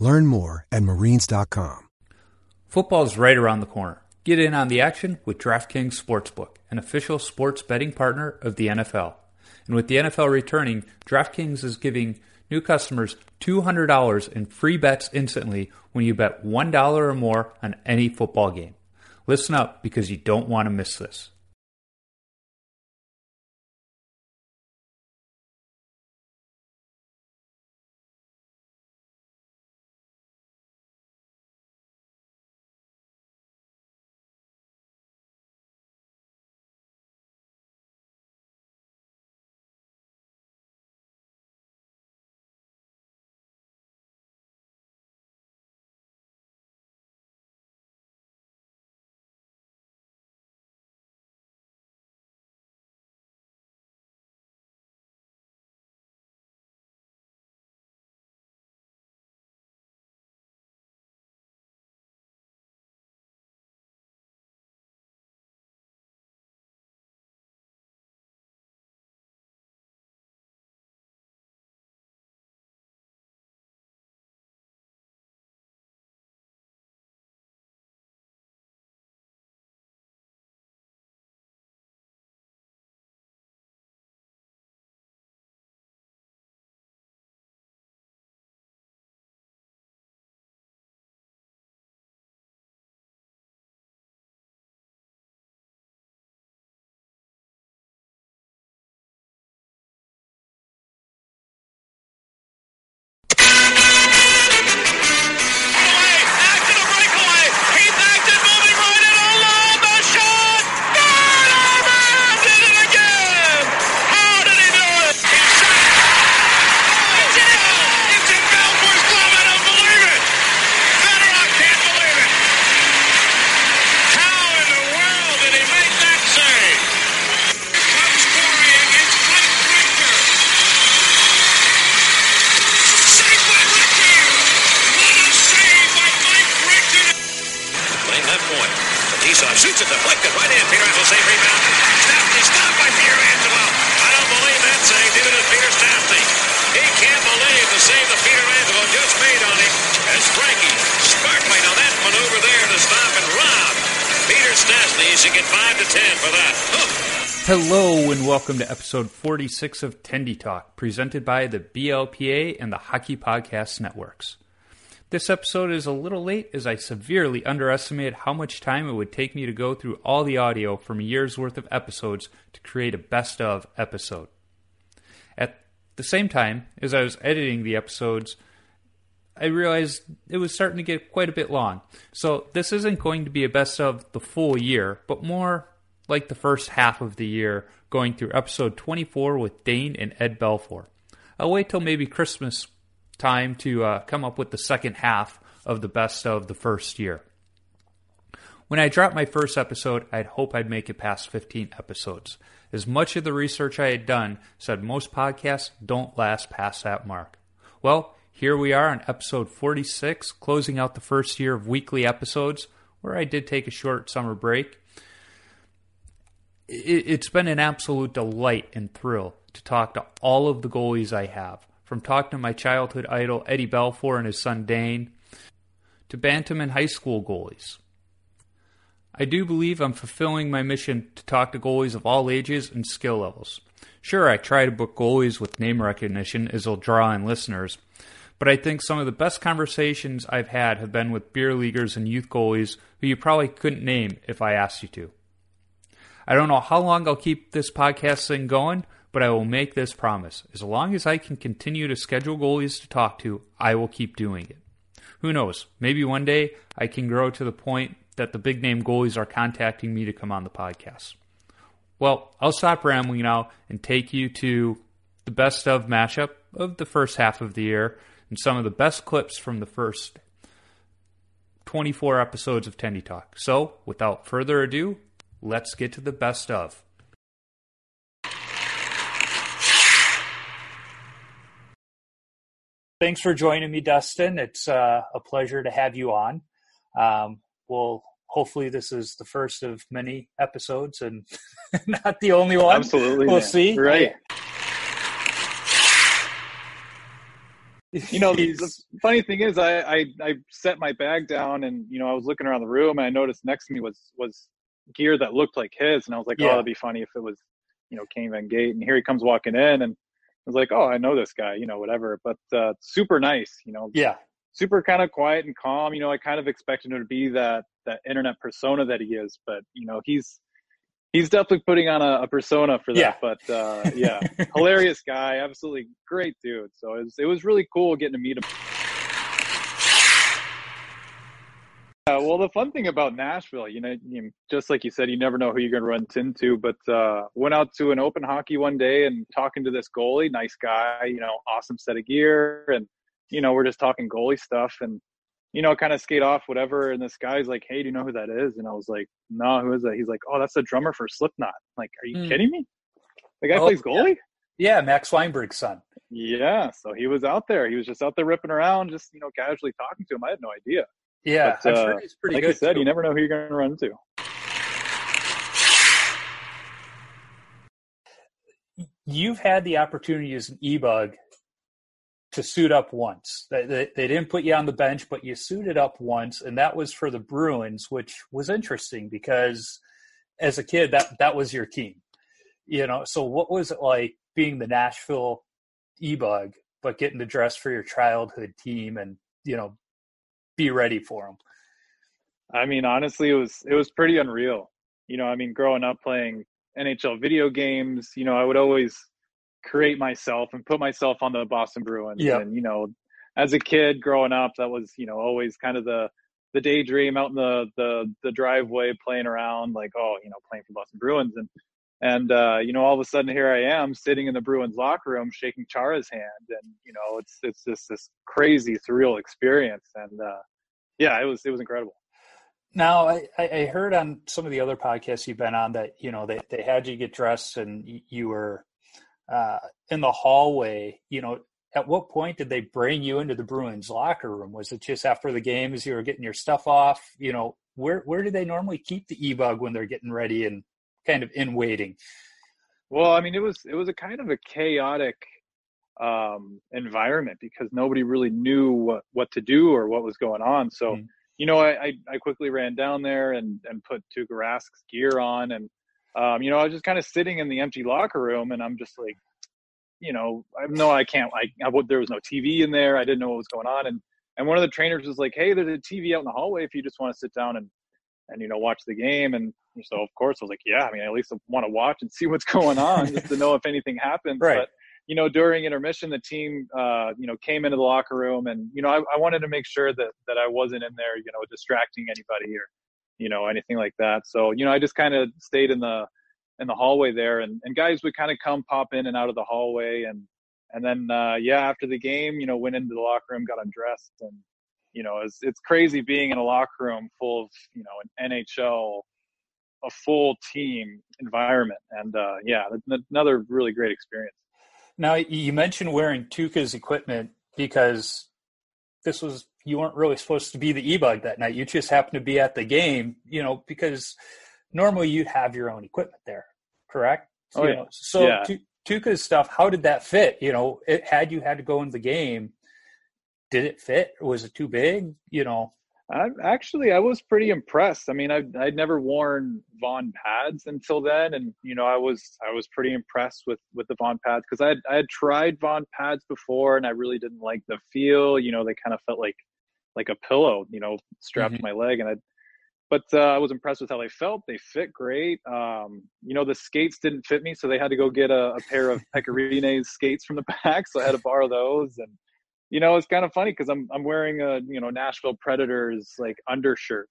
Learn more at marines.com. Football is right around the corner. Get in on the action with DraftKings Sportsbook, an official sports betting partner of the NFL. And with the NFL returning, DraftKings is giving new customers $200 in free bets instantly when you bet $1 or more on any football game. Listen up, because you don't want to miss this. Hello and welcome to episode 46 of Tendy Talk, presented by the BLPA and the Hockey Podcast Networks. This episode is a little late, as I severely underestimated how much time it would take me to go through all the audio from a year's worth of episodes to create a best of episode. At the same time, as I was editing the episodes, I realized it was starting to get quite a bit long. So this isn't going to be a best of the full year, but more like the first half of the year, going through episode 24 with Dane and Ed Belfour. I'll wait till maybe Christmas time to come up with the second half of the best of the first year. When I dropped my first episode, I'd hope I'd make it past 15 episodes, as much of the research I had done said most podcasts don't last past that mark. Well, here we are on episode 46, closing out the first year of weekly episodes, where I did take a short summer break. It's been an absolute delight and thrill to talk to all of the goalies I have, from talking to my childhood idol Eddie Belfour and his son Dane, to Bantam and high school goalies. I do believe I'm fulfilling my mission to talk to goalies of all ages and skill levels. Sure, I try to book goalies with name recognition, as they'll draw in listeners, but I think some of the best conversations I've had have been with beer leaguers and youth goalies who you probably couldn't name if I asked you to. I don't know how long I'll keep this podcast thing going, but I will make this promise. As long as I can continue to schedule goalies to talk to, I will keep doing it. Who knows? Maybe one day I can grow to the point that the big-name goalies are contacting me to come on the podcast. Well, I'll stop rambling now and take you to the best of mashup of the first half of the year and some of the best clips from the first 24 episodes of Tendy Talk. So, without further ado, let's get to the best of. Thanks for joining me, Dustin. It's a pleasure to have you on. Well, hopefully this is the first of many episodes and not the only one. Absolutely. We'll see. Right. You know, the funny thing is I set my bag down and, you know, I was looking around the room and I noticed next to me was gear that looked like his. And I was like, yeah. Oh, that'd be funny if it was, you know, Kane Van Gate. And here he comes walking in and I was like, oh, I know this guy, you know, whatever. But super nice, you know. Yeah. Super kind of quiet and calm, you know. I kind of expected him to be that internet persona that he is, but you know, he's definitely putting on a persona for that. Yeah. But yeah, hilarious guy, absolutely great dude. So it was really cool getting to meet him. Yeah, well, the fun thing about Nashville, you know, just like you said, you never know who you're going to run into. But went out to an open hockey one day and talking to this goalie, nice guy, you know, awesome set of gear and. You know, we're just talking goalie stuff and, you know, kind of skate off whatever. And this guy's like, hey, do you know who that is? And I was like, no, who is that? He's like, oh, that's the drummer for Slipknot. I'm like, are you kidding me? The guy plays goalie? Yeah. Max Weinberg's son. Yeah. So he was out there. He was just out there ripping around, just, you know, casually talking to him. I had no idea. Yeah. But, I'm sure he's pretty good. Like I said, you never know who you're going to run into. You've had the opportunity as an e-bug to suit up once. They didn't put you on the bench, but you suited up once, and that was for the Bruins, which was interesting because as a kid, that was your team. You know, so what was it like being the Nashville e-bug, but getting to dress for your childhood team and, you know, be ready for them? I mean, honestly, it was pretty unreal. You know, I mean, growing up playing NHL video games, you know, I would always create myself and put myself on the Boston Bruins. Yep. And, you know, as a kid growing up, that was, you know, always kind of the daydream out in the driveway playing around, like, oh, you know, playing for Boston Bruins. And you know, all of a sudden here I am sitting in the Bruins locker room, shaking Chara's hand. And, you know, it's just this crazy, surreal experience. And yeah, it was incredible. Now, I heard on some of the other podcasts you've been on that, you know, they had you get dressed and you were, in the hallway, you know, at what point did they bring you into the Bruins locker room? Was it just after the game as you were getting your stuff off? You know, where do they normally keep the e-bug when they're getting ready and kind of in waiting? Well, I mean, it was a kind of a chaotic environment because nobody really knew what to do or what was going on. So, you know, I quickly ran down there and put Tuukka Rask's gear on and, you know, I was just kind of sitting in the empty locker room and I'm just like, you know, there was no TV in there. I didn't know what was going on. And one of the trainers was like, hey, there's a TV out in the hallway if you just want to sit down and, you know, watch the game. And so of course I was like, yeah, I mean, at least I want to watch and see what's going on just to know if anything happens. Right. But, you know, during intermission, the team, you know, came into the locker room and, you know, I wanted to make sure that I wasn't in there, you know, distracting anybody or, you know, anything like that. So, you know, I just kind of stayed in the hallway there and guys would kind of come pop in and out of the hallway. And then, yeah, after the game, you know, went into the locker room, got undressed and, you know, it's crazy being in a locker room full of, you know, an NHL, a full team environment. And yeah, another really great experience. Now you mentioned wearing Tuukka's equipment because you weren't really supposed to be the e-bug that night. You just happened to be at the game, you know, because normally you have your own equipment there, correct? Oh, you know, so yeah. Tuukka's stuff, how did that fit? You know, had you had to go into the game, did it fit? Was it too big? You know, I was pretty impressed. I mean, I'd never worn Vaughn pads until then. And, you know, I was pretty impressed with the Vaughn pads, because I had tried Vaughn pads before and I really didn't like the feel. You know, they kind of felt like a pillow, you know, strapped to my leg. And I was impressed with how they felt. They fit great. You know, the skates didn't fit me, so they had to go get a pair of Pecorine skates from the back. So I had to borrow those. And, you know, it's kind of funny because I'm wearing a, you know, Nashville Predators like undershirt,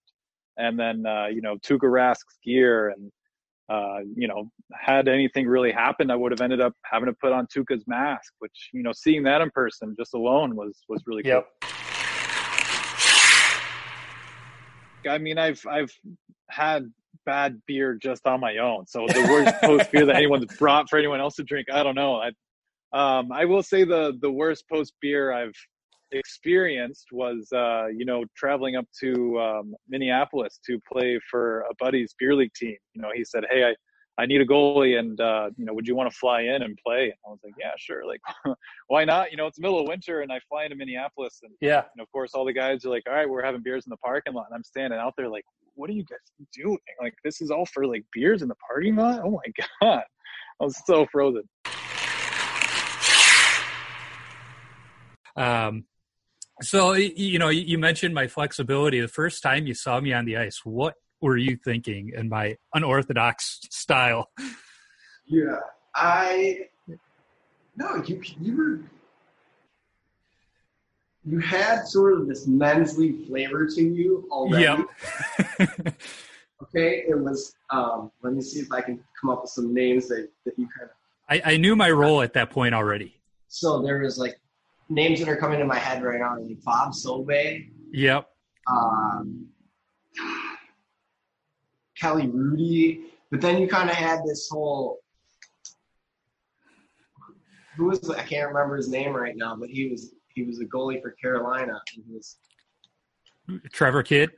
and then you know, Tuukka Rask's gear, and you know, had anything really happened, I would have ended up having to put on Tuukka's mask, which, you know, seeing that in person just alone was really cool. Yep. I mean, I've had bad beer just on my own, so the worst post beer that anyone's brought for anyone else to drink, I don't know. I will say the worst post beer I've experienced was, you know, traveling up to Minneapolis to play for a buddy's beer league team. You know, he said, "Hey, I need a goalie, and you know, would you want to fly in and play?" And I was like, "Yeah, sure. Like, why not?" You know, it's the middle of winter, and I fly into Minneapolis, and yeah, and of course, all the guys are like, "All right, we're having beers in the parking lot," and I'm standing out there like, "What are you guys doing? Like, this is all for like beers in the parking lot? Oh my god!" I was so frozen. So, you know, you mentioned my flexibility. The first time you saw me on the ice, what were you thinking in my unorthodox style? Yeah, you had sort of this Mensley flavor to you already. Yep. Okay. It was, let me see if I can come up with some names that you kind of, I knew my role at that point already. So there was like, names that are coming to my head right now are like Bob Sobe. Yep. Kelly Rudy. But then you kind of had this whole, I can't remember his name right now, but he was a goalie for Carolina. And he was Trevor Kidd?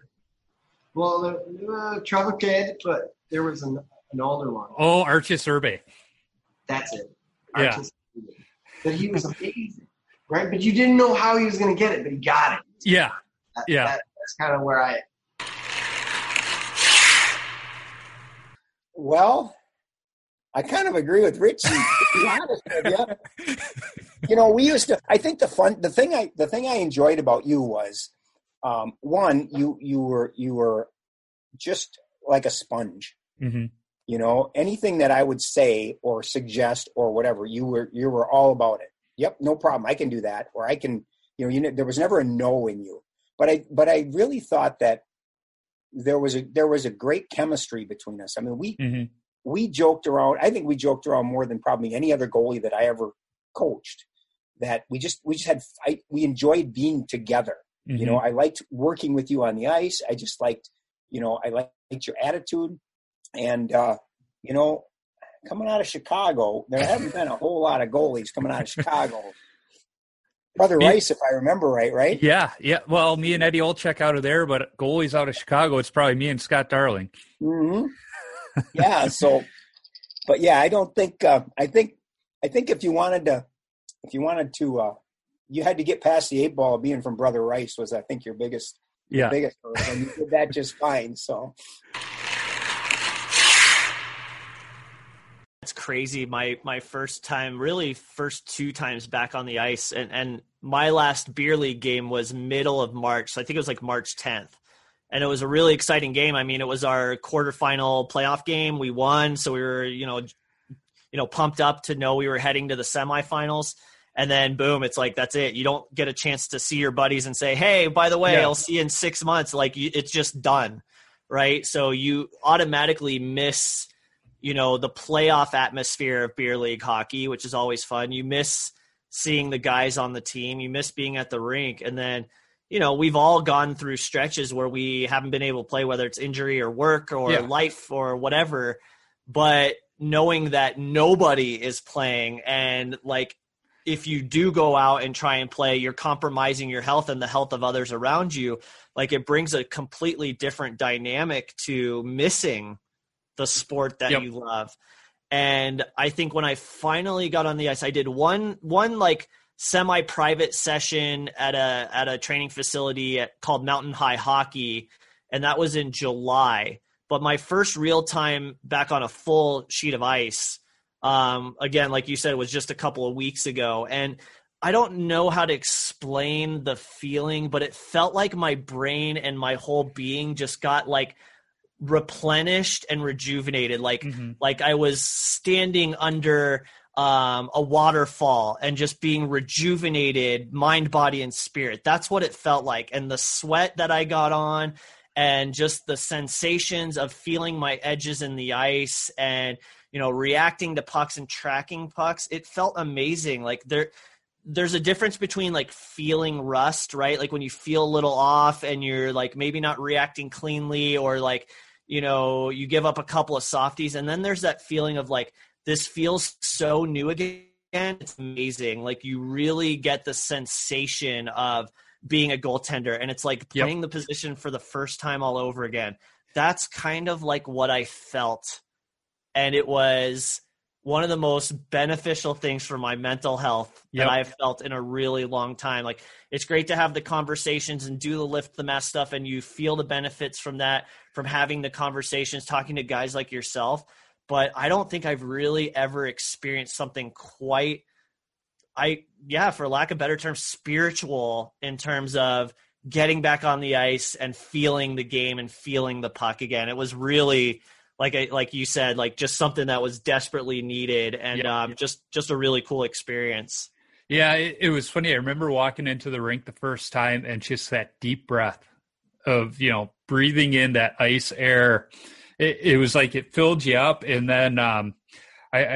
Well, Trevor Kidd, but there was an older one. Oh, Archie Urbe. That's it. Archie Urbe. But he was amazing. Right, but you didn't know how he was going to get it, but he got it. Yeah, that's kind of where I. Well, I kind of agree with Richie. To be honest with you, you know, we used to. I think the thing I enjoyed about you was, one, you were just like a sponge. Mm-hmm. You know, anything that I would say or suggest or whatever, you were all about it. Yep, no problem. I can do that, or I can. You know, there was never a no in you. But I really thought that there was a great chemistry between us. I mean, we joked around. I think we joked around more than probably any other goalie that I ever coached. That we enjoyed being together. Mm-hmm. You know, I liked working with you on the ice. I just liked, you know, I liked your attitude, and you know. Coming out of Chicago, there haven't been a whole lot of goalies coming out of Chicago. Brother Rice, if I remember right? Yeah. Well, me and Eddie Olczyk out of there, but goalies out of Chicago, it's probably me and Scott Darling. Mm-hmm. Yeah. So, but yeah, I don't think. I think if you wanted to, you had to get past the 8-ball. Being from Brother Rice was, I think, your biggest. Yeah. Biggest, and you did that just fine. So. It's crazy. My first time, really first two times back on the ice, and my last beer league game was middle of March. So I think it was like March 10th, and it was a really exciting game. I mean, it was our quarterfinal playoff game. We won. So we were, you know, pumped up to know we were heading to the semifinals, and then boom, it's like, that's it. You don't get a chance to see your buddies and say, "Hey, by the way, I'll see you in 6 months." Like it's just done. Right. So you automatically miss, you know, the playoff atmosphere of beer league hockey, which is always fun. You miss seeing the guys on the team. You miss being at the rink. And then, you know, we've all gone through stretches where we haven't been able to play, whether it's injury or work or life or whatever. But knowing that nobody is playing, and like if you do go out and try and play, you're compromising your health and the health of others around you. Like it brings a completely different dynamic to missing the sport that you love. And I think when I finally got on the ice, I did one like semi-private session at a training facility called Mountain High Hockey, and that was in July. But my first real time back on a full sheet of ice, again, like you said, was just a couple of weeks ago. And I don't know how to explain the feeling, but it felt like my brain and my whole being just got like replenished and rejuvenated. Like I was standing under a waterfall and just being rejuvenated, mind, body, and spirit. That's what it felt like. And the sweat that I got on and just the sensations of feeling my edges in the ice and, you know, reacting to pucks and tracking pucks, it felt amazing. Like there's a difference between like feeling rust, right? Like when you feel a little off and you're like maybe not reacting cleanly, or like, you know, you give up a couple of softies. And then there's that feeling of like, this feels so new again. It's amazing. Like you really get the sensation of being a goaltender, and it's like playing the position for the first time all over again. That's kind of like what I felt. And it was one of the most beneficial things for my mental health that I've felt in a really long time. Like it's great to have the conversations and do the lift the mass stuff, and you feel the benefits from that, from having the conversations, talking to guys like yourself. But I don't think I've really ever experienced something quite, for lack of a better term, spiritual, in terms of getting back on the ice and feeling the game and feeling the puck again. It was really, like you said, like just something that was desperately needed, and just a really cool experience. Yeah, it was funny. I remember walking into the rink the first time and just that deep breath of, you know, breathing in that ice air. It was like it filled you up. And then I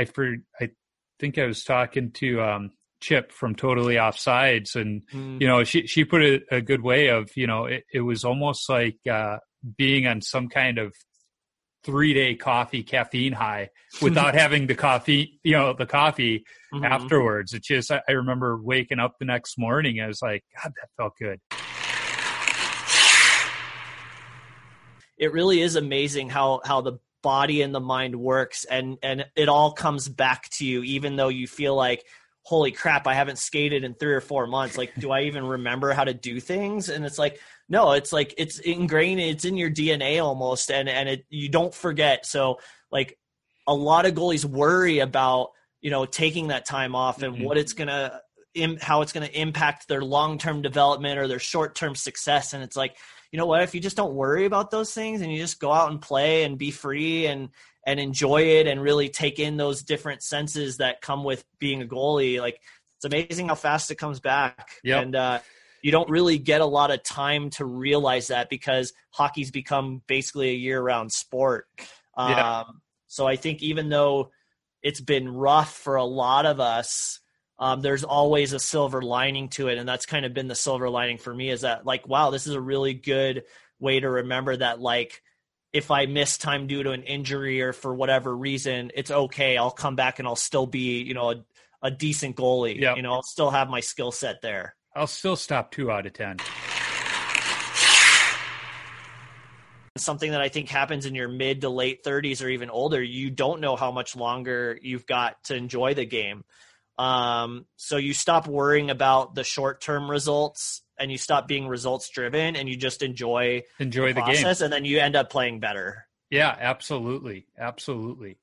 think I was talking to Chip from Totally Offsides, and you know, she put it a good way of, you know, it was almost like being on some kind of 3-day caffeine high without having the coffee, you know, afterwards. It's just, I remember waking up the next morning, I was like, God, that felt good. It really is amazing how the body and the mind works, and it all comes back to you, even though you feel like, holy crap, I haven't skated in 3 or 4 months. Like, do I even remember how to do things? And it's like, no, it's like, it's ingrained. It's in your DNA almost. And you don't forget. So like a lot of goalies worry about, you know, taking that time off and what it's going to, how it's going to impact their long-term development or their short-term success. And it's like, you know what, if you just don't worry about those things and you just go out and play and be free and enjoy it and really take in those different senses that come with being a goalie, like it's amazing how fast it comes back. And you don't really get a lot of time to realize that, because hockey's become basically a year-round sport. So I think even though it's been rough for a lot of us, there's always a silver lining to it. And that's kind of been the silver lining for me, is that like, wow, this is a really good way to remember that, like, if I miss time due to an injury or for whatever reason, it's okay. I'll come back and I'll still be, you know, a decent goalie. You know, I'll still have my skill set there. I'll still stop 2 out of 10. Something that I think happens in your mid to late 30s or even older, you don't know how much longer you've got to enjoy the game. So you stop worrying about the short-term results, and you stop being results driven, and you just enjoy the process, and then you end up playing better. Yeah, absolutely. Absolutely.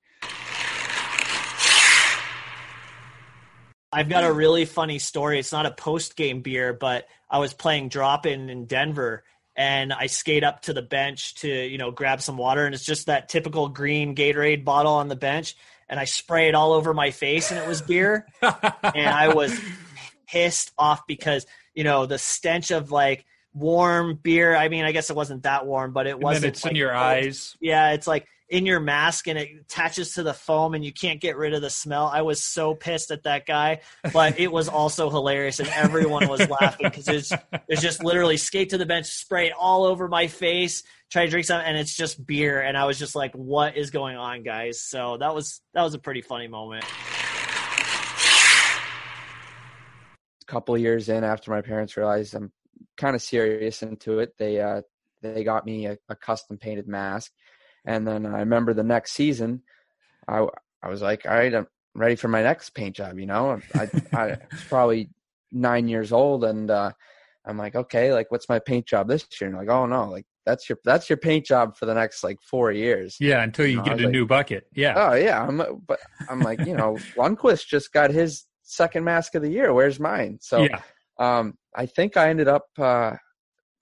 I've got a really funny story. It's not a post-game beer, but I was playing drop-in in Denver, and I skate up to the bench to, you know, grab some water, and it's just that typical green Gatorade bottle on the bench. And I spray it all over my face, and it was beer. And I was pissed off because, you know, the stench of like warm beer. I mean, I guess it wasn't that warm, but it wasn't. It's like in your eyes. Yeah. It's like in your mask, and it attaches to the foam, and you can't get rid of the smell. I was so pissed at that guy, but it was also hilarious. And everyone was laughing because it's just literally skate to the bench, spray it all over my face, try to drink something, and it's just beer. And I was just like, what is going on, guys? So that was a pretty funny moment. A couple of years in, after my parents realized I'm kind of serious into it, they got me a custom painted mask. And then I remember the next season, I was like, all right, I'm ready for my next paint job. You know, I was probably 9 years old. And I'm like, okay, like, what's my paint job this year? And I'm like, oh no, like that's your paint job for the next like 4 years. Yeah. Until you get a new bucket. Yeah. Oh yeah. But I'm like, you know, Lundqvist just got his second mask of the year. Where's mine? So, yeah. I think I ended up,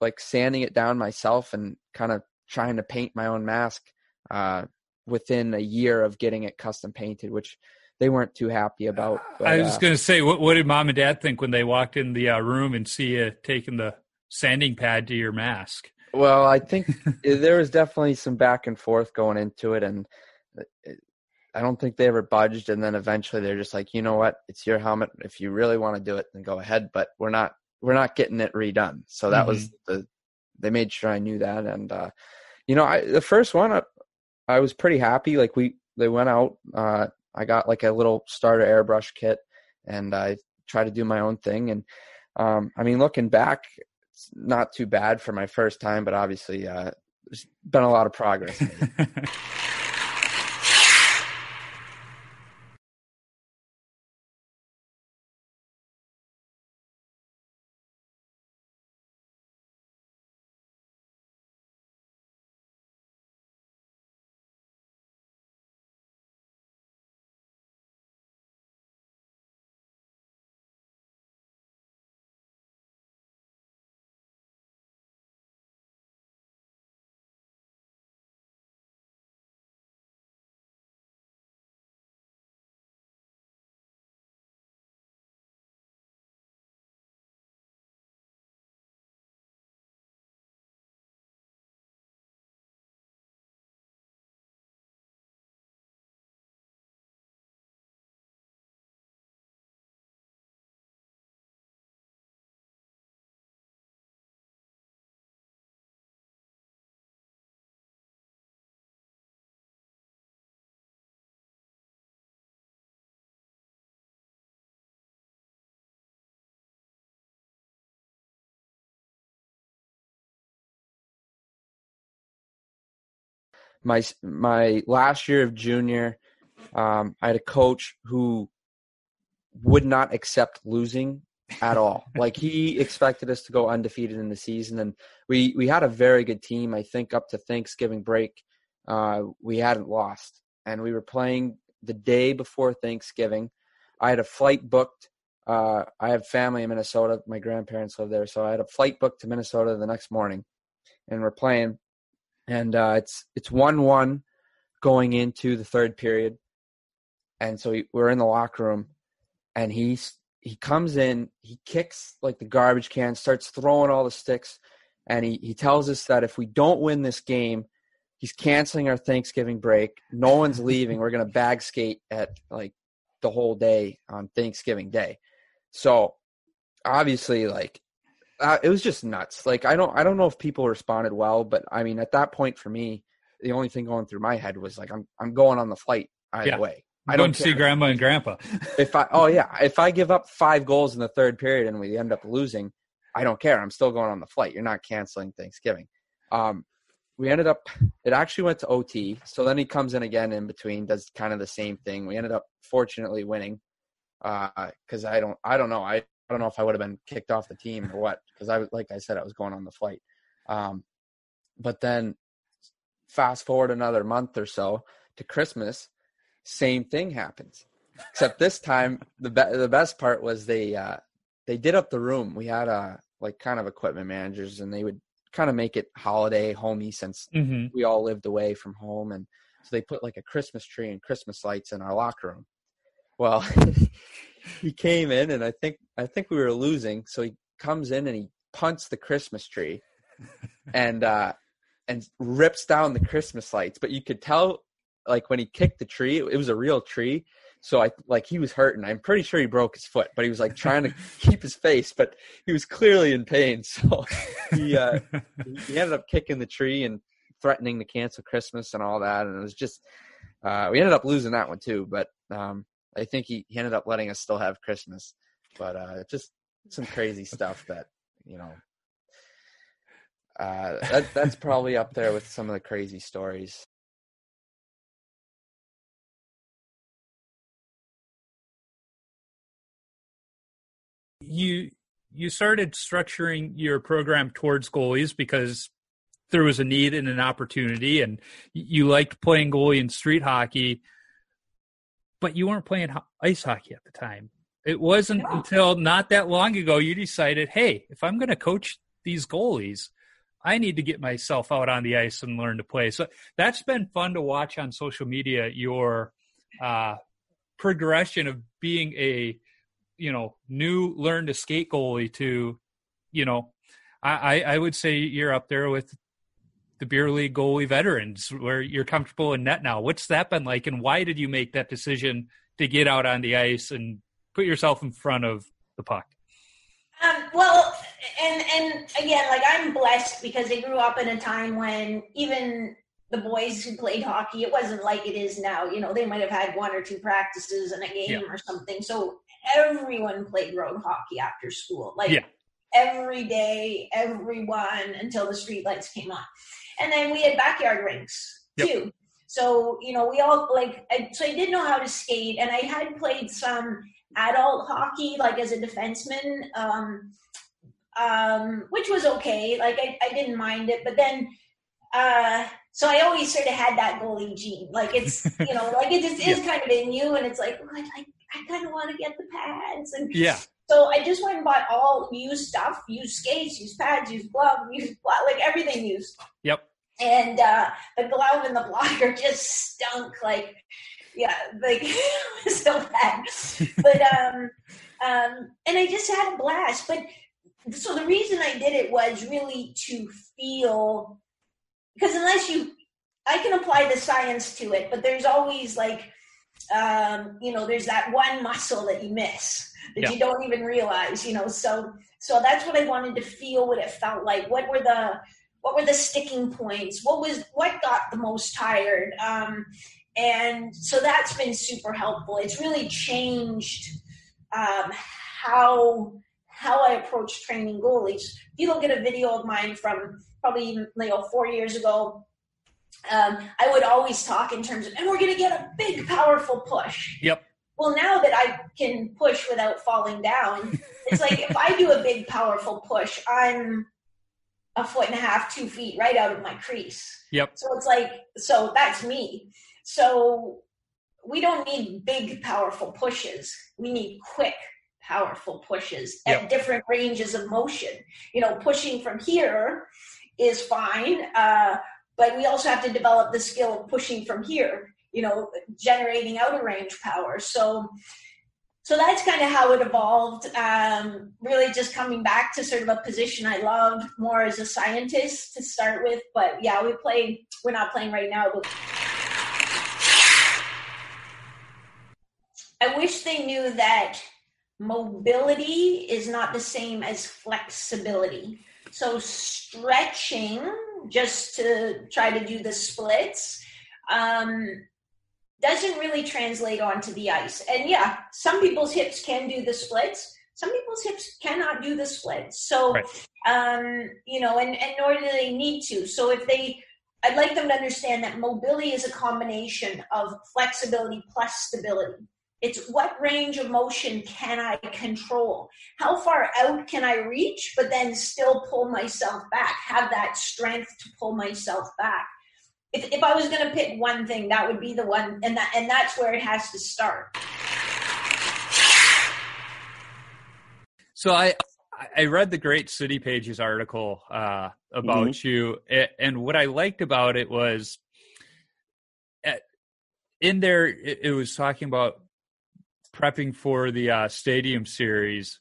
like sanding it down myself and kind of trying to paint my own mask, within a year of getting it custom painted, which they weren't too happy about. But, I was going to say, what did mom and dad think when they walked in the room and see you taking the sanding pad to your mask? Well, I think there was definitely some back and forth going into it, and I don't think they ever budged. And then eventually they're just like, you know what, it's your helmet. If you really want to do it, then go ahead, but we're not getting it redone. So that was they made sure I knew that. And, you know, the first one, I was pretty happy. Like they went out, I got like a little starter airbrush kit, and I tried to do my own thing. And, I mean, looking back, it's not too bad for my first time, but obviously, there's been a lot of progress made. My last year of junior, I had a coach who would not accept losing at all. Like, he expected us to go undefeated in the season, and we had a very good team. I think up to Thanksgiving break, we hadn't lost, and we were playing the day before Thanksgiving. I had a flight booked. I have family in Minnesota. My grandparents live there, so I had a flight booked to Minnesota the next morning, and we're playing. And it's 1-1 going into the third period, and so we're in the locker room, and he comes in, he kicks like the garbage can, starts throwing all the sticks, and he tells us that if we don't win this game, he's canceling our Thanksgiving break. No one's leaving. We're gonna bag skate at like the whole day on Thanksgiving Day. So obviously, like. It was just nuts. Like, I don't know if people responded well, but I mean, at that point for me, the only thing going through my head was like, I'm going on the flight either way. I don't see grandma and grandpa. If I give up 5 goals in the third period and we end up losing, I don't care. I'm still going on the flight. You're not canceling Thanksgiving. We ended up, it actually went to OT. So then he comes in again in between, does kind of the same thing. We ended up fortunately winning. Cause I don't know. I don't know if I would have been kicked off the team or what, because I was, like I said, I was going on the flight. But then fast forward another month or so to Christmas, same thing happens. Except this time, the best part was they did up the room. We had like kind of equipment managers, and they would kind of make it holiday homey since we all lived away from home, and so they put like a Christmas tree and Christmas lights in our locker room. Well. He came in, and I think we were losing. So he comes in and he punts the Christmas tree, and rips down the Christmas lights. But you could tell, like when he kicked the tree, it was a real tree. So he was hurting. I'm pretty sure he broke his foot, but he was like trying to keep his face. But he was clearly in pain. So he ended up kicking the tree and threatening to cancel Christmas and all that. And it was just we ended up losing that one too. But I think he ended up letting us still have Christmas, but just some crazy stuff that, you know, that's probably up there with some of the crazy stories. You started structuring your program towards goalies because there was a need and an opportunity, and you liked playing goalie and street hockey, but you weren't playing ice hockey at the time. It wasn't until not that long ago you decided, hey, if I'm going to coach these goalies, I need to get myself out on the ice and learn to play. So that's been fun to watch on social media, your progression of being a, new learn to skate goalie to, I would say you're up there with the beer league goalie veterans where you're comfortable in net now. What's that been like? And why did you make that decision to get out on the ice and put yourself in front of the puck? Well, and again, I'm blessed because I grew up in a time when even the boys who played hockey, it wasn't like it is now. They might've had one or two practices and a game or something. So everyone played road hockey after school, every day, everyone until the street lights came on. And then we had backyard rinks too. So, we all so I didn't know how to skate, and I had played some adult hockey, as a defenseman, which was okay. I didn't mind it, but then, so I always sort of had that goalie gene. It's, it just is kind of in you, and it's I kind of want to get the pads. And so I just went and bought all used stuff, used skates, used pads, used glove, used everything used. Yep. And the glove and the blocker just stunk. It was so bad. But and I just had a blast. But so the reason I did it was really to feel, because I can apply the science to it, but there's always there's that one muscle that you miss that you don't even realize, so that's what I wanted to feel, what it felt like. What were the sticking points? What got the most tired? And so that's been super helpful. It's really changed, how I approach training goalies. If you look at a video of mine from probably 4 years ago, I would always talk in terms of, and we're going to get a big, powerful push. Yep. Well, now that I can push without falling down, it's if I do a big, powerful push, I'm 1.5 foot, 2 feet right out of my crease. Yep. So it's so that's me. So we don't need big, powerful pushes. We need quick, powerful pushes at different ranges of motion. Pushing from here is fine. But we also have to develop the skill of pushing from here, generating outer range power. So that's kind of how it evolved. Really just coming back to sort of a position I loved more as a scientist to start with. But we're not playing right now. But I wish they knew that mobility is not the same as flexibility. So stretching, just to try to do the splits, doesn't really translate onto the ice. And some people's hips can do the splits. Some people's hips cannot do the splits. So, and nor do they need to. So I'd like them to understand that mobility is a combination of flexibility plus stability. It's what range of motion can I control? How far out can I reach, but then still pull myself back, have that strength to pull myself back. If I was going to pick one thing, that would be the one, and that's where it has to start. So I read the Great City Pages article about you, and what I liked about it was, in there, it was talking about prepping for the stadium series.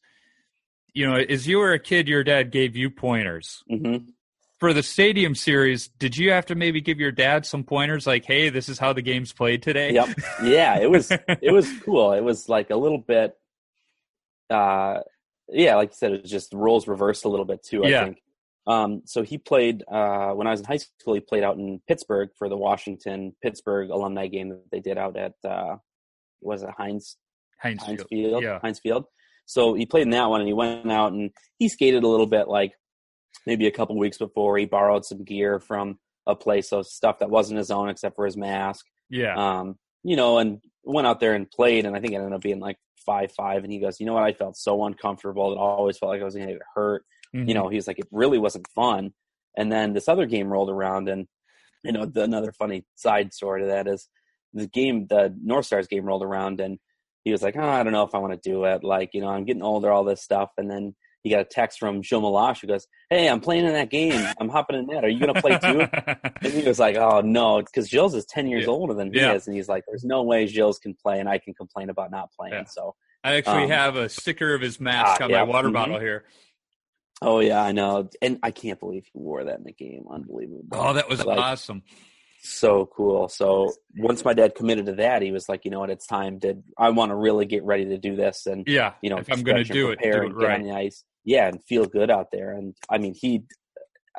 As you were a kid, your dad gave you pointers. For the stadium series, did you have to maybe give your dad some pointers, hey, this is how the game's played today? Yep. Yeah, it was cool. It was a little bit, like you said, it was just roles reversed a little bit too, I think. So he played, when I was in high school, he played out in Pittsburgh for the Washington-Pittsburgh alumni game that they did out at, Heinz Field. So he played in that one, and he went out and he skated a little bit, maybe a couple weeks before. He borrowed some gear from a place, so stuff that wasn't his own except for his mask. And went out there and played, and I think it ended up being like 5-5. And he goes, you know what? I felt so uncomfortable. It always felt like I was going to get hurt. Mm-hmm. You know, he was like, it really wasn't fun. And then this other game rolled around, and, you know, another funny side story to that is the game, the North Stars game rolled around, and he was like, oh, I don't know if I want to do it. Like, you know, I'm getting older, all this stuff. And then he got a text from Joe Malash who goes, hey, I'm playing in that game. I'm hopping in that. Are you going to play too? And he was like, oh, no, because Gilles is 10 years older than he is. And he's like, there's no way Gilles can play, and I can complain about not playing. Yeah. So I actually have a sticker of his mask on my water bottle here. Oh, yeah, I know. And I can't believe he wore that in the game. Unbelievable. Oh, that was awesome. So cool. So once my dad committed to that, he was like, you know what, it's time to, I want to really get ready to do this. And, you know, if I'm going to do it right. On the ice, and feel good out there. And I mean, he,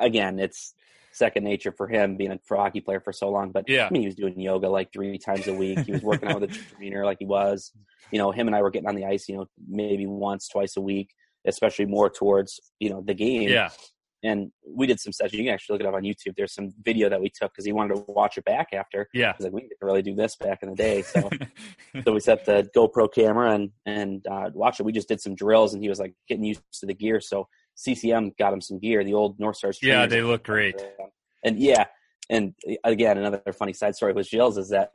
again, it's second nature for him being a hockey player for so long, but I mean, he was doing yoga like 3 times a week. He was working out with a trainer. Like he was, you know, him and I were getting on the ice, you know, maybe once, twice a week, especially more towards, you know, the game. Yeah. And we did some sessions. You can actually look it up on YouTube. There's some video that we took because he wanted to watch it back after. Yeah. He's like, we didn't really do this back in the day. So we set the GoPro camera and watched it. We just did some drills, and he was like getting used to the gear. So CCM got him some gear, the old North Stars. Yeah, they look great. And again, another funny side story with Gilles is that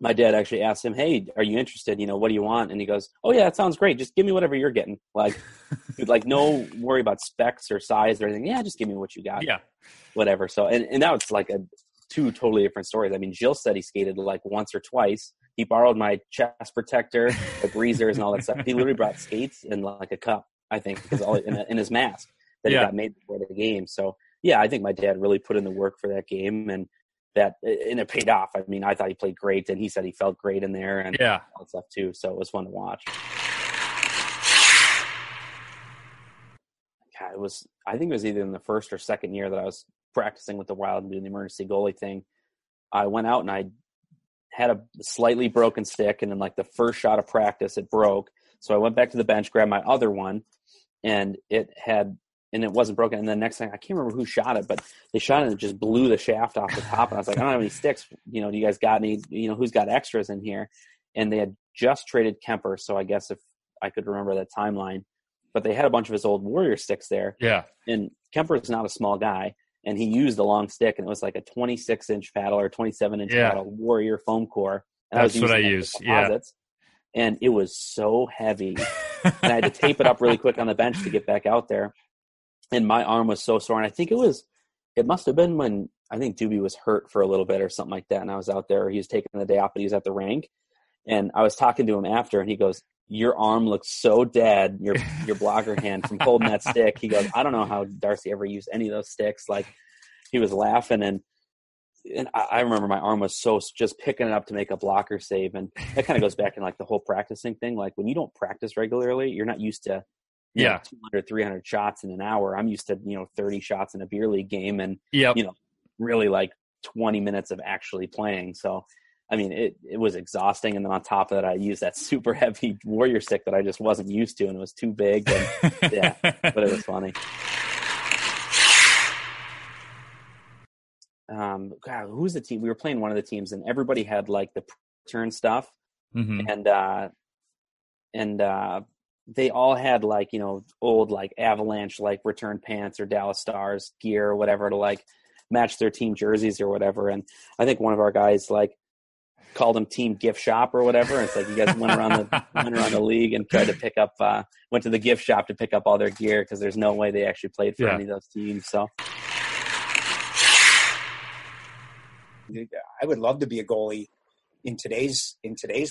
my dad actually asked him, hey, are you interested? You know, what do you want? And he goes, oh, yeah, that sounds great. Just give me whatever you're getting. Like, like no worry about specs or size or anything. Yeah, just give me what you got. Yeah. Whatever. So, and now it's like two totally different stories. I mean, Gilles said he skated like once or twice. He borrowed my chest protector, the breezers and all that stuff. He literally brought skates and like a cup, I think, because all in his mask that he got made before the game. So, yeah, I think my dad really put in the work for that game. And it paid off. I mean, I thought he played great, and he said he felt great in there and all that stuff too. So it was fun to watch. Yeah, I think it was either in the first or second year that I was practicing with the Wild and doing the emergency goalie thing. I went out and I had a slightly broken stick, and then like the first shot of practice, it broke. So I went back to the bench, grabbed my other one, and it wasn't broken. And the next thing, I can't remember who shot it, but they shot it and it just blew the shaft off the top. And I was like, I don't have any sticks. You know, do you guys got any, you know, who's got extras in here? And they had just traded Kemper. So I guess if I could remember that timeline, but they had a bunch of his old Warrior sticks there. Yeah. And Kemper is not a small guy, and he used a long stick, and it was like a 26-inch paddle or 27-inch paddle Warrior foam core. And That's what I used. Yeah. And it was so heavy. And I had to tape it up really quick on the bench to get back out there. And my arm was so sore. And I think it must have been when I think Doobie was hurt for a little bit or something like that. And I was out there, he was taking the day off, but he was at the rink. And I was talking to him after, and he goes, your arm looks so dead, your blocker hand from holding that stick. He goes, I don't know how Darcy ever used any of those sticks. Like, he was laughing. And I remember my arm was so just picking it up to make a blocker save. And that kind of goes back in like the whole practicing thing. Like, when you don't practice regularly, you're not used to, you know, 200, 300 shots in an hour. I'm used to, you know, 30 shots in a beer league game and, you know, really like 20 minutes of actually playing. So, I mean, it was exhausting. And then on top of that, I used that super heavy Warrior stick that I just wasn't used to, and it was too big. And, but it was funny. God, who was the team? We were playing one of the teams, and everybody had like the turn stuff. Mm-hmm. And they all had like, you know, old like Avalanche, like return pants or Dallas Stars gear or whatever to like match their team jerseys or whatever. And I think one of our guys like called them Team Gift Shop or whatever. And it's like, you guys went around the league and tried to pick up, went to the gift shop to pick up all their gear, because there's no way they actually played for any of those teams. So I would love to be a goalie in today's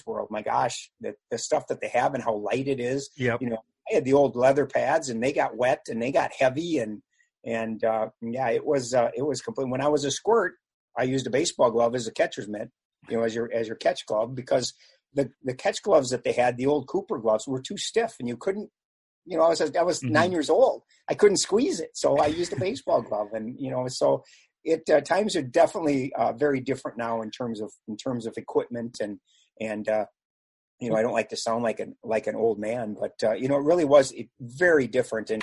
world. My gosh, the stuff that they have and how light it is. Yep. You know, I had the old leather pads, and they got wet and they got heavy, and it was complete. When I was a squirt, I used a baseball glove as a catcher's mitt, you know, as your catch glove, because the catch gloves that they had, the old Cooper gloves, were too stiff, and you couldn't, you know, I was mm-hmm. 9 years old. I couldn't squeeze it. So I used a baseball glove, and, you know, so times are definitely very different now in terms of equipment and you know, I don't like to sound like an old man, but you know, it really was very different. And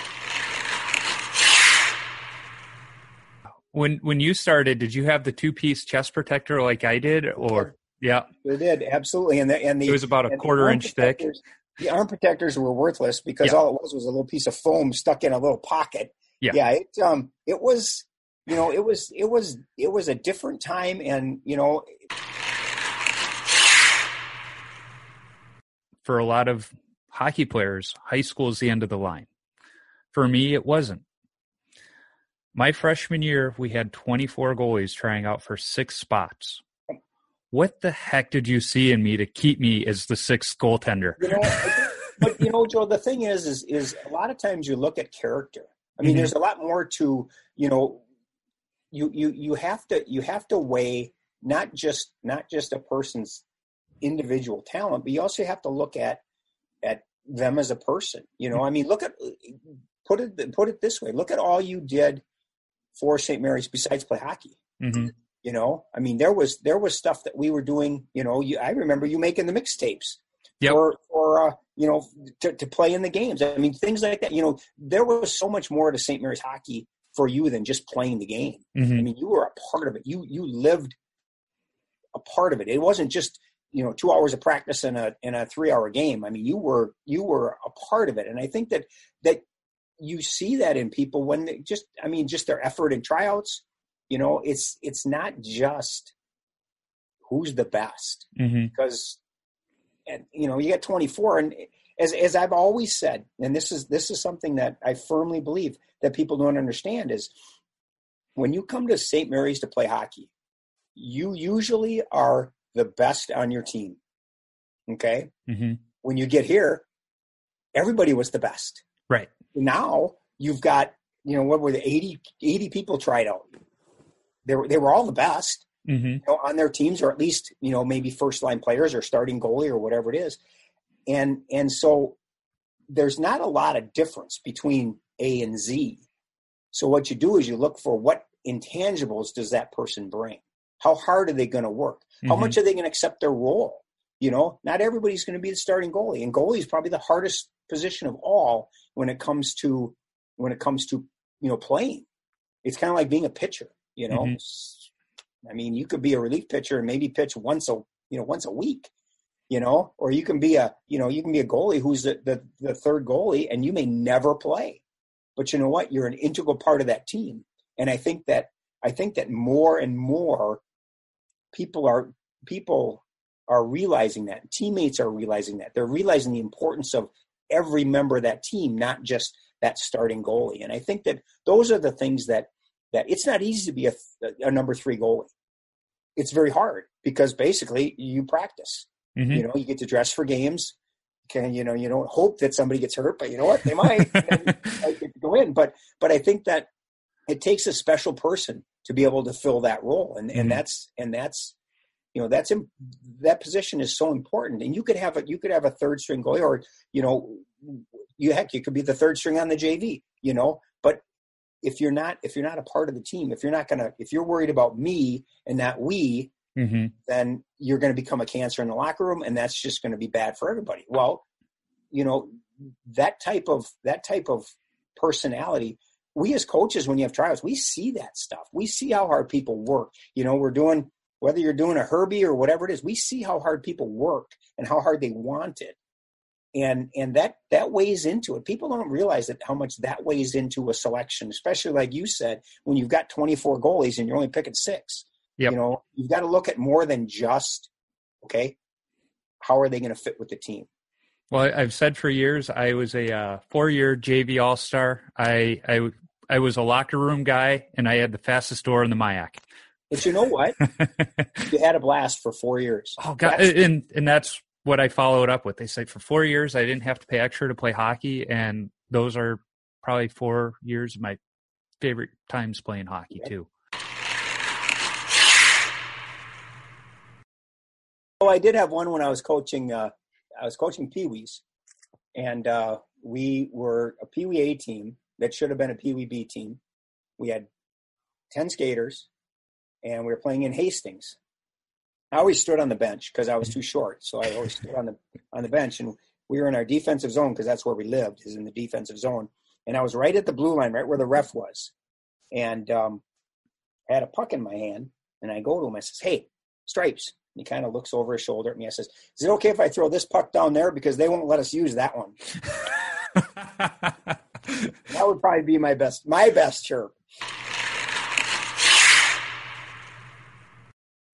when you started, did you have the 2-piece chest protector like I did, or Yeah, they did, absolutely. And the it was about a quarter inch thick. The arm protectors were worthless because all it was a little piece of foam stuck in a little pocket. Yeah. It was, you know, it was a different time, and you know, for a lot of hockey players, high school is the end of the line. For me, it wasn't. My freshman year, we had 24 goalies trying out for 6 spots. What the heck did you see in me to keep me as the 6th goaltender? You know, but you know, Joe, the thing is a lot of times you look at character. I mean, there's a lot more to, you know, you have to weigh not just a person's individual talent, but you also have to look at them as a person. You know, I mean, put it this way: look at all you did for St. Mary's besides play hockey. Mm-hmm. You know, I mean, there was stuff that we were doing. You know, I remember you making the mixtapes. Yep. Or you know, to play in the games. I mean, things like that. You know, there was so much more to St. Mary's hockey for you than just playing the game. Mm-hmm. I mean, you were a part of it. You lived a part of it. It wasn't just, you know, 2 hours of practice and a 3-hour game. I mean, you were a part of it. And I think that you see that in people when they just their effort in tryouts. You know, it's not just who's the best, because. And, you know, you got 24, and as I've always said, and this is something that I firmly believe that people don't understand, is when you come to St. Mary's to play hockey, you usually are the best on your team, okay? Mm-hmm. When you get here, everybody was the best. Right. Now you've got, you know, what were the 80 people tried out? They were all the best. Mm-hmm. You know, on their teams, or at least, you know, maybe first line players or starting goalie or whatever it is. And so there's not a lot of difference between A and Z. So what you do is you look for what intangibles does that person bring? How hard are they going to work? How much are they going to accept their role? You know, not everybody's going to be the starting goalie, and goalie is probably the hardest position of all when it comes to, you know, playing. It's kind of like being a pitcher, you know, I mean, you could be a relief pitcher and maybe pitch once a week, you know, or you can be a goalie who's the third goalie, and you may never play, but you know what? You're an integral part of that team. And I think that more and more people are realizing that. Teammates are realizing that. They're realizing the importance of every member of that team, not just that starting goalie. And I think that those are the things that it's not easy to be a number 3 goalie. It's very hard because basically you practice, you know, you get to dress for games. Can, you know, you don't hope that somebody gets hurt, but you know what, they might go in. But I think that it takes a special person to be able to fill that role. And that's, you know, that position is so important. And you could have a third string goalie, or, you know, you could be the third string on the JV, you know, but if you're not a part of the team, if you're worried about me and not we, then you're going to become a cancer in the locker room, and that's just going to be bad for everybody. Well, you know, that type of personality, we as coaches, when you have tryouts, we see that stuff. We see how hard people work. You know, whether you're doing a Herbie or whatever it is, we see how hard people work and how hard they want it. And that weighs into it. People don't realize that how much that weighs into a selection, especially like you said, when you've got 24 goalies and you're only picking 6. Yep. You know, you've got to look at more than just, okay, how are they going to fit with the team? Well, I've said for years, I was a 4-year JV All-Star. I was a locker room guy, and I had the fastest door in the Mayak. But you know what? You had a blast for 4 years. Oh, God. And that's what I followed up with. They say for 4 years, I didn't have to pay extra to play hockey. And those are probably 4 years of my favorite times playing hockey too. Oh, I did have one when I was coaching, Pee-wees, and we were a Pee-wee A team that should have been a Pee-wee B team. We had 10 skaters, and we were playing in Hastings. I always stood on the bench because I was too short, so I always stood on the bench. And we were in our defensive zone because that's where we lived, is in the defensive zone. And I was right at the blue line, right where the ref was. And I had a puck in my hand, and I go to him. I says, "Hey, Stripes, And he kind of looks over his shoulder at me. I says, is it okay if I throw this puck down there? Because they won't let us use that one. That would probably be my best chirp.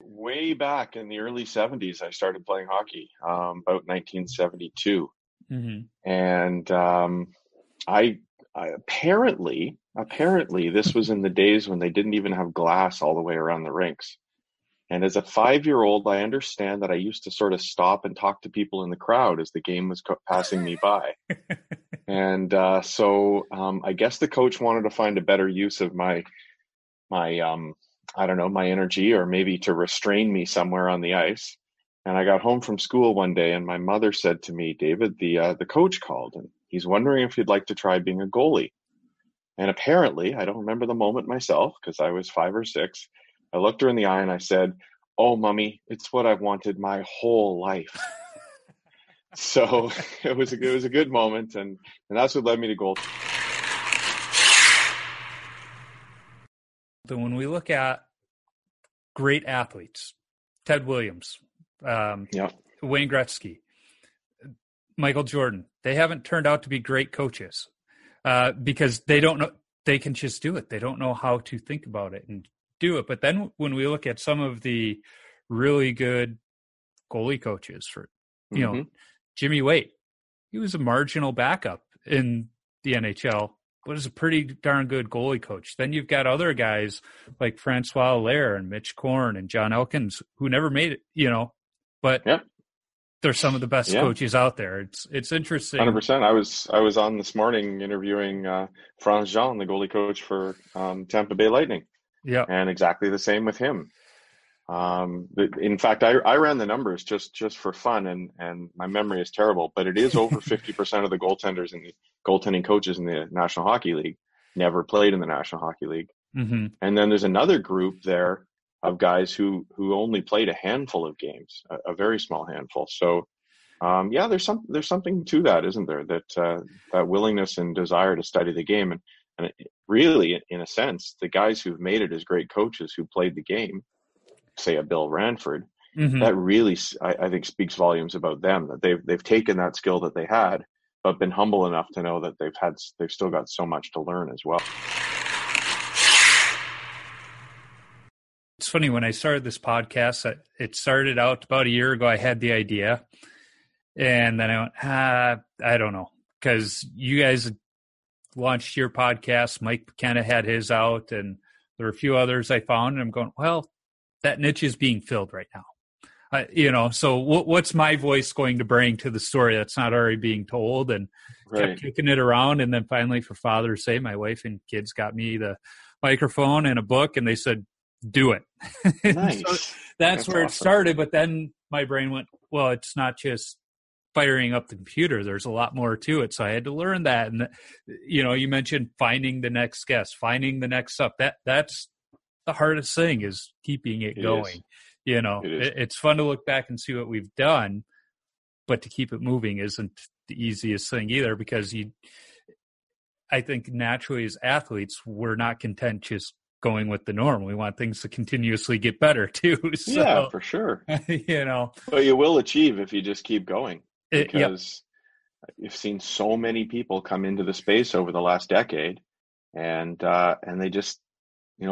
Way back in the early 70s, I started playing hockey, about 1972. Mm-hmm. And I apparently this was in the days when they didn't even have glass all the way around the rinks. And as a 5-year-old, I understand that I used to sort of stop and talk to people in the crowd as the game was passing me by. And so I guess the coach wanted to find a better use of my energy, or maybe to restrain me somewhere on the ice. And I got home from school one day, and my mother said to me, David, the coach called, and he's wondering if you'd like to try being a goalie. And apparently, I don't remember the moment myself because I was 5 or 6, I looked her in the eye and I said, oh, Mommy, it's what I've wanted my whole life. So it was a good moment, and that's what led me to goal. So when we look at great athletes, Ted Williams, Wayne Gretzky, Michael Jordan, they haven't turned out to be great coaches because they don't know. They can just do it. They don't know how to think about it and do it. But then when we look at some of the really good goalie coaches, for you know Jimmy Waite, he was a marginal backup in the NHL, but is a pretty darn good goalie coach. Then you've got other guys like Francois Allaire and Mitch Korn and John Elkins who never made it, but they're some of the best coaches out there. It's interesting. 100%. I was on this morning interviewing Franz Jean, the goalie coach for Tampa Bay Lightning. Yeah, and exactly the same with him. In fact, I ran the numbers just for fun, and my memory is terrible, but it is over 50% of the goaltenders and the goaltending coaches in the National Hockey League never played in the National Hockey League. Mm-hmm. And then there's another group there of guys who only played a handful of games, a very small handful. So, there's something to that, isn't there? That willingness and desire to study the game. And really, in a sense, the guys who've made it as great coaches who played the game, say a Bill Ranford, that really, I think, speaks volumes about them, that they've taken that skill that they had, but been humble enough to know that they've still got so much to learn as well. It's funny, when I started this podcast, it started out about a year ago, I had the idea, and then I went, I don't know, because you guys launched your podcast, Mike McKenna had his out, and there were a few others I found, and I'm going, well, that niche is being filled right now. So what's my voice going to bring to the story that's not already being told? And kept kicking it around, and then finally, for Father's Day, my wife and kids got me the microphone and a book, and they said, do it. Nice. So that's where awesome. It started, but then my brain went, well, it's not just firing up the computer, there's a lot more to it. So I had to learn that. And you mentioned finding the next guest, finding the next up. That's the hardest thing, is keeping it going. It's fun to look back and see what we've done, but to keep it moving isn't the easiest thing either, because I think naturally as athletes, we're not content just going with the norm. We want things to continuously get better too. So, yeah, for sure. But you will achieve if you just keep going. Because you've seen so many people come into the space over the last decade, and they just,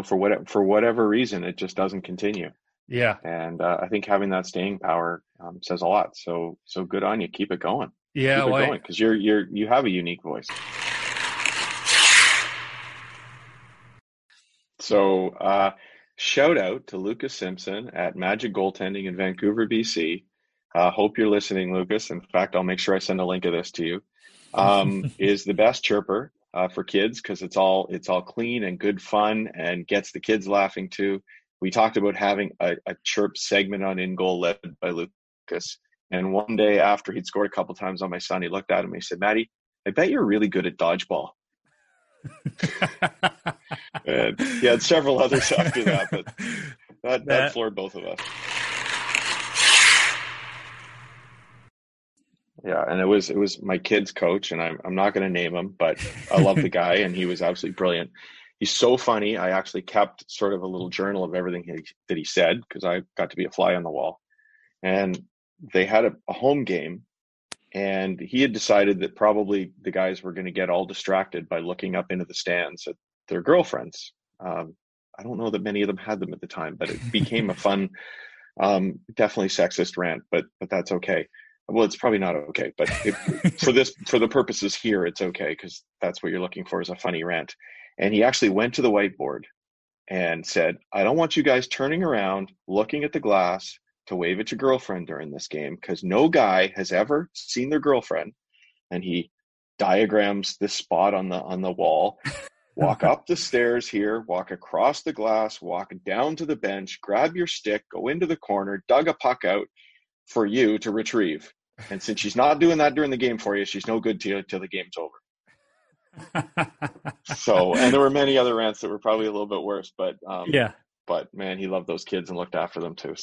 for whatever reason, it just doesn't continue. Yeah. And I think having that staying power says a lot. So good on you. Keep it going. Yeah. Keep it going, because you have a unique voice. So shout out to Lucas Simpson at Magic Goaltending in Vancouver, BC. Hope you're listening, Lucas. In fact, I'll make sure I send a link of this to you. Is the best chirper for kids, because it's all clean and good fun and gets the kids laughing too. We talked about having a chirp segment on In Goal led by Lucas. And one day after he'd scored a couple times on my son, he looked at him and he said, Maddie, I bet you're really good at dodgeball. And he had several others after that, but that floored both of us. Yeah, and it was my kid's coach, and I'm not going to name him, but I love the guy, and he was absolutely brilliant. He's so funny. I actually kept sort of a little journal of everything that he said, because I got to be a fly on the wall. and they had a home game, and he had decided that probably the guys were going to get all distracted by looking up into the stands at their girlfriends. I don't know that many of them had them at the time, but it became a fun, definitely sexist rant, but that's okay. Well, it's probably not okay, but for the purposes here, it's okay, because that's what you're looking for, is a funny rant. And he actually went to the whiteboard and said, I don't want you guys turning around, looking at the glass to wave at your girlfriend during this game, because no guy has ever seen their girlfriend. And he diagrams this spot on the wall. Walk up the stairs here, walk across the glass, walk down to the bench, grab your stick, go into the corner, dug a puck out for you to retrieve. And since she's not doing that during the game for you, she's no good to you till the game's over. So, and there were many other rants that were probably a little bit worse, but yeah. But man, he loved those kids and looked after them too.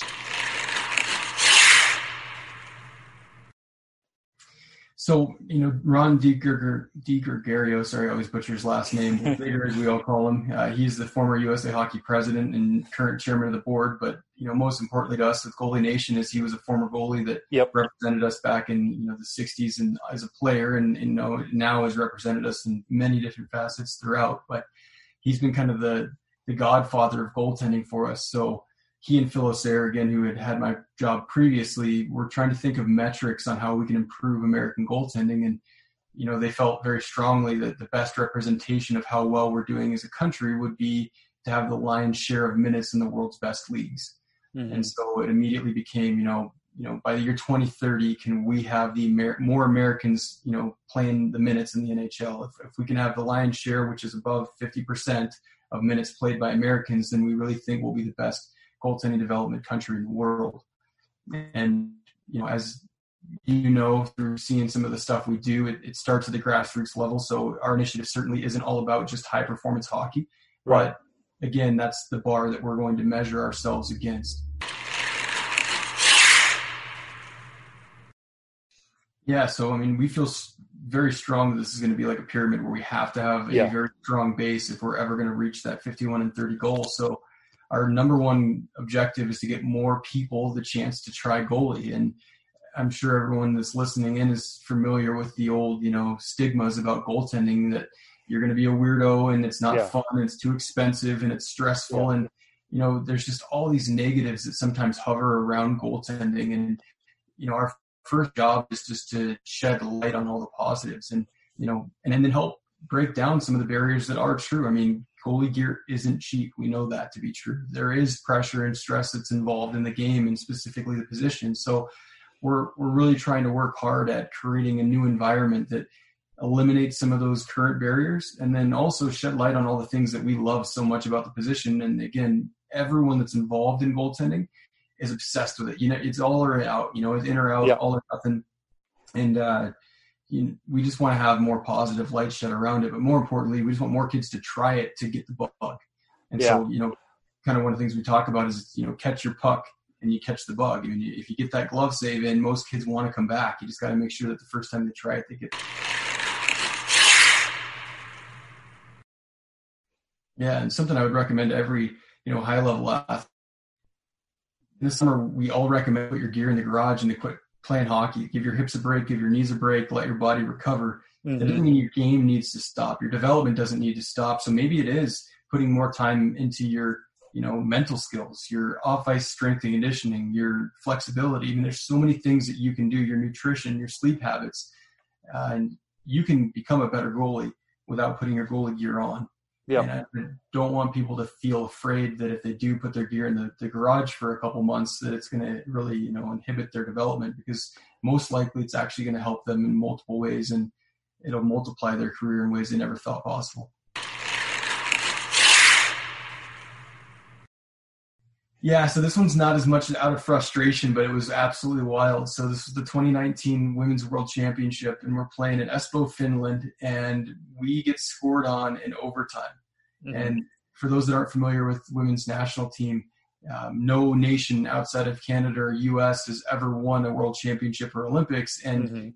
So, Ron DiGregorio, sorry, I always butcher his last name, later as we all call him. He's the former USA Hockey president and current chairman of the board. But, most importantly to us with Goalie Nation is he was a former goalie that represented us back in, the 60s and as a player, and now has represented us in many different facets throughout. But he's been kind of the godfather of goaltending for us. So he and Phil Auxerre, again, who had my job previously, were trying to think of metrics on how we can improve American goaltending. And, they felt very strongly that the best representation of how well we're doing as a country would be to have the lion's share of minutes in the world's best leagues. Mm-hmm. And so it immediately became, by the year 2030, can we have the more Americans, playing the minutes in the NHL? If we can have the lion's share, which is above 50% of minutes played by Americans, then we really think we'll be the best goaltending development country in the world. And, as you know, through seeing some of the stuff we do, it starts at the grassroots level. So our initiative certainly isn't all about just high performance hockey, right? But again, that's the bar that we're going to measure ourselves against. Yeah. So, we feel very strong that this is going to be like a pyramid where we have to have a very strong base if we're ever going to reach that 51-30 goal. So, our number one objective is to get more people the chance to try goalie. And I'm sure everyone that's listening in is familiar with the old, stigmas about goaltending, that you're going to be a weirdo and it's not fun and it's too expensive and it's stressful. And, there's just all these negatives that sometimes hover around goaltending. And, our first job is just to shed light on all the positives and, and then help break down some of the barriers that are true. Goalie gear isn't cheap. We know that to be true. There is pressure and stress that's involved in the game and specifically the position. So we're really trying to work hard at creating a new environment that eliminates some of those current barriers and then also shed light on all the things that we love so much about the position. And again, everyone that's involved in goaltending is obsessed with it. It's all or out, it's in or out, all or nothing. And, we just want to have more positive light shed around it, but more importantly, we just want more kids to try it, to get the bug. And so, kind of one of the things we talk about is, catch your puck and you catch the bug. If you get that glove save in, most kids want to come back. You just got to make sure that the first time they try it, they get it. Yeah. And something I would recommend to every, high level athlete. This summer, we all recommend put your gear in the garage and to quit playing hockey. Give your hips a break, give your knees a break, let your body recover. Mm-hmm. That doesn't mean your game needs to stop. Your development doesn't need to stop. So maybe it is putting more time into your, mental skills, your off-ice strength and conditioning, your flexibility. There's so many things that you can do, your nutrition, your sleep habits, and you can become a better goalie without putting your goalie gear on. Yeah. And I don't want people to feel afraid that if they do put their gear in the garage for a couple months, that it's going to really, inhibit their development, because most likely it's actually going to help them in multiple ways, and it'll multiply their career in ways they never thought possible. Yeah. So this one's not as much out of frustration, but it was absolutely wild. So this was the 2019 Women's World Championship, and we're playing in Espoo, Finland, and we get scored on in overtime. Mm-hmm. And for those that aren't familiar with women's national team, no nation outside of Canada or US has ever won a world championship or Olympics. And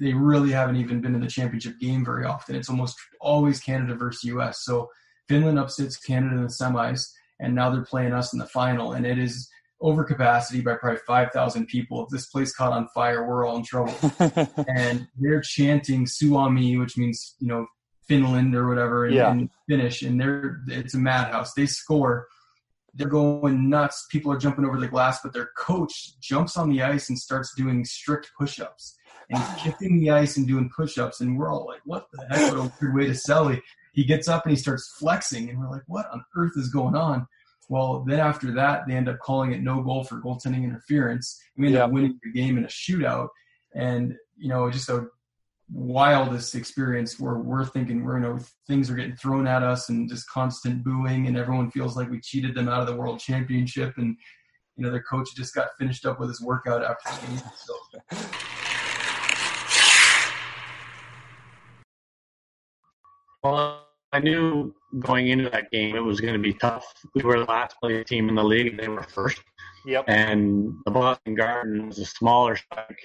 they really haven't even been in the championship game very often. It's almost always Canada versus US. So Finland upsets Canada in the semis, and now they're playing us in the final. And it is overcapacity by probably 5,000 people. If this place caught on fire, we're all in trouble. And they're chanting Suomi, which means, you know, Finland or whatever in Finnish. And it's a madhouse. They score. They're going nuts. People are jumping over the glass, but their coach jumps on the ice and starts doing strict push-ups. And he's kicking the ice and doing push-ups. And we're all like, what the heck? What a weird way to sell it. He gets up and he starts flexing. And we're like, what on earth is going on? Well, then after that, they end up calling it no goal for goaltending interference. We end up winning the game in a shootout. And, you know, just a wildest experience where we're thinking we're, you know, things are getting thrown at us and just constant booing, and everyone feels like we cheated them out of the world championship. And, you know, their coach just got finished up with his workout after the game. So. Well, I knew going into that game it was going to be tough. We were the last place team in the league, and they were first. Yep. And the Boston Garden was a smaller strike,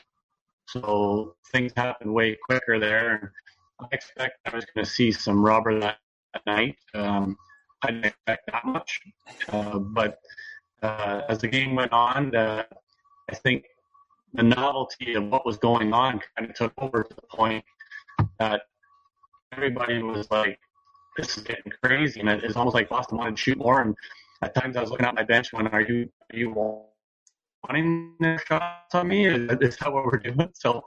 so things happened way quicker there. And I expect I was going to see some rubber that night. I didn't expect that much. But as the game went on, I think the novelty of what was going on kind of took over to the point that everybody was like, this is getting crazy. And it's almost like Boston wanted to shoot more. And at times I was looking at my bench going, are you wanting their shots on me? Is that what we're doing? So,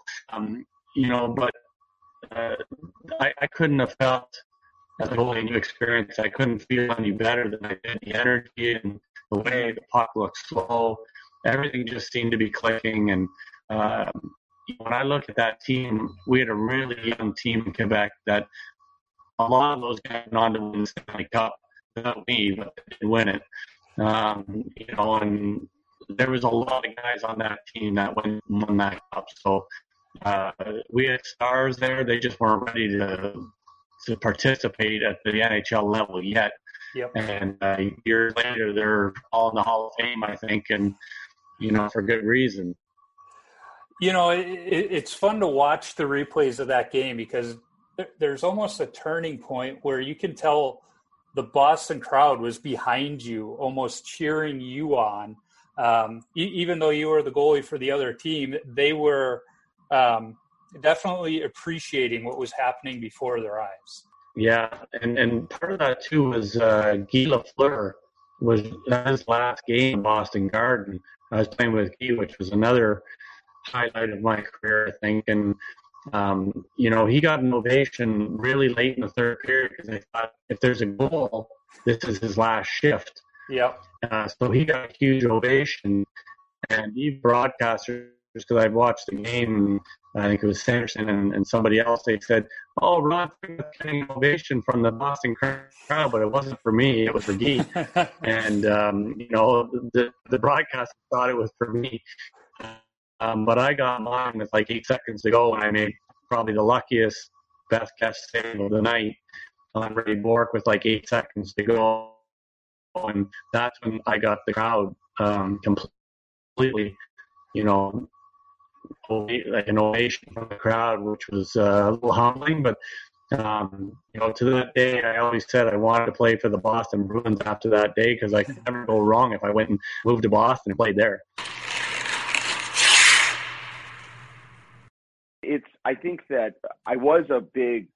you know, but I couldn't have felt as a whole new experience. I couldn't feel any better than I did. The energy and the way the puck looked slow, everything just seemed to be clicking. And when I look at that team, we had a really young team in Quebec that a lot of those guys went on to win the Stanley Cup. Not me, but they did win it. You know, and there was a lot of guys on that team that won that cup. So we had stars there. They just weren't ready to participate at the NHL level yet. Yep. And years later, they're all in the Hall of Fame, I think, and, you know, for good reason. You know, it's fun to watch the replays of that game because there's almost a turning point where you can tell the Boston crowd was behind you, almost cheering you on. Even though you were the goalie for the other team, they were definitely appreciating what was happening before their eyes. Yeah, and part of that too was Guy Lafleur was his last game in Boston Garden. I was playing with Guy, which was another highlight of my career, I think. And you know, he got an ovation really late in the third period because they thought if there's a goal, this is his last shift. Yeah. So he got a huge ovation, and the broadcasters, because I'd watched the game, I think it was Sanderson and somebody else, they said, "Oh, Ron got an ovation from the Boston crowd, but it wasn't for me; it was for Guy." And you know, the broadcasters thought it was for me, but I got mine with like 8 seconds to go, and I made probably the luckiest, best catch save of the night on Ray Bourque with like 8 seconds to go. And that's when I got the crowd completely, you know, like an ovation from the crowd, which was a little humbling. But, you know, to that day, I always said I wanted to play for the Boston Bruins after that day because I could never go wrong if I went and moved to Boston and played there. I think that I was a big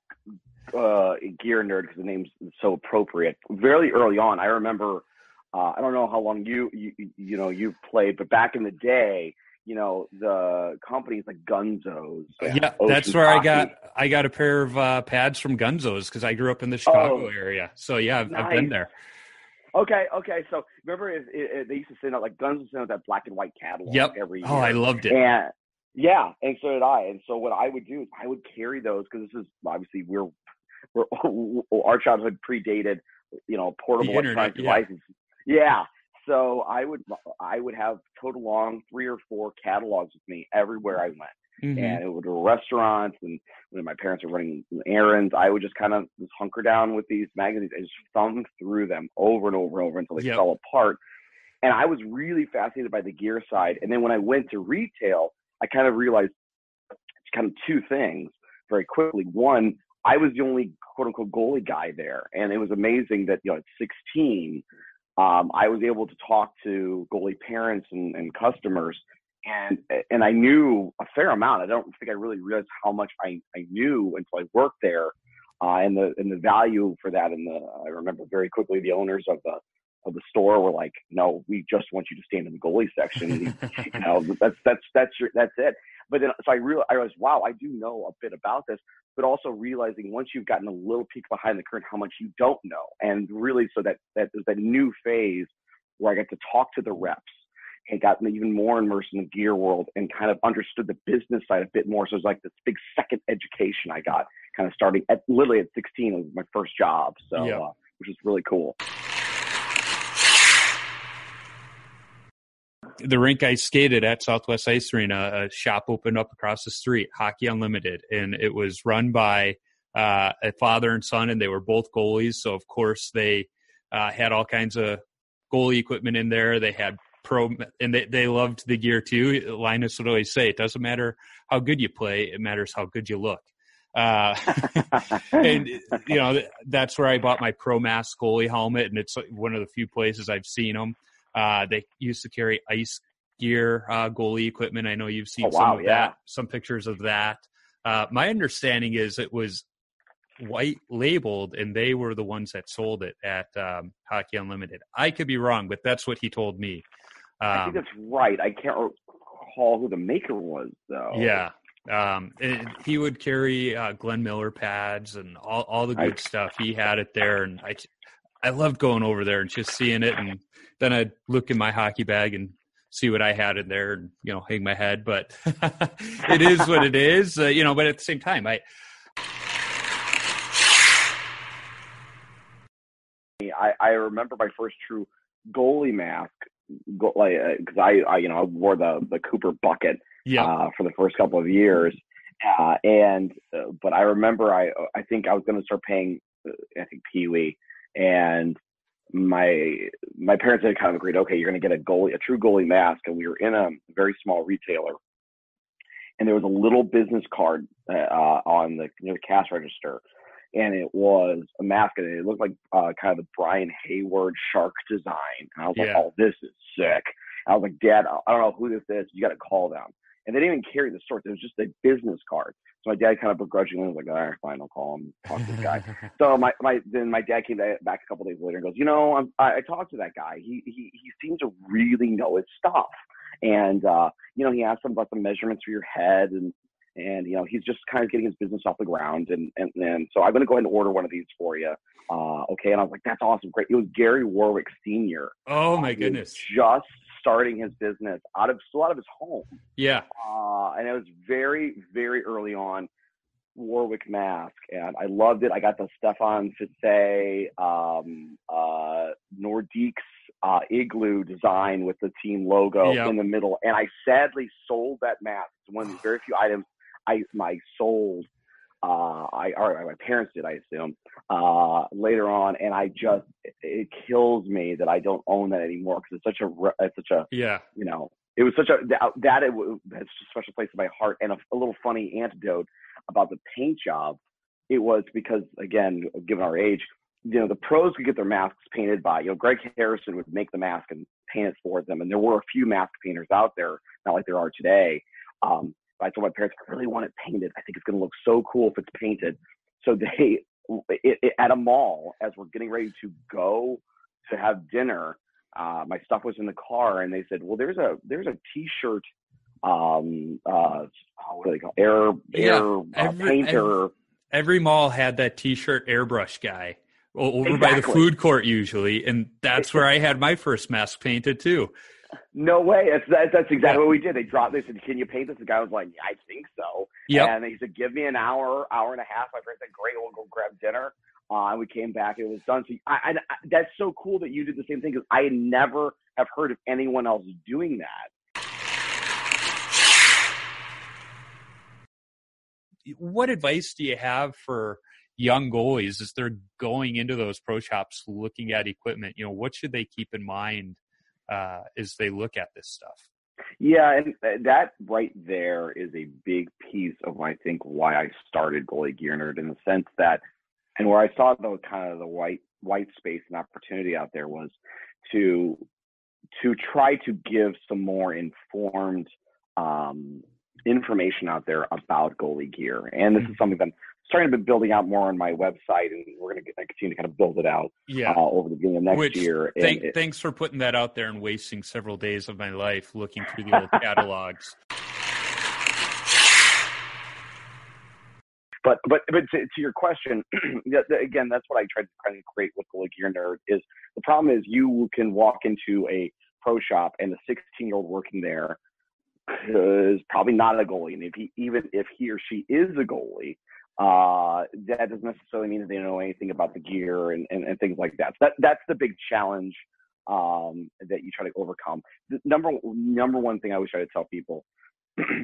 gear nerd because the name's so appropriate. Very early on, I remember I don't know how long you know you've played, but back in the day, you know, the companies like Gunzo's. Yeah, that's where Hockey. I got a pair of pads from Gunzo's because I grew up in the Chicago area. So yeah, nice. I've been there. Okay. So remember, they used to send out like Gunzo's sent out that black and white catalog. Yep. Every year. Oh, I loved it. And so did I. And so what I would do is I would carry those because this is obviously our childhood predated, you know, portable electronic devices. Yeah. So I would have towed along 3 or 4 catalogs with me everywhere I went. Mm-hmm. And it would go to restaurants, and when my parents were running errands, I would just kind of just hunker down with these magazines and just thumb through them over and over and over until they fell apart. And I was really fascinated by the gear side. And then when I went to retail, I kind of realized kind of 2 things very quickly. One, I was the only quote unquote goalie guy there. And it was amazing that, you know, at 16, I was able to talk to goalie parents and customers, and I knew a fair amount. I don't think I really realized how much I knew until I worked there, and the value for that. I remember very quickly the owners of the store were like, "No, we just want you to stand in the goalie section. You know, that's it." But then, so I realized, wow, I do know a bit about this, but also realizing once you've gotten a little peek behind the curtain, how much you don't know. And really, so that there's that new phase where I got to talk to the reps and got even more immersed in the gear world and kind of understood the business side a bit more. So it's like this big second education I got kind of starting literally at 16. It was my first job. So, yeah. Which is really cool. The rink I skated at, Southwest Ice Arena, a shop opened up across the street, Hockey Unlimited, and it was run by a father and son, and they were both goalies. So, of course, they had all kinds of goalie equipment in there. They had and they loved the gear too. Linus would always say, it doesn't matter how good you play, it matters how good you look. And, you know, that's where I bought my Pro Mask goalie helmet, and it's one of the few places I've seen them. They used to carry ice gear, goalie equipment. I know you've seen some of that, some pictures of that. My understanding is it was white labeled and they were the ones that sold it at Hockey Unlimited. I could be wrong, but that's what he told me. I think that's right. I can't recall who the maker was, though. Yeah. He would carry Glenn Miller pads and all the good stuff. He had it there, and I loved going over there and just seeing it. And then I'd look in my hockey bag and see what I had in there and, you know, hang my head. But it is what it is, you know, but at the same time, I remember my first true goalie mask, because I wore the Cooper bucket for the first couple of years. But I remember I think I was going to start paying, I think, Pee-wee. And my parents had kind of agreed, okay, you're going to get a true goalie mask. And we were in a very small retailer, and there was a little business card on the cash register, and it was a mask, and it looked like kind of the Brian Hayward shark design. And I was like, oh, this is sick. And I was like, Dad, I don't know who this is. You got to call them. And they didn't even carry the sort. It was just a business card. So my dad kind of begrudgingly was like, all right, fine, I'll call him, talk to this guy. So my dad came back a couple days later and goes, you know, I talked to that guy. He seems to really know his stuff. And, you know, he asked him about the measurements for your head. And you know, he's just kind of getting his business off the ground. And so I'm going to go ahead and order one of these for you. Okay. And I was like, that's awesome. Great. It was Gary Warwick Sr. Oh, my goodness. Just starting his business out of his home. Yeah. And it was very, very early on, Warwick mask. And I loved it. I got the Stefan Fisse Nordiques igloo design with the team logo in the middle. And I sadly sold that mask. It's one of the very few items my parents did, I assume, later on. And it kills me that I don't own that anymore. Cause it has a special place in my heart. And a little funny anecdote about the paint job. It was because, again, given our age, you know, the pros could get their masks painted by, you know, Greg Harrison would make the mask and paint it for them. And there were a few mask painters out there, not like there are today. I told my parents, I really want it painted. I think it's going to look so cool if it's painted. So at a mall, as we're getting ready to go to have dinner, my stuff was in the car, and they said, well, there's a t-shirt, what do they call it? Painter. Every mall had that t-shirt airbrush guy over by the food court usually. And that's where I had my first mask painted too. No way. That's exactly what we did. They said, can you paint this? The guy was like, yeah, I think so. Yep. And he said, give me an hour and a half. My friend said, great, we'll go grab dinner. And we came back and it was done. So I that's so cool that you did the same thing, because I never have heard of anyone else doing that. What advice do you have for young goalies as they're going into those pro shops looking at equipment? You know, what should they keep in mind as they look at this stuff? Yeah, and that right there is a big piece of, I think, why I started Goalie Gear Nerd, in the sense that, and where I saw the kind of the white space and opportunity out there, was to try to give some more informed information out there about goalie gear. And this is something that I'm starting to be building out more on my website, and we're going to continue to kind of build it out over the beginning of next year. Thanks for putting that out there and wasting several days of my life looking through the old catalogs. But to your question, again, that's what I tried to kind of create with the Gear Nerd. Is the problem is you can walk into a pro shop and the 16-year-old working there is probably not a goalie, and even if he or she is a goalie, that doesn't necessarily mean that they don't know anything about the gear and things like that. So that's the big challenge that you try to overcome. The number one thing I always try to tell people,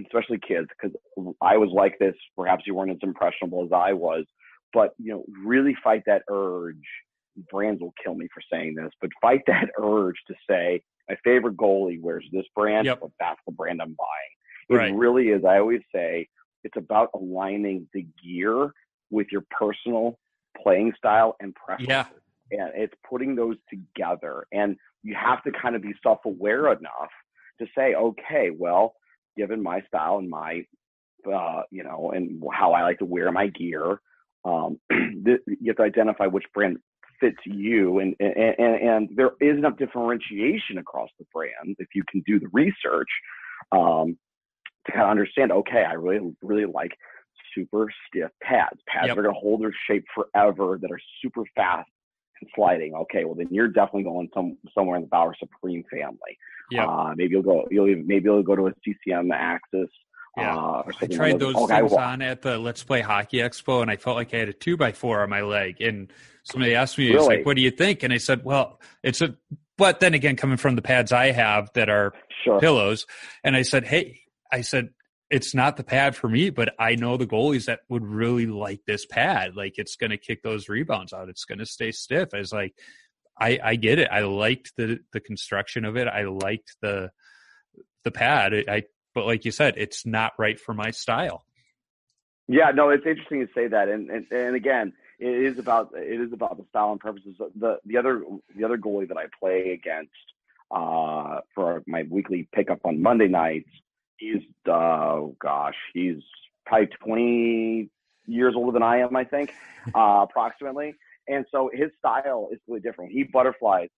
especially kids, because I was like this. Perhaps you weren't as impressionable as I was, but really fight that urge. Brands will kill me for saying this, but fight that urge to say, my favorite goalie wears this brand, but that's the brand I'm buying. It really is. I always say it's about aligning the gear with your personal playing style and preferences. And it's putting those together. And you have to kind of be self-aware enough to say, okay, well, given my style and my, and how I like to wear my gear, you have to identify which brand fits you. And there is enough differentiation across the brands if you can do the research to kind of understand, okay, I really like super stiff pads. Pads are going to hold their shape forever that are super fast and sliding. Okay, well then you're definitely going somewhere in the Bauer Supreme family. Maybe you'll go to a CCM Axis. I tried those things on at the Let's Play Hockey Expo, and I felt like I had a 2x4 on my leg. And somebody asked me, "It's like, what do you think?" And I said, "Well, it's a." But then again, coming from the pads I have that are pillows, and I said, "Hey, it's not the pad for me, but I know the goalies that would really like this pad. Like, it's going to kick those rebounds out. It's going to stay stiff." I was like, "I get it. I liked the construction of it. I liked the pad. But like you said, it's not right for my style." Yeah, no, it's interesting you say that, and again, it is about the style and purposes. The other goalie that I play against for my weekly pickup on Monday nights, he's probably 20 years older than I am, I think, approximately, and so his style is really different. He butterflies.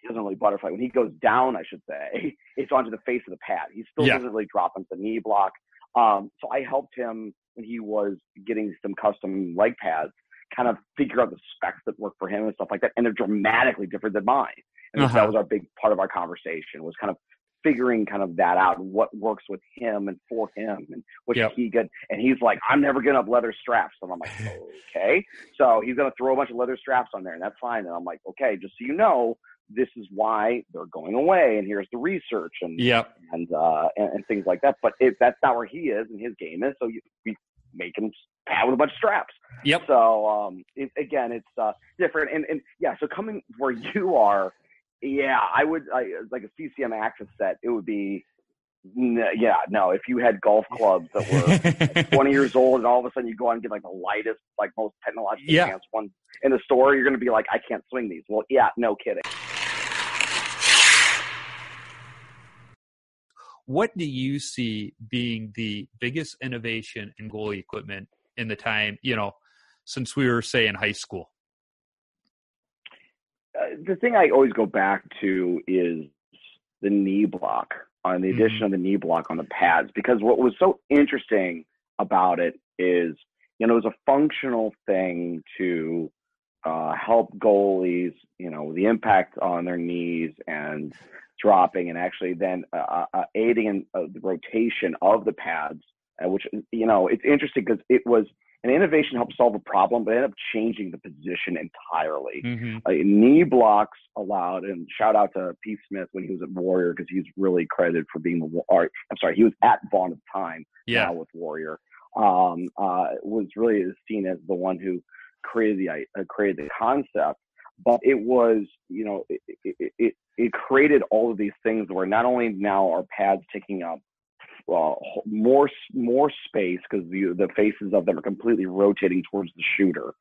He doesn't really butterfly. When he goes down, I should say, it's onto the face of the pad. He still doesn't really drop into the knee block. So I helped him when he was getting some custom leg pads, kind of figure out the specs that work for him and stuff like that. And they're dramatically different than mine. And that was our big part of our conversation, was kind of figuring kind of that out, and what works with him and for him, and what he got. And he's like, "I'm never getting up leather straps." And I'm like, okay. So he's going to throw a bunch of leather straps on there, and that's fine. And I'm like, okay, just so you know, this is why they're going away, and here's the research and things like that. But if that's not where he is and his game is, so we make him pad with a bunch of straps. Yep. So it's different. So coming where you are, I would like a CCM Axis set. It would be, if you had golf clubs that were 20 years old, and all of a sudden you go out and get like the lightest, like most technologically advanced one in the store, you're going to be like, "I can't swing these." Well, no kidding. What do you see being the biggest innovation in goalie equipment in the time, since we were, say, in high school? The thing I always go back to is the knee block, on the addition of the knee block on the pads, because what was so interesting about it is, it was a functional thing to help goalies, the impact on their knees and dropping, and actually then aiding in the rotation of the pads, which, it's interesting because it was an innovation, helped solve a problem, but ended up changing the position entirely. Knee blocks allowed, and shout out to P. Smith when he was at Warrior, because he's really credited for being he was at Vaughn at the time, now with Warrior, was really seen as the one who created the concept. But it was, it created all of these things where not only now are pads taking up more space, because the faces of them are completely rotating towards the shooter,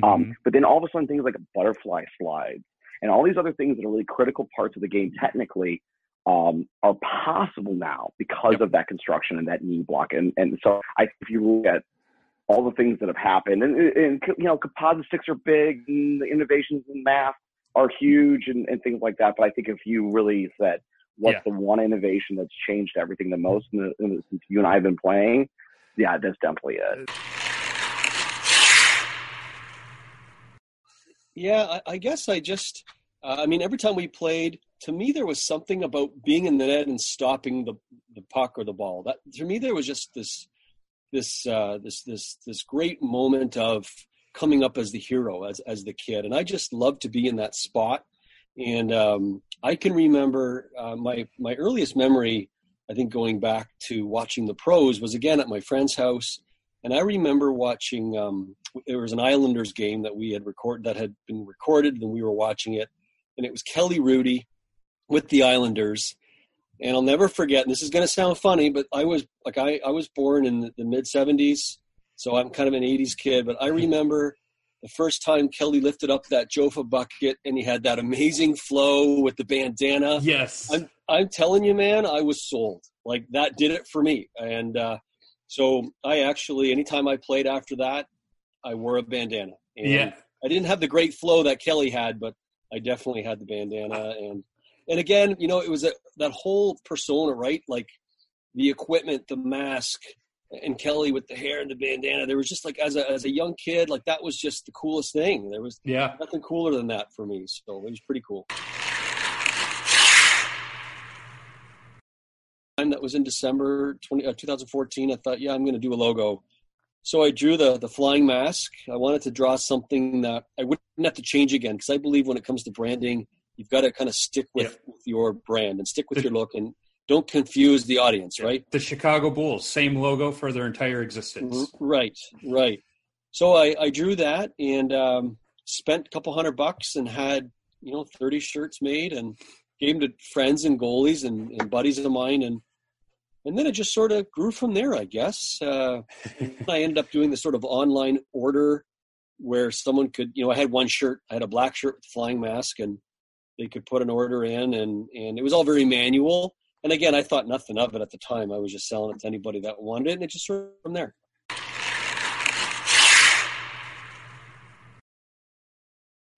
but then all of a sudden things like butterfly slides and all these other things that are really critical parts of the game technically are possible now because of that construction and that knee block. And so if you look at all the things that have happened, and you know, composite sticks are big, and the innovations in math are huge, and things like that. But I think if you really said, what's the one innovation that's changed everything the most since you and I have been playing? Yeah, that's definitely it. Yeah, I guess I just, I mean, every time we played, to me, there was something about being in the net and stopping the puck or the ball. That, to me, there was just this great moment of coming up as the hero, as the kid. And I just loved to be in that spot. And I can remember my earliest memory, I think going back to watching the pros, was again at my friend's house. And I remember watching, there was an Islanders game that we had recorded, that had been recorded, and we were watching it. And it was Kelly Rudy with the Islanders. And I'll never forget, and this is going to sound funny, but I was like, I was born in the mid-'70s, so I'm kind of an 80s kid. But I remember the first time Kelly lifted up that Jofa bucket and he had that amazing flow with the bandana. Yes. I'm telling you, man, I was sold. Like, that did it for me. And so I actually, anytime I played after that, I wore a bandana. And yeah. I didn't have the great flow that Kelly had, but I definitely had the bandana. And again, you know, it was that whole persona, right? Like the equipment, the mask, and Kelly with the hair and the bandana. There was just like, as a young kid, like that was just the coolest thing. There was nothing cooler than that for me. So it was pretty cool. That was in December 2014. I thought, I'm going to do a logo. So I drew the flying mask. I wanted to draw something that I wouldn't have to change again, because I believe when it comes to branding, you've got to kind of stick with your brand and stick with your look, and don't confuse the audience, right? The Chicago Bulls, same logo for their entire existence. Right. So I drew that and spent a couple $100 and had, 30 shirts made and gave them to friends and goalies and buddies of mine. And then it just sort of grew from there, I guess. I ended up doing this sort of online order where someone could, I had one shirt. I had a black shirt with a flying mask, and they could put an order in, and it was all very manual. And again, I thought nothing of it at the time. I was just selling it to anybody that wanted it, and it just sort of from there.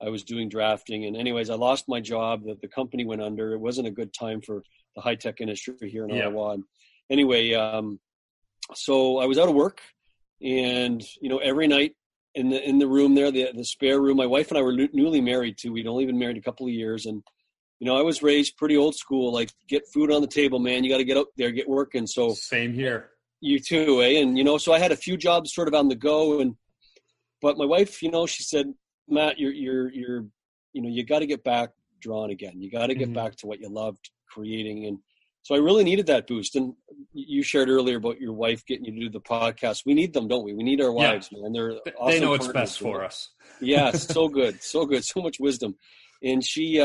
I was doing drafting, and anyways, I lost my job. The company went under. It wasn't a good time for the high-tech industry here in Ottawa. And anyway, so I was out of work, and every night in the room there, the spare room, my wife and I were newly married too. We'd only been married a couple of years, and I was raised pretty old school, like get food on the table, man. You got to get out there, get working. So same here. You too, eh? And so I had a few jobs sort of on the go, but my wife, she said, Matt, you're you got to get back drawn again. You got to get back to what you loved creating. And so I really needed that boost. And you shared earlier about your wife getting you to do the podcast. We need them, don't we? We need our wives, man. They're awesome. They know what's best for us. Yeah. So good. So much wisdom. And she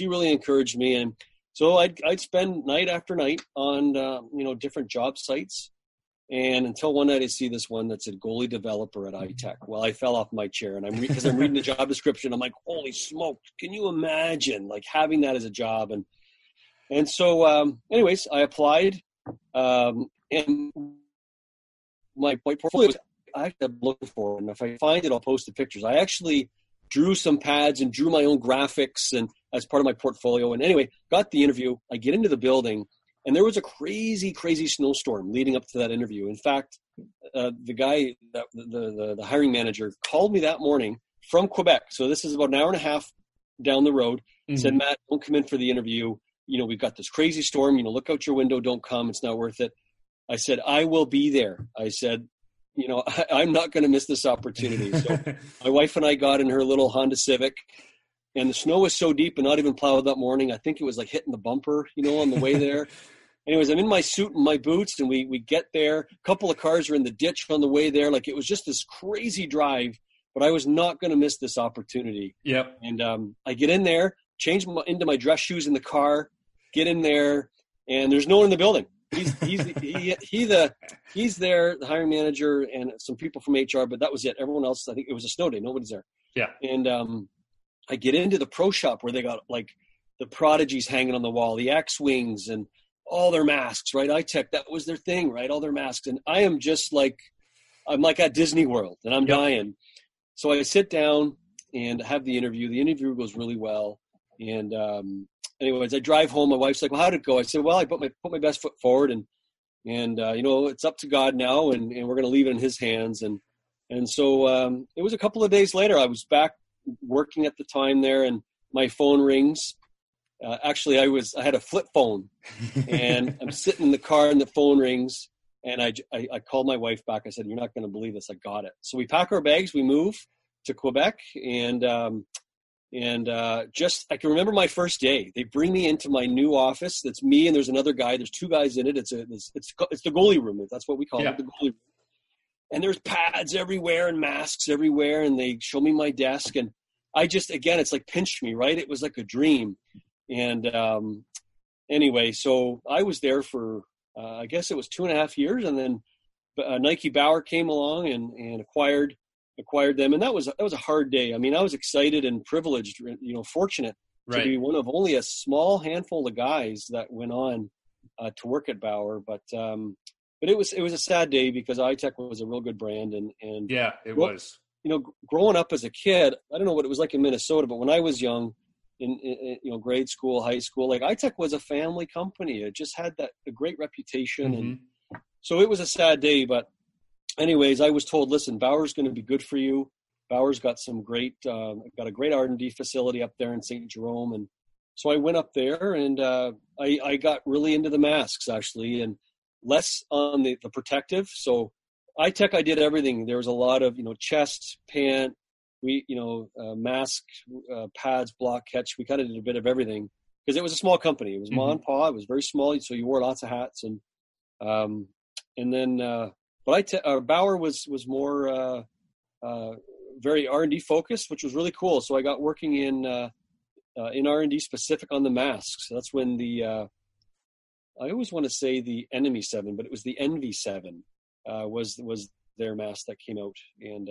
really encouraged me. And so I'd spend night after night on, different job sites. And until one night I see this one that said goalie developer at iTech. Well, I fell off my chair, and because I'm reading the job description. I'm like, holy smoke, can you imagine like having that as a job? And so anyways, I applied, and my portfolio was I'm looking for. And if I find it, I'll post the pictures. I actually drew some pads and drew my own graphics and as part of my portfolio. And anyway, got the interview. I get into the building. And there was a crazy, crazy snowstorm leading up to that interview. In fact, the guy, the hiring manager, called me that morning from Quebec. So this is about an hour and a half down the road. Said, Matt, don't come in for the interview. We've got this crazy storm. Look out your window. Don't come. It's not worth it. I said, I will be there. I said, I'm not going to miss this opportunity. So my wife and I got in her little Honda Civic. And the snow was so deep and not even plowed that morning. I think it was like hitting the bumper, on the way there. Anyways, I'm in my suit and my boots, and we get there. A couple of cars are in the ditch on the way there. Like, it was just this crazy drive, but I was not going to miss this opportunity. Yep. And I get in there, change into my dress shoes in the car, get in there, and there's no one in the building. He's there, the hiring manager, and some people from HR, but that was it. Everyone else, I think it was a snow day. Nobody's there. Yeah. And I get into the pro shop where they got like the Prodigies hanging on the wall, the X-Wings and all their masks, right? iTech, that was their thing, right? All their masks. And I am just like, I'm like at Disney World and I'm dying. So I sit down and have the interview. The interview goes really well. And anyways, I drive home. My wife's like, well, how'd it go? I said, well, I put my best foot forward and you know, it's up to God now and we're going to leave it in his hands. And so it was a couple of days later, I was back working at the time there and my phone rings. Actually, I had a flip phone and I'm sitting in the car and the phone rings and I called my wife back. I said, you're not going to believe this. I got it. So we pack our bags, we move to Quebec and just, I can remember my first day. They bring me into my new office. That's me. And there's another guy, there's two guys in it. It's the goalie room. That's what we call it, the goalie room. And there's pads everywhere and masks everywhere. And they show me my desk and I just, again, it's like pinched me, right? It was like a dream. And anyway, so I was there for, I guess it was 2.5 years. And then Nike Bauer came along and acquired them. And that was a hard day. I mean, I was excited and privileged, you know, fortunate to be one of only a small handful of guys that went on to work at Bauer. But it was a sad day because iTech was a real good brand. And yeah, it was, you know, growing up as a kid, I don't know what it was like in Minnesota, but when I was young in you know, grade school, high school, like iTech was a family company. It just had a great reputation. Mm-hmm. And so it was a sad day, but anyways, I was told, listen, Bauer's going to be good for you. Bauer's got a great R&D facility up there in St. Jerome. And so I went up there and I got really into the masks actually and less on the protective. So iTech, I did everything. There was a lot of, you know, chest, pant, mask, pads, block, catch. We kind of did a bit of everything because it was a small company. It was ma and pa. It was very small. So you wore lots of hats but Bauer was more very R&D focused, which was really cool. So I got working in R&D specific on the masks. That's when I always want to say the Enemy 7, but it was the Envy 7 was their mask that came out. And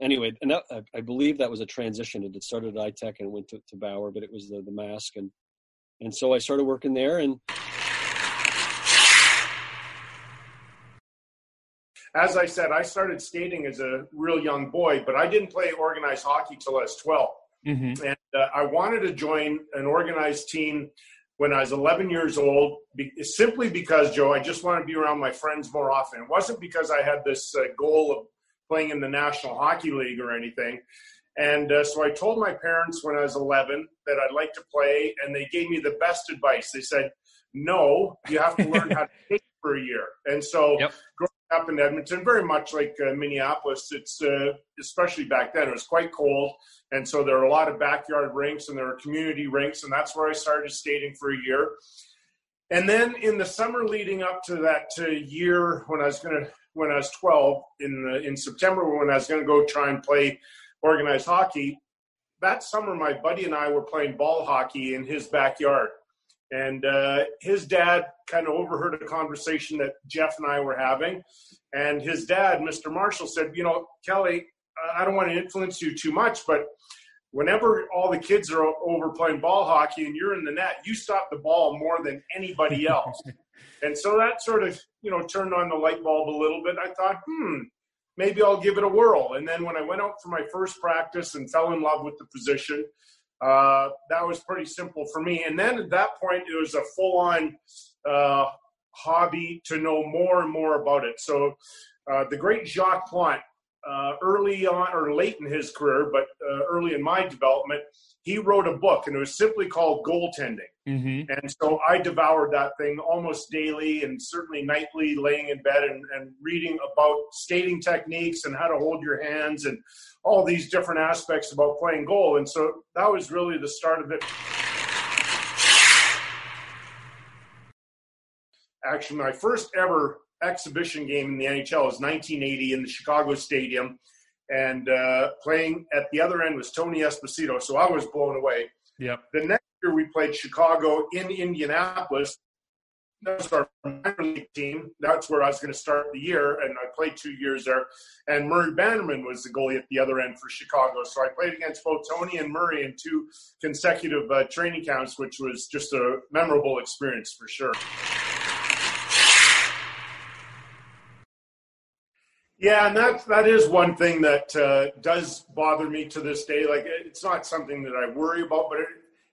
anyway, and that, I believe that was a transition. It started at iTech and went to Bauer, but it was the mask. And so I started working there and. As I said, I started skating as a real young boy, but I didn't play organized hockey till I was 12. Mm-hmm. And I wanted to join an organized team when I was 11 years old, simply because, Joe, I just wanted to be around my friends more often. It wasn't because I had this goal of playing in the National Hockey League or anything. And so I told my parents when I was 11 that I'd like to play, and they gave me the best advice. They said, no, you have to learn how to skate for a year. And so up in Edmonton, very much like Minneapolis, it's especially back then, it was quite cold, and so there were a lot of backyard rinks and there were community rinks, and that's where I started skating for a year. And then in the summer leading up to that year, when I was 12 in September, when I was gonna go try and play organized hockey, that summer my buddy and I were playing ball hockey in his backyard. And his dad kind of overheard a conversation that Jeff and I were having. And his dad, Mr. Marshall, said, you know, Kelly, I don't want to influence you too much, but whenever all the kids are over playing ball hockey and you're in the net, you stop the ball more than anybody else. And so that sort of, you know, turned on the light bulb a little bit. I thought, maybe I'll give it a whirl. And then when I went out for my first practice and fell in love with the position, that was pretty simple for me. And then at that point, it was a full-on hobby to know more and more about it. So the great Jacques Plante, early on or late in his career, but early in my development, he wrote a book, and it was simply called Goaltending. Mm-hmm. And so I devoured that thing almost daily and certainly nightly, laying in bed and reading about skating techniques and how to hold your hands and all these different aspects about playing goal. And so that was really the start of it. Actually, my first ever exhibition game in the NHL was 1980 in the Chicago Stadium, and playing at the other end was Tony Esposito, so I was blown away. Yep. The next year we played Chicago in Indianapolis, That's our minor league team. That's where I was going to start the year, and I played 2 years there. And Murray Bannerman was the goalie at the other end for Chicago. So I played against both Tony and Murray in two consecutive training camps, which was just a memorable experience for sure. Yeah, and that is one thing that does bother me to this day. Like, it's not something that I worry about, but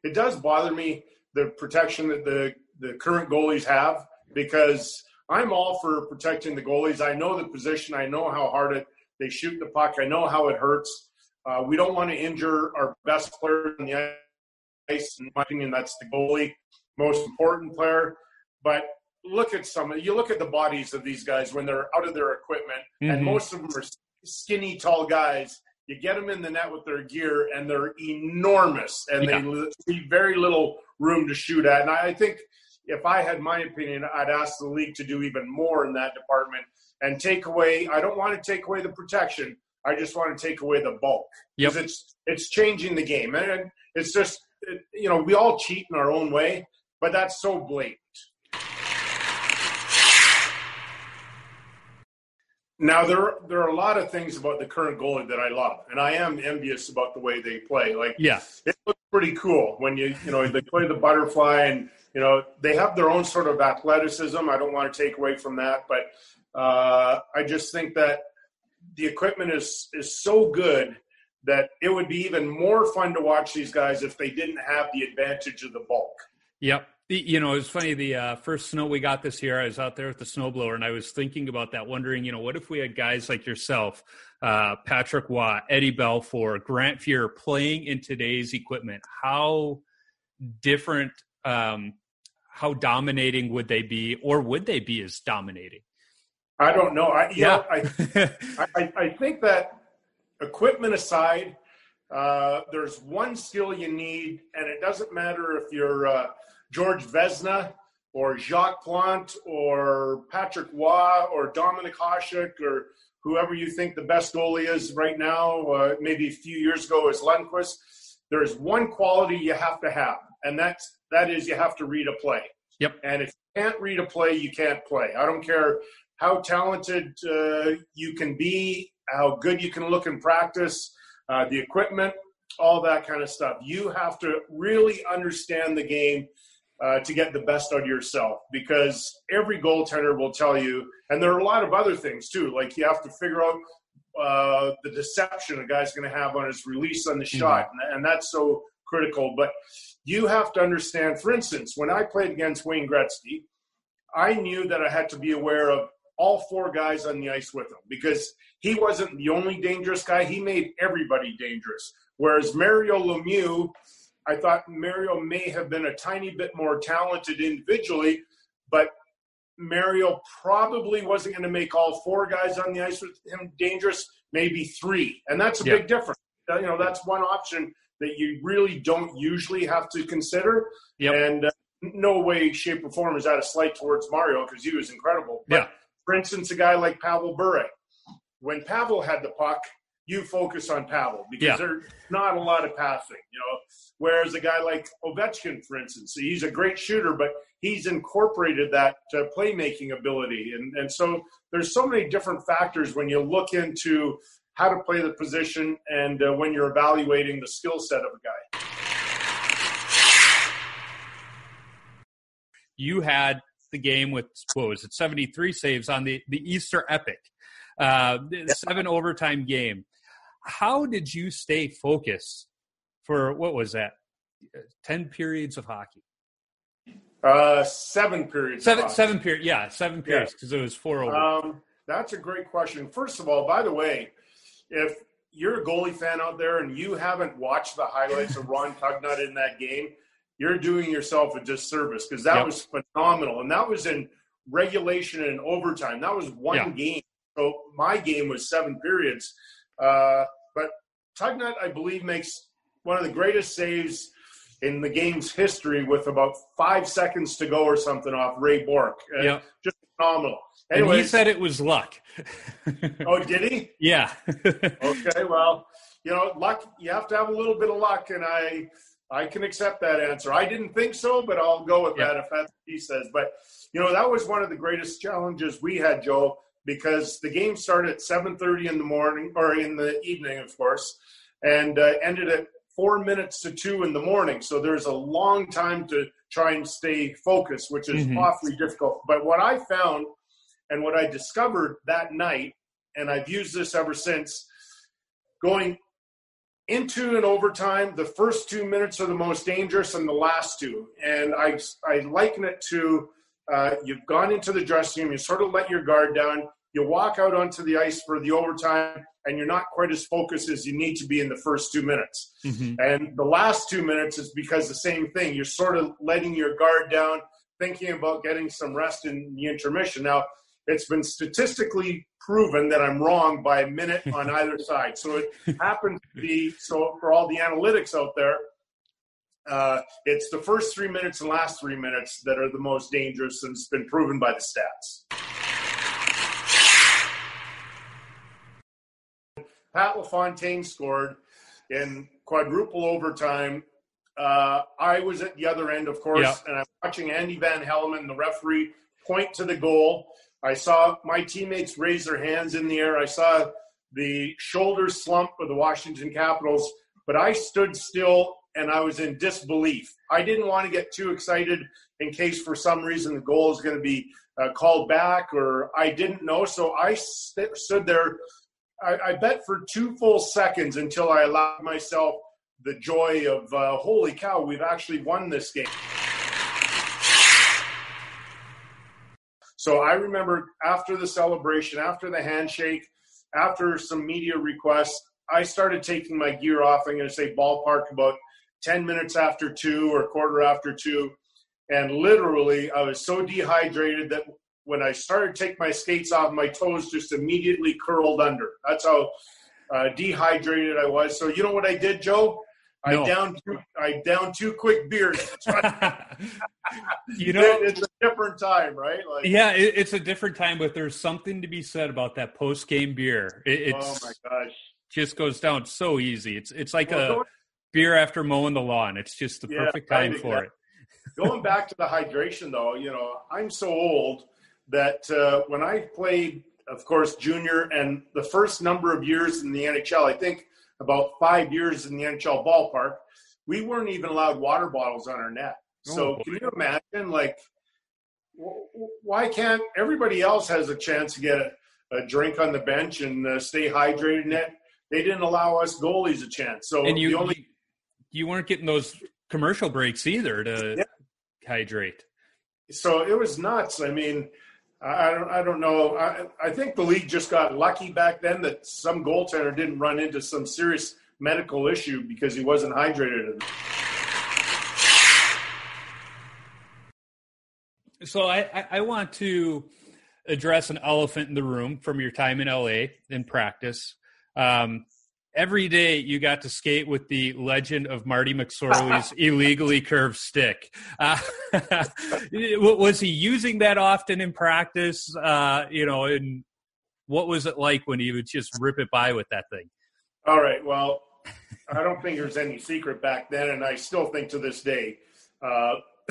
it does bother me, the protection that the current goalies have, because I'm all for protecting the goalies. I know the position. I know how hard they shoot the puck. I know how it hurts. We don't want to injure our best player on the ice. In my opinion, that's the goalie, most important player. But you look at the bodies of these guys when they're out of their equipment, mm-hmm. and most of them are skinny, tall guys. You get them in the net with their gear, and they're enormous, and they leave very little room to shoot at. And I think if I had my opinion, I'd ask the league to do even more in that department and take away – I don't want to take away the protection. I just want to take away the bulk, because it's changing the game. And it's just – we all cheat in our own way, but that's so blatant. Now, there are a lot of things about the current goalie that I love, and I am envious about the way they play. Like, it looks pretty cool when they play the butterfly, and they have their own sort of athleticism. I don't want to take away from that, but I just think that the equipment is so good that it would be even more fun to watch these guys if they didn't have the advantage of the bulk. Yep. It was funny, the first snow we got this year, I was out there with the snowblower, and I was thinking about that, wondering, what if we had guys like yourself, Patrick Waugh, Eddie Belfour, Grant Fuhr playing in today's equipment? How different, how dominating would they be, or would they be as dominating? I don't know. I think that, equipment aside, there's one skill you need, and it doesn't matter if you're George Vezina or Jacques Plante or Patrick Waugh or Dominik Hasek or whoever you think the best goalie is right now, maybe a few years ago is Lundqvist. There is one quality you have to have, and that is you have to read a play. Yep. And if you can't read a play, you can't play. I don't care how talented you can be, how good you can look in practice, the equipment, all that kind of stuff. You have to really understand the game to get the best out of yourself, because every goaltender will tell you, and there are a lot of other things too, like you have to figure out the deception a guy's going to have on his release on the shot, and that's so critical. But you have to understand, for instance, when I played against Wayne Gretzky, I knew that I had to be aware of all four guys on the ice with him, because he wasn't the only dangerous guy. He made everybody dangerous. Whereas Mario Lemieux, I thought Mario may have been a tiny bit more talented individually, but Mario probably wasn't going to make all four guys on the ice with him dangerous, maybe three. And that's a big difference. That's one option that you really don't usually have to consider. Yep. And no way, shape, or form is that a slight towards Mario, because he was incredible. But for instance, a guy like Pavel Bure, when Pavel had the puck, you focus on Pavel, because there's not a lot of passing, Whereas a guy like Ovechkin, for instance, he's a great shooter, but he's incorporated that playmaking ability. And so there's so many different factors when you look into how to play the position and when you're evaluating the skill set of a guy. You had the game with, 73 saves on the Easter epic, 7-overtime game. How did you stay focused for, 10 periods of hockey? 7 periods. Seven periods, because it was 4 over. That's a great question. First of all, by the way, if you're a goalie fan out there and you haven't watched the highlights of Ron Tugnut in that game, you're doing yourself a disservice, because that was phenomenal. And that was in regulation and overtime. That was one game. So my game was 7 periods. But Tugnut, I believe, makes one of the greatest saves in the game's history with about 5 seconds to go or something off Ray Bourque. Just phenomenal. Anyways, and he said it was luck. Oh, did he? Yeah. Okay, well, luck, you have to have a little bit of luck, and I can accept that answer. I didn't think so, but I'll go with that if that's what he says. But, you know, that was one of the greatest challenges we had, Joe, because the game started at 7:30 in the morning, or in the evening, of course, and ended at 4 minutes to 2 in the morning. So there's a long time to try and stay focused, which is awfully difficult. But what I found and what I discovered that night, and I've used this ever since, going into an overtime, the first 2 minutes are the most dangerous and the last two. And I liken it to you've gone into the dressing room, you sort of let your guard down, you walk out onto the ice for the overtime, and you're not quite as focused as you need to be in the first 2 minutes. And the last 2 minutes is because the same thing. You're sort of letting your guard down, thinking about getting some rest in the intermission. Now, it's been statistically proven that I'm wrong by a minute on either side. So it happens to be, so for all the analytics out there, it's the first 3 minutes and last 3 minutes that are the most dangerous, and it's been proven by the stats. Pat LaFontaine scored in quadruple overtime. I was at the other end, of course, and I'm watching Andy Van Hellman, the referee, point to the goal. I saw my teammates raise their hands in the air. I saw the shoulder slump of the Washington Capitals, but I stood still and I was in disbelief. I didn't want to get too excited in case for some reason the goal is going to be called back, or I didn't know. So I stood there, I bet, for 2 full seconds until I allowed myself the joy of, holy cow, we've actually won this game. So I remember after the celebration, after the handshake, after some media requests, I started taking my gear off. I'm going to say ballpark about 10 minutes after 2 or quarter after 2. And literally I was so dehydrated that when I started to take my skates off, my toes just immediately curled under. That's how dehydrated I was. So you know what I did, Joe? No. I downed two quick beers. You know, it's a different time, right? Like, yeah, it's a different time, but there's something to be said about that post-game beer. It's, oh my gosh, just goes down so easy. It's like a beer after mowing the lawn. It's just the perfect time for it. Going back to the hydration, though, you know, I'm so old that when I played, of course, junior, and the first number of years in the NHL, I think about 5 years in the NHL ballpark, we weren't even allowed water bottles on our net. So can you imagine, like, why can't everybody else has a chance to get a drink on the bench and stay hydrated? And they didn't allow us goalies a chance. So and you weren't getting those commercial breaks either to hydrate. So it was nuts. I mean, I don't know. I think the league just got lucky back then that some goaltender didn't run into some serious medical issue because he wasn't hydrated. So I want to address an elephant in the room from your time in LA in practice. Every day you got to skate with the legend of Marty McSorley's illegally curved stick. Was he using that often in practice? You know, and what was it like when he would just rip it by with that thing? All right. Well, I don't think there's any secret back then, and I still think to this day,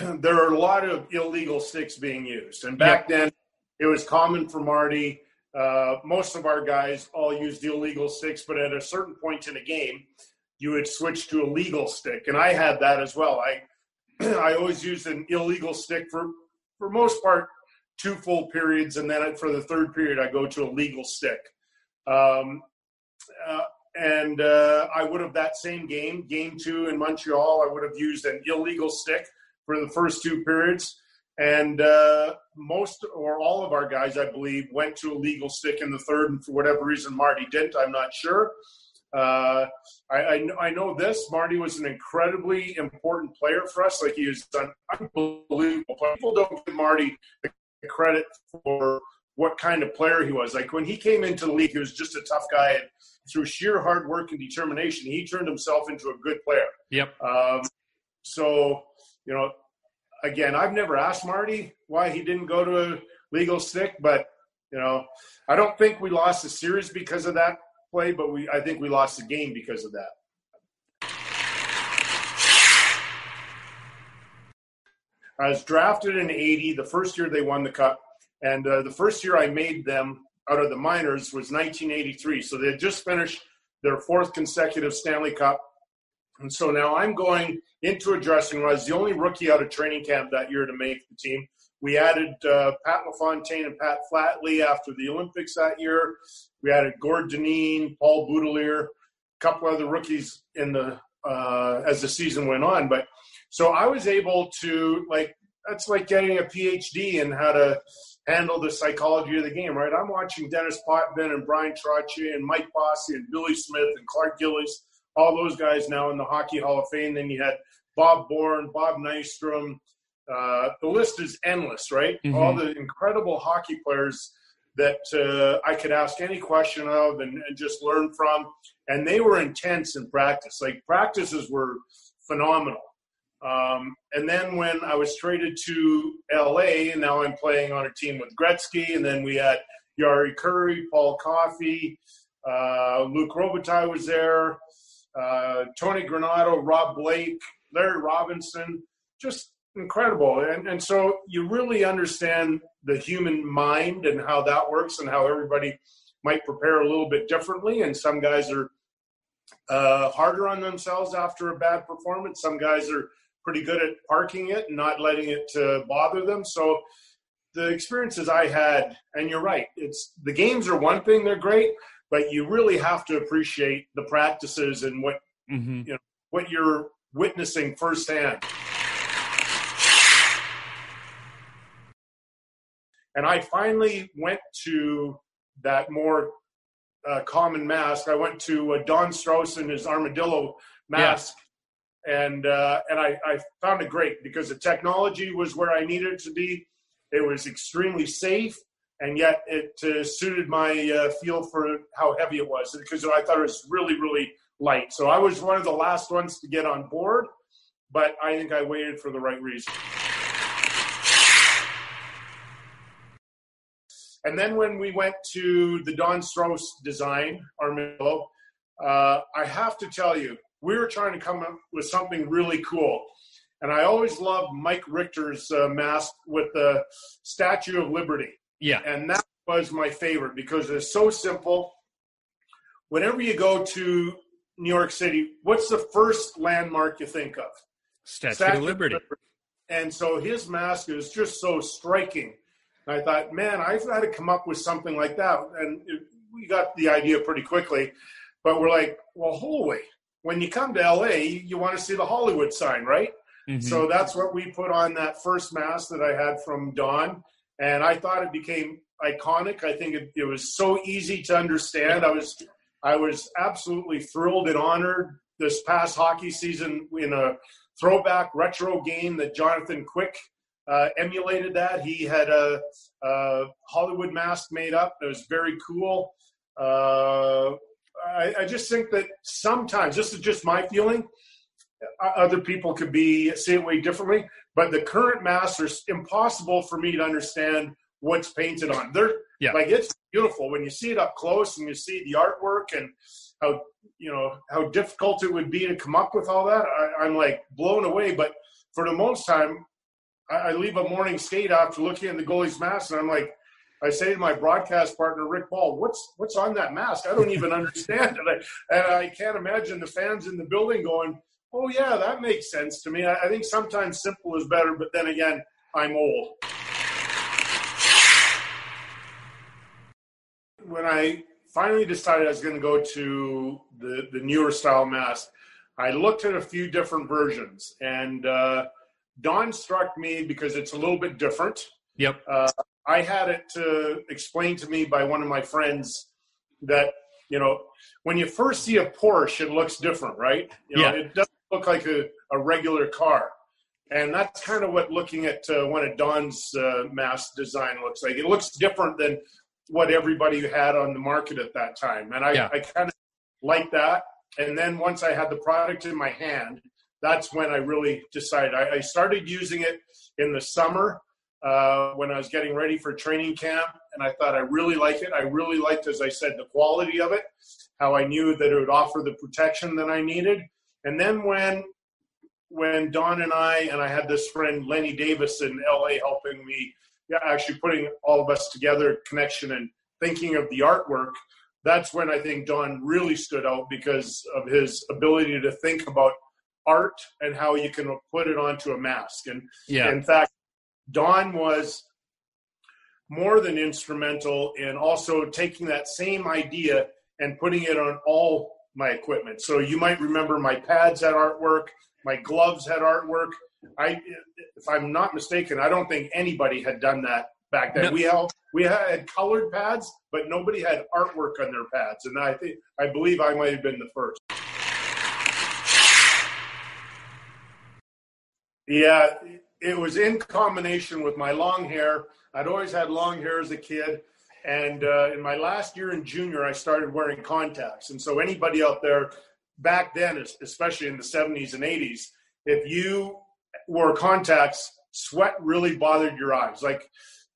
there are a lot of illegal sticks being used. And back then, it was common for Marty. Most of our guys all used the illegal sticks, but at a certain point in a game, you would switch to a legal stick. And I had that as well. I always used an illegal stick for most part, 2 full periods. And then for the 3rd period, I go to a legal stick. I would have that same game 2 in Montreal, I would have used an illegal stick for the first 2 periods. And most or all of our guys, I believe, went to a legal stick in the 3rd. And for whatever reason, Marty didn't. I'm not sure. I know this. Marty was an incredibly important player for us. Like, he was unbelievable. People don't give Marty the credit for what kind of player he was. Like, when he came into the league, he was just a tough guy. And through sheer hard work and determination, he turned himself into a good player. Yep. So, you know, again, I've never asked Marty why he didn't go to a legal stick, but, you know, I don't think we lost the series because of that play, but I think we lost the game because of that. I was drafted in '80, the first year they won the Cup, and the first year I made them out of the minors was 1983. So they had just finished their fourth consecutive Stanley Cup. And so now I'm going into a dressing room. I was the only rookie out of training camp that year to make the team. We added Pat LaFontaine and Pat Flatley after the Olympics that year. We added Gord Dineen, Paul Boudelier, a couple other rookies in the as the season went on. But so I was able to, like, that's like getting a PhD in how to handle the psychology of the game, right? I'm watching Dennis Potvin and Brian Trottier and Mike Bossy and Billy Smith and Clark Gillies, all those guys now in the Hockey Hall of Fame. Then you had Bob Bourne, Bob Nystrom. The list is endless, right? Mm-hmm. All the incredible hockey players that I could ask any question of and just learn from. And they were intense in practice. Like, practices were phenomenal. And then when I was traded to LA, and now I'm playing on a team with Gretzky, and then we had Jari Kurri, Paul Coffey, Luke Robitaille was there, Tony Granato, Rob Blake, Larry Robinson, just incredible. And so you really understand the human mind and how that works and how everybody might prepare a little bit differently. And some guys are harder on themselves after a bad performance. Some guys are pretty good at parking it and not letting it bother them. So the experiences I had, and you're right, it's the games are one thing, they're great, but you really have to appreciate the practices and what mm-hmm. you know what you're witnessing firsthand. And I finally went to that more common mask. I went to Don Strauss and his Armadillo mask. Yeah. And I found it great because the technology was where I needed it to be. It was extremely safe, and yet it suited my feel for how heavy it was, because I thought it was really, really light. So I was one of the last ones to get on board, but I think I waited for the right reason. And then when we went to the Don Strauss design, Armadillo, I have to tell you, we were trying to come up with something really cool. And I always loved Mike Richter's mask with the Statue of Liberty. Yeah. And that was my favorite because it's so simple. Whenever you go to New York City, what's the first landmark you think of? Statue of Liberty. And so his mask is just so striking. I thought, man, I've got to come up with something like that. And we got the idea pretty quickly. But we're like, well, holy, when you come to L.A., you want to see the Hollywood sign, right? Mm-hmm. So that's what we put on that first mask that I had from Don. And I thought it became iconic. I think it was so easy to understand. I was absolutely thrilled and honored this past hockey season in a throwback retro game that Jonathan Quick emulated that. He had a Hollywood mask made up. It was very cool. I just think that sometimes, this is just my feeling, other people could see it way differently, but the current masks are impossible for me to understand what's painted on. Like, it's beautiful when you see it up close and you see the artwork and how difficult it would be to come up with all that. I'm like blown away, but for the most time, I leave a morning skate after looking at the goalie's mask, and I'm like, I say to my broadcast partner, Rick Ball, what's on that mask? I don't even understand it. And I can't imagine the fans in the building going, oh, yeah, that makes sense to me. I think sometimes simple is better, but then again, I'm old. When I finally decided I was going to go to the newer style mask, I looked at a few different versions, and Don struck me because it's a little bit different. Yep. I had it explained to me by one of my friends that, when you first see a Porsche, it looks different, right? It doesn't look like a regular car. And that's kind of what looking at one of Don's mask design looks like. It looks different than what everybody had on the market at that time. And I kind of like that. And then once I had the product in my hand, that's when I really decided. I started using it in the summer when I was getting ready for training camp, and I thought I really liked it. I really liked, as I said, the quality of it, how I knew that it would offer the protection that I needed. And then when when Don and I had this friend, Lenny Davis in LA, helping me, actually putting all of us together, connection and thinking of the artwork, that's when I think Don really stood out because of his ability to think about art and how you can put it onto a mask. And in fact, Don was more than instrumental in also taking that same idea and putting it on all my equipment. So you might remember my pads had artwork, my gloves had artwork. If I'm not mistaken, I don't think anybody had done that back then. No. We had colored pads, but nobody had artwork on their pads. And I believe I might have been the first. Yeah, it was in combination with my long hair. I'd always had long hair as a kid. And in my last year in junior, I started wearing contacts. And so anybody out there back then, especially in the 70s and 80s, if you wore contacts, sweat really bothered your eyes. Like,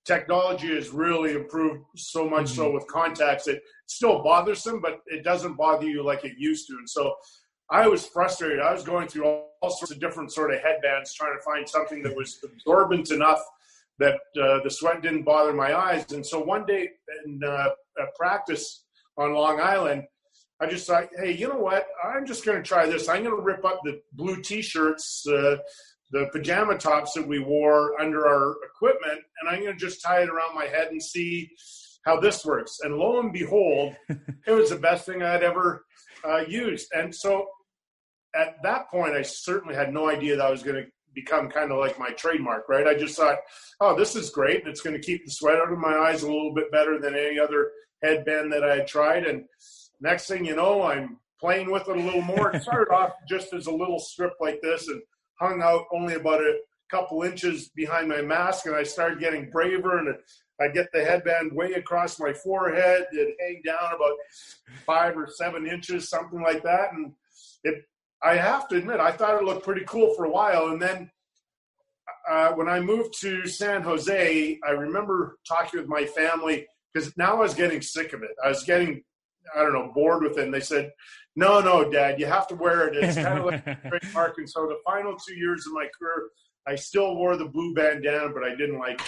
technology has really improved so much so with contacts. It still bothers them, but it doesn't bother you like it used to. And so I was frustrated. I was going through all sorts of different sort of headbands trying to find something that was absorbent enough that the sweat didn't bother my eyes. And so one day in at practice on Long Island, I just thought, hey, you know what? I'm just going to try this. I'm going to rip up the blue T-shirts, the pajama tops that we wore under our equipment, and I'm going to just tie it around my head and see how this works. And lo and behold, it was the best thing I'd ever used. And so at that point, I certainly had no idea that I was going to become kind of like my trademark, right? I just thought, oh, this is great. And it's going to keep the sweat out of my eyes a little bit better than any other headband that I had tried. And next thing you know, I'm playing with it a little more. It started off just as a little strip like this and hung out only about a couple inches behind my mask. And I started getting braver, and I get the headband way across my forehead. It hang down about 5 or 7 inches, something like that. And I have to admit, I thought it looked pretty cool for a while. And then when I moved to San Jose, I remember talking with my family because now I was getting sick of it. I was getting, I don't know, bored with it. And they said, no, Dad, you have to wear it. It's kind of like a trademark. And so the final 2 years of my career, I still wore the blue bandana, but I didn't like it.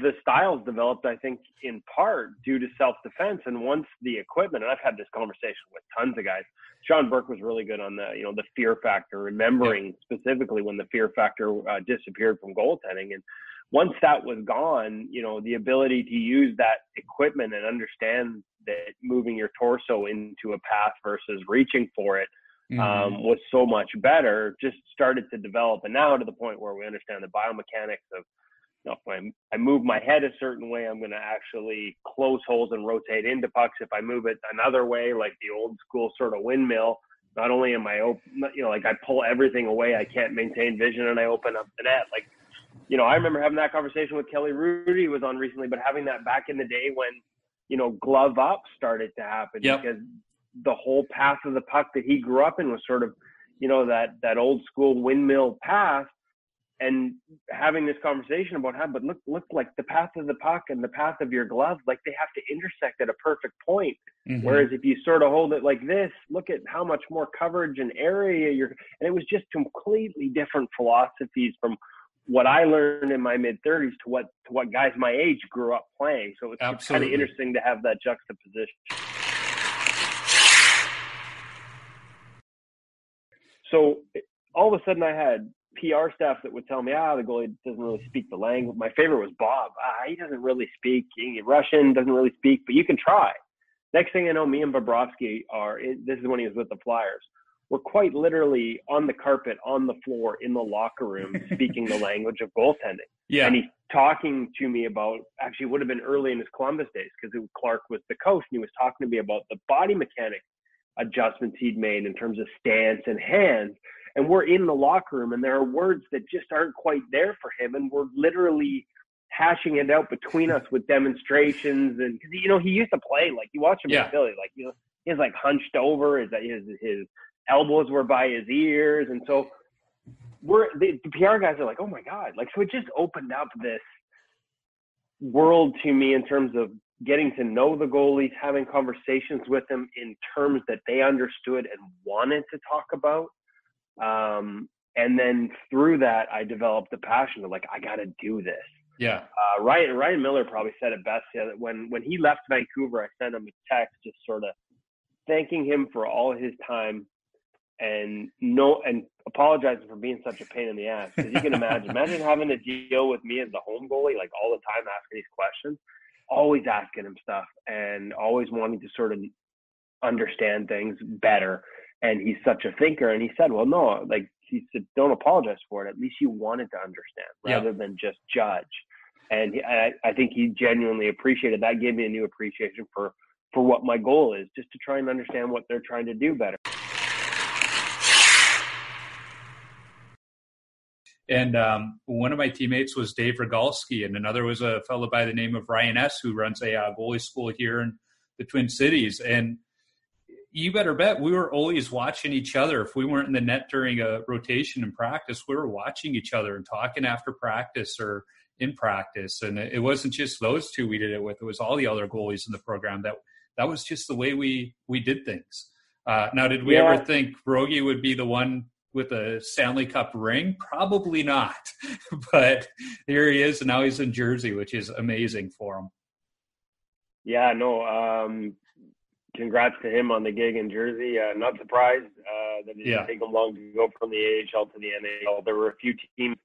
The styles developed, I think, in part due to self-defense. And once the equipment, and I've had this conversation with tons of guys, Sean Burke was really good on the fear factor, remembering specifically when the fear factor disappeared from goaltending. And once that was gone, the ability to use that equipment and understand that moving your torso into a path versus reaching for it was so much better, just started to develop. And now to the point where we understand the biomechanics of, if I move my head a certain way, I'm going to actually close holes and rotate into pucks. If I move it another way, like the old school sort of windmill, not only am I open, I pull everything away, I can't maintain vision, and I open up the net. I remember having that conversation with Kelly Rudy was on recently, but having that back in the day when, glove up started to happen because the whole path of the puck that he grew up in was sort of, that old school windmill path. And having this conversation about how, but look, like the path of the puck and the path of your glove, like they have to intersect at a perfect point. Whereas if you sort of hold it like this, look at how much more coverage and area and it was just completely different philosophies from what I learned in my mid 30s to what guys my age grew up playing. So it's kind of interesting to have that juxtaposition. So all of a sudden I had PR staff that would tell me, the goalie doesn't really speak the language. My favorite was Bob. He doesn't really speak Russian, doesn't really speak, but you can try. Next thing I know, me and Bobrovsky this is when he was with the Flyers. We're quite literally on the carpet, on the floor, in the locker room, speaking the language of goaltending. Yeah. And he's talking to me about, actually it would have been early in his Columbus days because Clark was the coach, and he was talking to me about the body mechanic adjustments he'd made in terms of stance and hands. And we're in the locker room, and there are words that just aren't quite there for him. And we're literally hashing it out between us with demonstrations. And, he used to play, like, you watch him in Philly, like, he was, like, hunched over. His elbows were by his ears. And so the PR guys are like, oh, my God. Like, so it just opened up this world to me in terms of getting to know the goalies, having conversations with them in terms that they understood and wanted to talk about. And then through that, I developed the passion of like, I got to do this. Yeah. Ryan Miller probably said it best. Yeah, when he left Vancouver, I sent him a text just sort of thanking him for all his time and apologizing for being such a pain in the ass. Because you can imagine having to deal with me as the home goalie, like all the time asking these questions, always asking him stuff and always wanting to sort of understand things better. And he's such a thinker. And he said, well, no, like, he said, don't apologize for it. At least you wanted to understand rather than just judge. And I think he genuinely appreciated that. Gave me a new appreciation for what my goal is, just to try and understand what they're trying to do better. And one of my teammates was Dave Rogalski, and another was a fellow by the name of Ryan S., who runs a goalie school here in the Twin Cities. And you better bet we were always watching each other. If we weren't in the net during a rotation in practice, we were watching each other and talking after practice or in practice. And it wasn't just those two we did it with. It was all the other goalies in the program. That was just the way we did things. Now, did we ever think Rogie would be the one with a Stanley Cup ring? Probably not. But here he is, and now he's in Jersey, which is amazing for him. Yeah, no, congrats to him on the gig in Jersey. Not surprised that it didn't take him long to go from the AHL to the NHL. There were a few teams.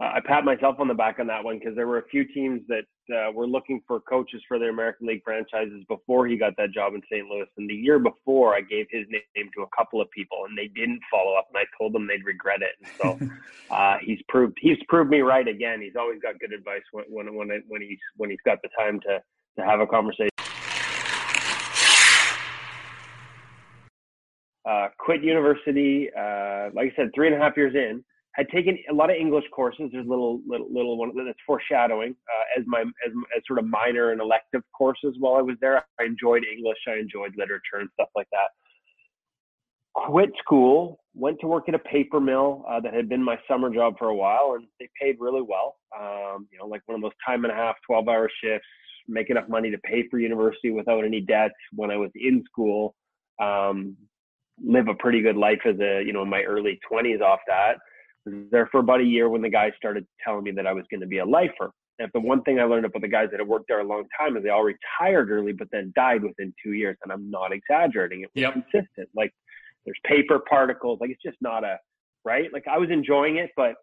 I pat myself on the back on that one because there were a few teams that were looking for coaches for their American League franchises before he got that job in St. Louis. And the year before, I gave his name to a couple of people, and they didn't follow up. And I told them they'd regret it. And so he's proved me right again. He's always got good advice when he's got the time to have a conversation. Quit university, like I said, 3.5 years in. Had taken a lot of English courses. There's little one that's foreshadowing as sort of minor and elective courses while I was there. I enjoyed English. I enjoyed literature and stuff like that. Quit school, went to work at a paper mill that had been my summer job for a while, and they paid really well. Like one of those time and a half, 12-hour shifts, make enough money to pay for university without any debt when I was in school. Live a pretty good life as in my early 20s off that. I was there for about a year when the guys started telling me that I was going to be a lifer. And the one thing I learned about the guys that had worked there a long time is they all retired early, but then died within 2 years. And I'm not exaggerating. It was consistent. Like there's paper particles. Like it's just not right. Like I was enjoying it, but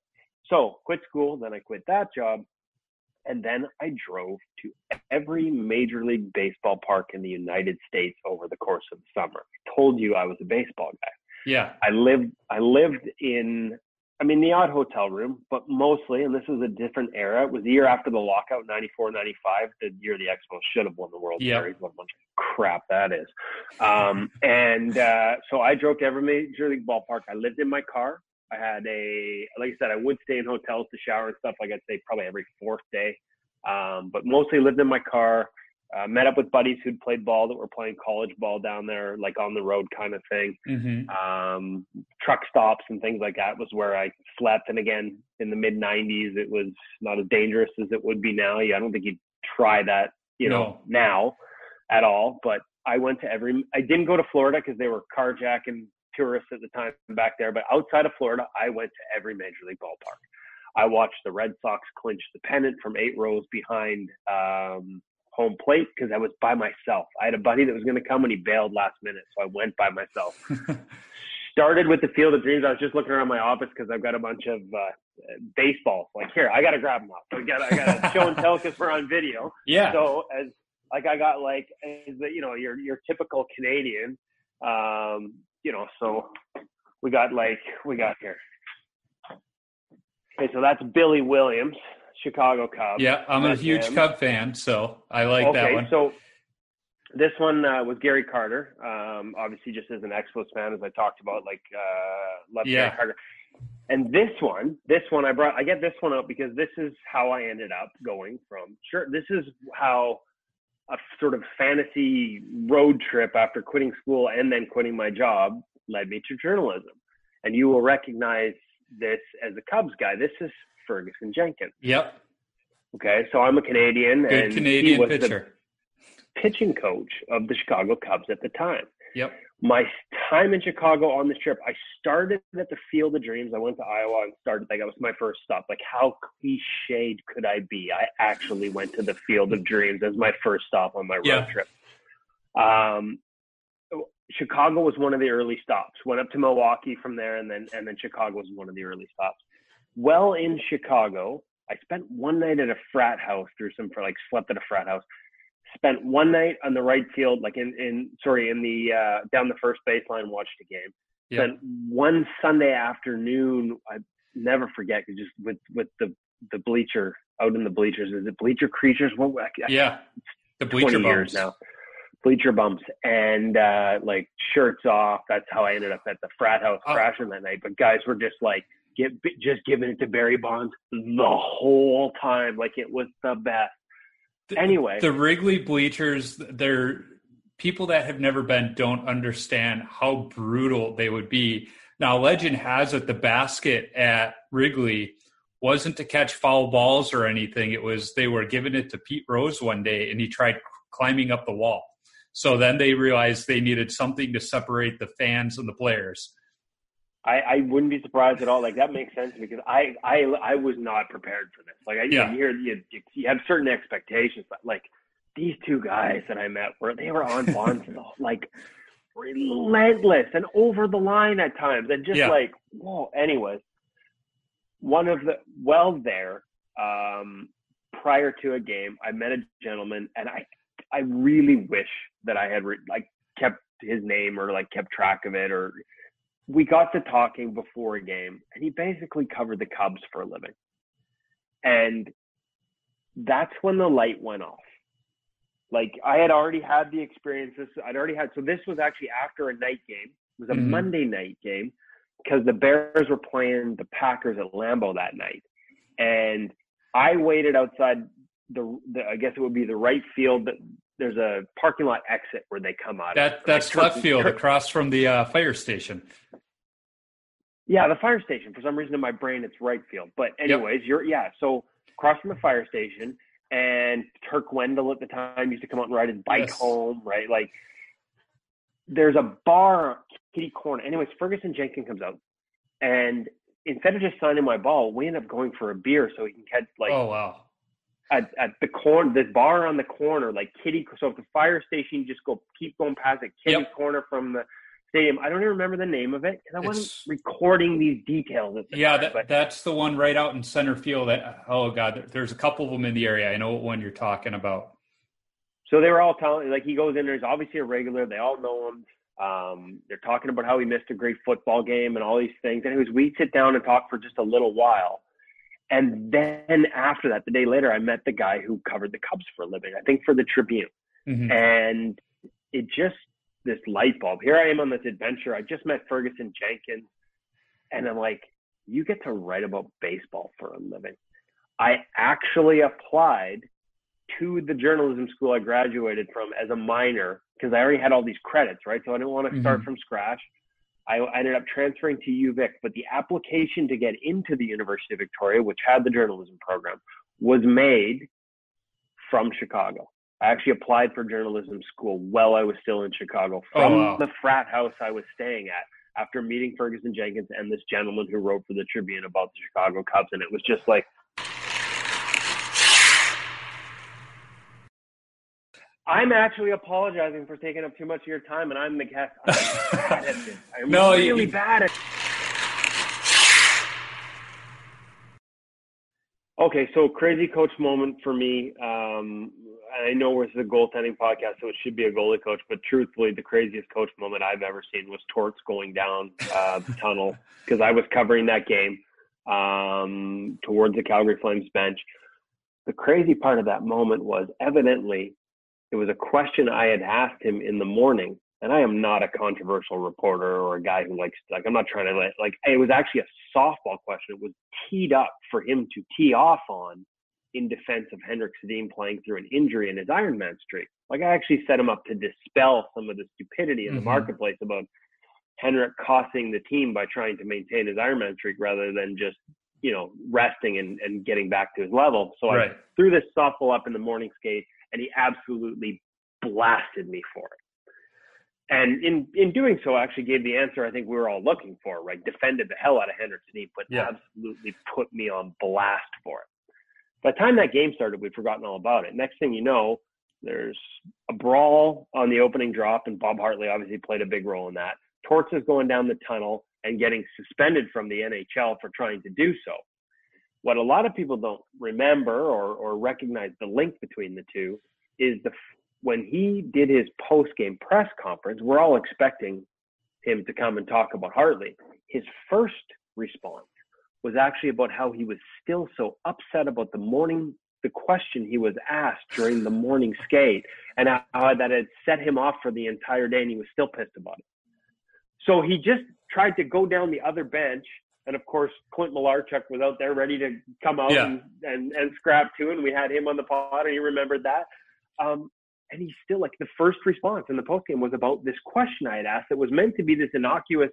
so quit school. Then I quit that job. And then I drove to every Major League Baseball park in the United States over the course of the summer. I told you I was a baseball guy. Yeah. I lived in, I mean, the odd hotel room, but mostly, and this was a different era. It was the year after the lockout, 94, 95, the year the Expos should have won the World Series. What a bunch of crap that is. So I drove to every Major League ballpark. I lived in my car. I had like I said, I would stay in hotels to shower and stuff. Like I'd say probably every fourth day, but mostly lived in my car, met up with buddies who'd played ball that were playing college ball down there, like on the road kind of thing. Mm-hmm. Truck stops and things like that was where I slept. And again, in the mid 90s, it was not as dangerous as it would be now. Yeah. I don't think you'd try that, now at all, but I didn't go to Florida because they were carjacking tourists at the time back there, but outside of Florida, I went to every Major League ballpark. I watched the Red Sox clinch the pennant from 8 rows behind home plate because I was by myself. I had a buddy that was going to come and he bailed last minute, so I went by myself. Started with the Field of Dreams. I was just looking around my office because I've got a bunch of baseballs. Like, here, I got to grab them up. I got to show and tell because we're on video. Yeah. So as I got your typical Canadian. So we got here. Okay, so that's Billy Williams, Chicago Cub. Yeah, I'm a huge Cub fan, so I like that one. Okay, so this one was Gary Carter. Obviously, just as an Expos fan, as I talked about, love Gary Carter. And this one I get this one up because this is how I ended up going from. Sure, this is how. A sort of fantasy road trip after quitting school and then quitting my job led me to journalism. And you will recognize this as a Cubs guy. This is Ferguson Jenkins. Yep. Okay. So I'm a Canadian. Good Canadian pitcher. pitching coach of the Chicago Cubs at the time. Yep. My time in Chicago on this trip, I started at the Field of Dreams. I went to Iowa and started. Like, that was my first stop. Like, how cliched could I be? I actually went to the Field of Dreams as my first stop on my road trip. Chicago was one of the early stops. Went up to Milwaukee from there, and then Chicago was one of the early stops. Well, in Chicago, I spent one night at a frat house slept at a frat house. Spent one night on the right field, down the first baseline, watched a game. Yep. Spent one Sunday afternoon, I never forget, just with the bleacher, out in the bleachers. Is it Bleacher Creatures? The bleacher bumps now. Bleacher bumps and shirts off. That's how I ended up at the frat house crashing that night. But guys were just like, just giving it to Barry Bonds the whole time. Like, it was the best. Anyway, the Wrigley bleachers, they're people that have never been don't understand how brutal they would be. Now, legend has it the basket at Wrigley wasn't to catch foul balls or anything. It was they were giving it to Pete Rose one day, and he tried climbing up the wall. So then they realized they needed something to separate the fans and the players. I wouldn't be surprised at all. Like, that makes sense, because I was not prepared for this. Like, you have certain expectations, but like these two guys that I met were on Bonds, like relentless and over the line at times, and just like, whoa. Anyways, prior to a game, I met a gentleman, and I really wish that I had kept his name or kept track of it or. We got to talking before a game, and he basically covered the Cubs for a living. And that's when the light went off. Like, I had already had the experiences. So this was actually after a night game. It was a Monday night game, because the Bears were playing the Packers at Lambeau that night. And I waited outside I guess it would be the right field. There's a parking lot exit where they come out. That's left field across from the fire station. Yeah, the fire station. For some reason in my brain, it's right field. But anyways, so across from the fire station, and Turk Wendell at the time used to come out and ride his bike home, right? Like, there's a bar, kitty corner. Anyways, Ferguson Jenkins comes out, and instead of just signing my ball, we end up going for a beer so he can catch oh, wow. At the corner, the bar on the corner, so if the fire station, just keep going past it, kitty corner from the stadium. I don't even remember the name of it, because I wasn't recording these details. That's the one right out in center field. Oh God, there's a couple of them in the area. I know what one you're talking about. So they were all telling, he goes in there, he's obviously a regular. They all know him. They're talking about how he missed a great football game and all these things. And we'd sit down and talk for just a little while. And then after that, the day later, I met the guy who covered the Cubs for a living, I think for the Tribune. Mm-hmm. And it just, this light bulb, here I am on this adventure. I just met Ferguson Jenkins. And I'm like, you get to write about baseball for a living. I actually applied to the journalism school I graduated from as a minor, because I already had all these credits, right? So I didn't want to start from scratch. I ended up transferring to UVic, but the application to get into the University of Victoria, which had the journalism program, was made from Chicago. I actually applied for journalism school while I was still in Chicago from the frat house I was staying at, after meeting Ferguson Jenkins and this gentleman who wrote for the Tribune about the Chicago Cubs. And it was just like, I'm actually apologizing for taking up too much of your time, and I'm the guest. I'm bad at this. I'm really bad at it. Okay, so crazy coach moment for me. I know this is a goaltending podcast, so it should be a goalie coach, but truthfully, the craziest coach moment I've ever seen was Torts going down the tunnel, because I was covering that game towards the Calgary Flames bench. The crazy part of that moment was, evidently, it was a question I had asked him in the morning, and I am not a controversial reporter or a guy who I'm not trying to it was actually a softball question. It was teed up for him to tee off on in defense of Henrik Sedin playing through an injury in his Ironman streak. I actually set him up to dispel some of the stupidity in the marketplace about Henrik costing the team by trying to maintain his Ironman streak rather than just, resting and getting back to his level. So I threw this softball up in the morning skate, and he absolutely blasted me for it. And in doing so, actually gave the answer I think we were all looking for, right? Defended the hell out of Henderson, but absolutely put me on blast for it. By the time that game started, we'd forgotten all about it. Next thing you know, there's a brawl on the opening drop, and Bob Hartley obviously played a big role in that. Torts is going down the tunnel and getting suspended from the NHL for trying to do so. What a lot of people don't remember or recognize the link between the two is when he did his post-game press conference, we're all expecting him to come and talk about Hartley. His first response was actually about how he was still so upset about the question he was asked during the morning skate, and how that had set him off for the entire day, and he was still pissed about it. So he just tried to go down the other bench, and of course, Clint Malarchuk was out there ready to come out and scrap too, and we had him on the pod, and he remembered that. And he still, like, the first response in the postgame was about this question I had asked that was meant to be this innocuous,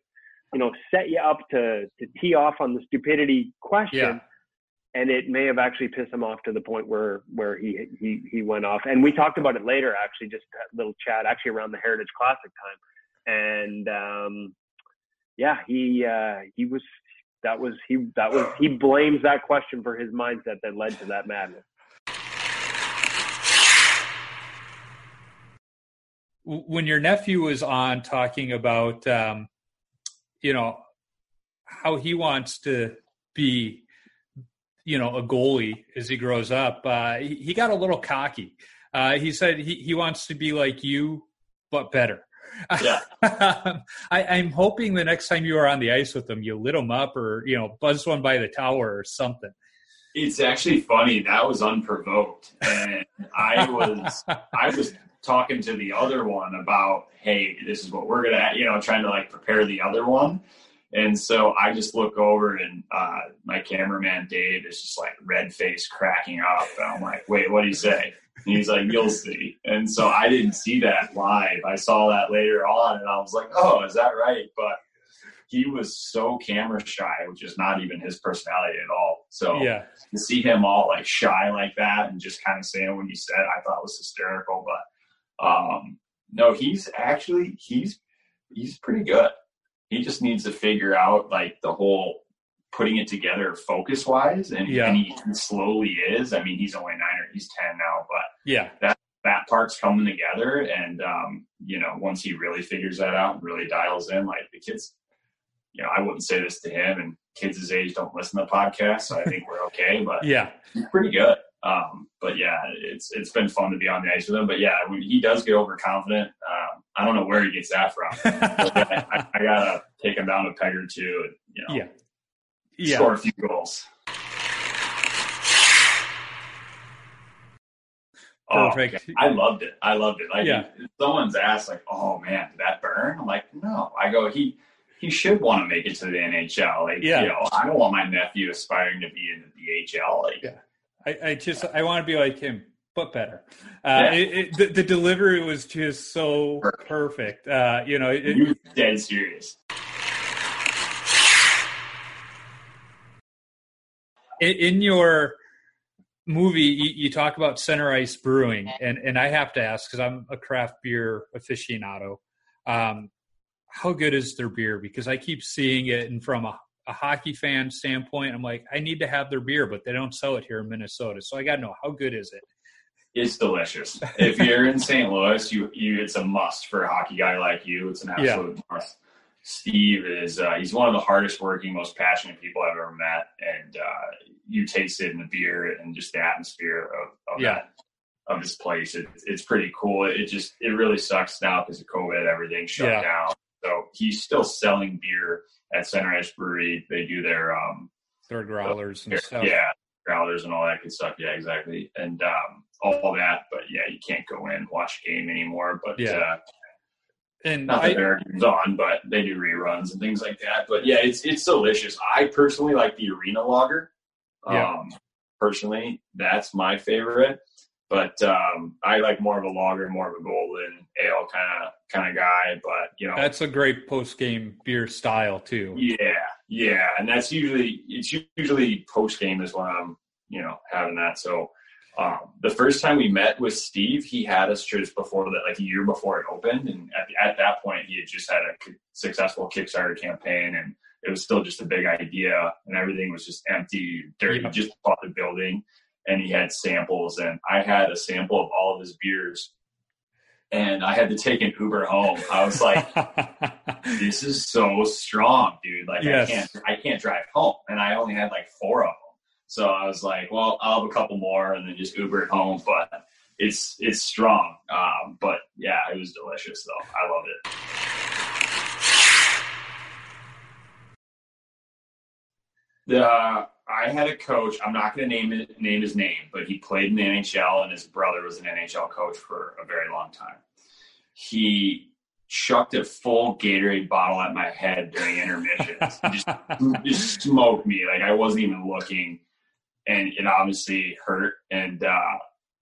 set you up to tee off on the stupidity question. Yeah. And it may have actually pissed him off to the point where he went off. And we talked about it later, actually, just that little chat, actually around the Heritage Classic time. And he blames that question for his mindset that led to that madness. When your nephew was on talking about, how he wants to be, a goalie as he grows up, he got a little cocky. He said he wants to be like you, but better. Yeah. I'm hoping the next time you are on the ice with him, you lit him up or, buzzed one by the tower or something. It's actually funny. That was unprovoked. And I was talking to the other one about, hey, this is what we're going to, trying to like prepare the other one. And so I just look over and my cameraman, Dave, is just like red face cracking up. And I'm like, wait, what do you say? And he's like, you'll see. And so I didn't see that live. I saw that later on and I was like, oh, is that right? But he was so camera shy, which is not even his personality at all. So to see him all like shy like that and just kind of saying what he said, I thought was hysterical. But no, he's pretty good. He just needs to figure out like the whole putting it together focus wise. And he slowly is. I mean, he's only 10 now, but that part's coming together. And once he really figures that out and really dials in, like the kids, I wouldn't say this to him, and kids his age don't listen to podcasts. So I think we're okay, but he's pretty good. It's been fun to be on the ice with him, but he does get overconfident. I don't know where he gets that from. I gotta take him down a peg or two and score a few goals. Perfect. Oh, I loved it. Like someone's asked like, oh man, did that burn? I'm like, no. I go, he should want to make it to the NHL. Like, I don't want my nephew aspiring to be in the DHL. Like I want to be like him, but better. The delivery was just so perfect. You're dead serious. In your movie, you talk about Center Ice Brewing, and I have to ask because I'm a craft beer aficionado. How good is their beer? Because I keep seeing it, and from a hockey fan standpoint, I'm like, I need to have their beer, but they don't sell it here in Minnesota. So I got to know, how good is it? It's delicious. If you're in St. Louis, it's a must for a hockey guy like you. It's an absolute must. Steve is, he's one of the hardest working, most passionate people I've ever met. And you taste it in the beer and just the atmosphere of this place. It's pretty cool. It really sucks now because of COVID, everything shut down. So he's still selling beer at Center Ice Brewery. They do their third growlers and stuff. Yeah, growlers and all that good stuff. Yeah, exactly. And all that. But you can't go in and watch a game anymore. But and not that there are games on, but they do reruns and things like that. But it's delicious. I personally like the Arena Lager. Personally, that's my favorite. But I like more of a lager, more of a golden ale kind of guy. But that's a great post game beer style too. Yeah, and that's usually post game is when I'm having that. So The first time we met with Steve, he had us just before that, like a year before it opened. And at that point, he had just had a successful Kickstarter campaign, and it was still just a big idea, and everything was just empty, dirty. Yeah. Just bought the building, and he had samples, and I had a sample of all of his beers, and I had to take an Uber home. I was like, this is so strong, dude. Like, yes. I can't drive home. And I only had like 4 of them. So I was like, well, I'll have a couple more and then just Uber it home. But it's strong. But yeah, it was delicious though. I loved it. I had a coach. I'm not going to name his name, but he played in the NHL, and his brother was an NHL coach for a very long time. He chucked a full Gatorade bottle at my head during intermissions. just smoked me. Like, I wasn't even looking, and it obviously hurt. And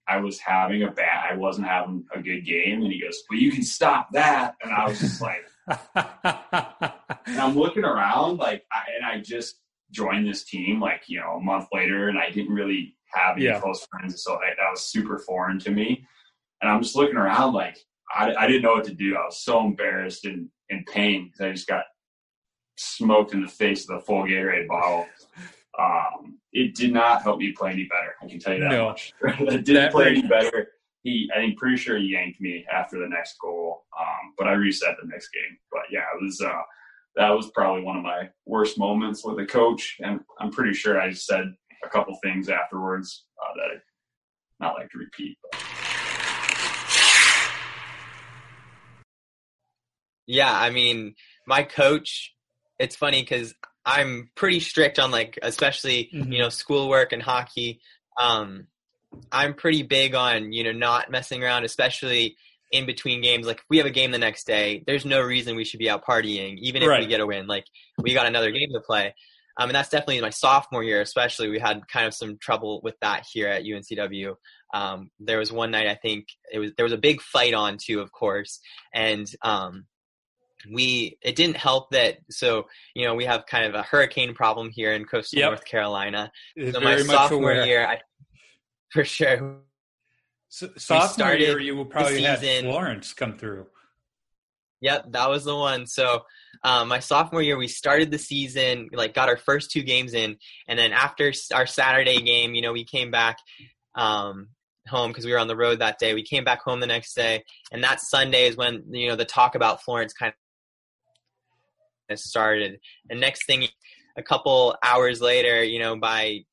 I was having a bad – I wasn't having a good game. And he goes, well, you can stop that. And I was just like – and I'm looking around, like, I just – joined this team like, you know, a month later, and I didn't really have any close friends, so that was super foreign to me. And I'm just looking around like I didn't know what to do. I was so embarrassed and in pain because I just got smoked in the face with a full Gatorade bottle. It did not help me play any better, I can tell you that much. It didn't play any better. I'm pretty sure he yanked me after the next goal, but I reset the next game. But yeah, it was that was probably one of my worst moments with a coach. And I'm pretty sure I said a couple things afterwards that I'd not like to repeat. But. Yeah, I mean, my coach, it's funny because I'm pretty strict on, like, especially, you know, schoolwork and hockey. I'm pretty big on, you know, not messing around, especially – in between games. Like, if we have a game the next day, there's no reason we should be out partying, even if we get a win. Like, we got another game to play. And that's definitely my sophomore year, especially. We had kind of some trouble with that here at UNCW. There was one night, I think there was a big fight on too, of course. And, it didn't help that. So, you know, we have kind of a hurricane problem here in coastal North Carolina. So my sophomore year, for sure. So, sophomore year, you will probably have Florence come through. Yep, that was the one. So my sophomore year, we started the season, like, got our first 2 games in. And then after our Saturday game, you know, we came back home because we were on the road that day. We came back home the next day. And that Sunday is when, you know, the talk about Florence kind of started. And next thing, a couple hours later, you know, by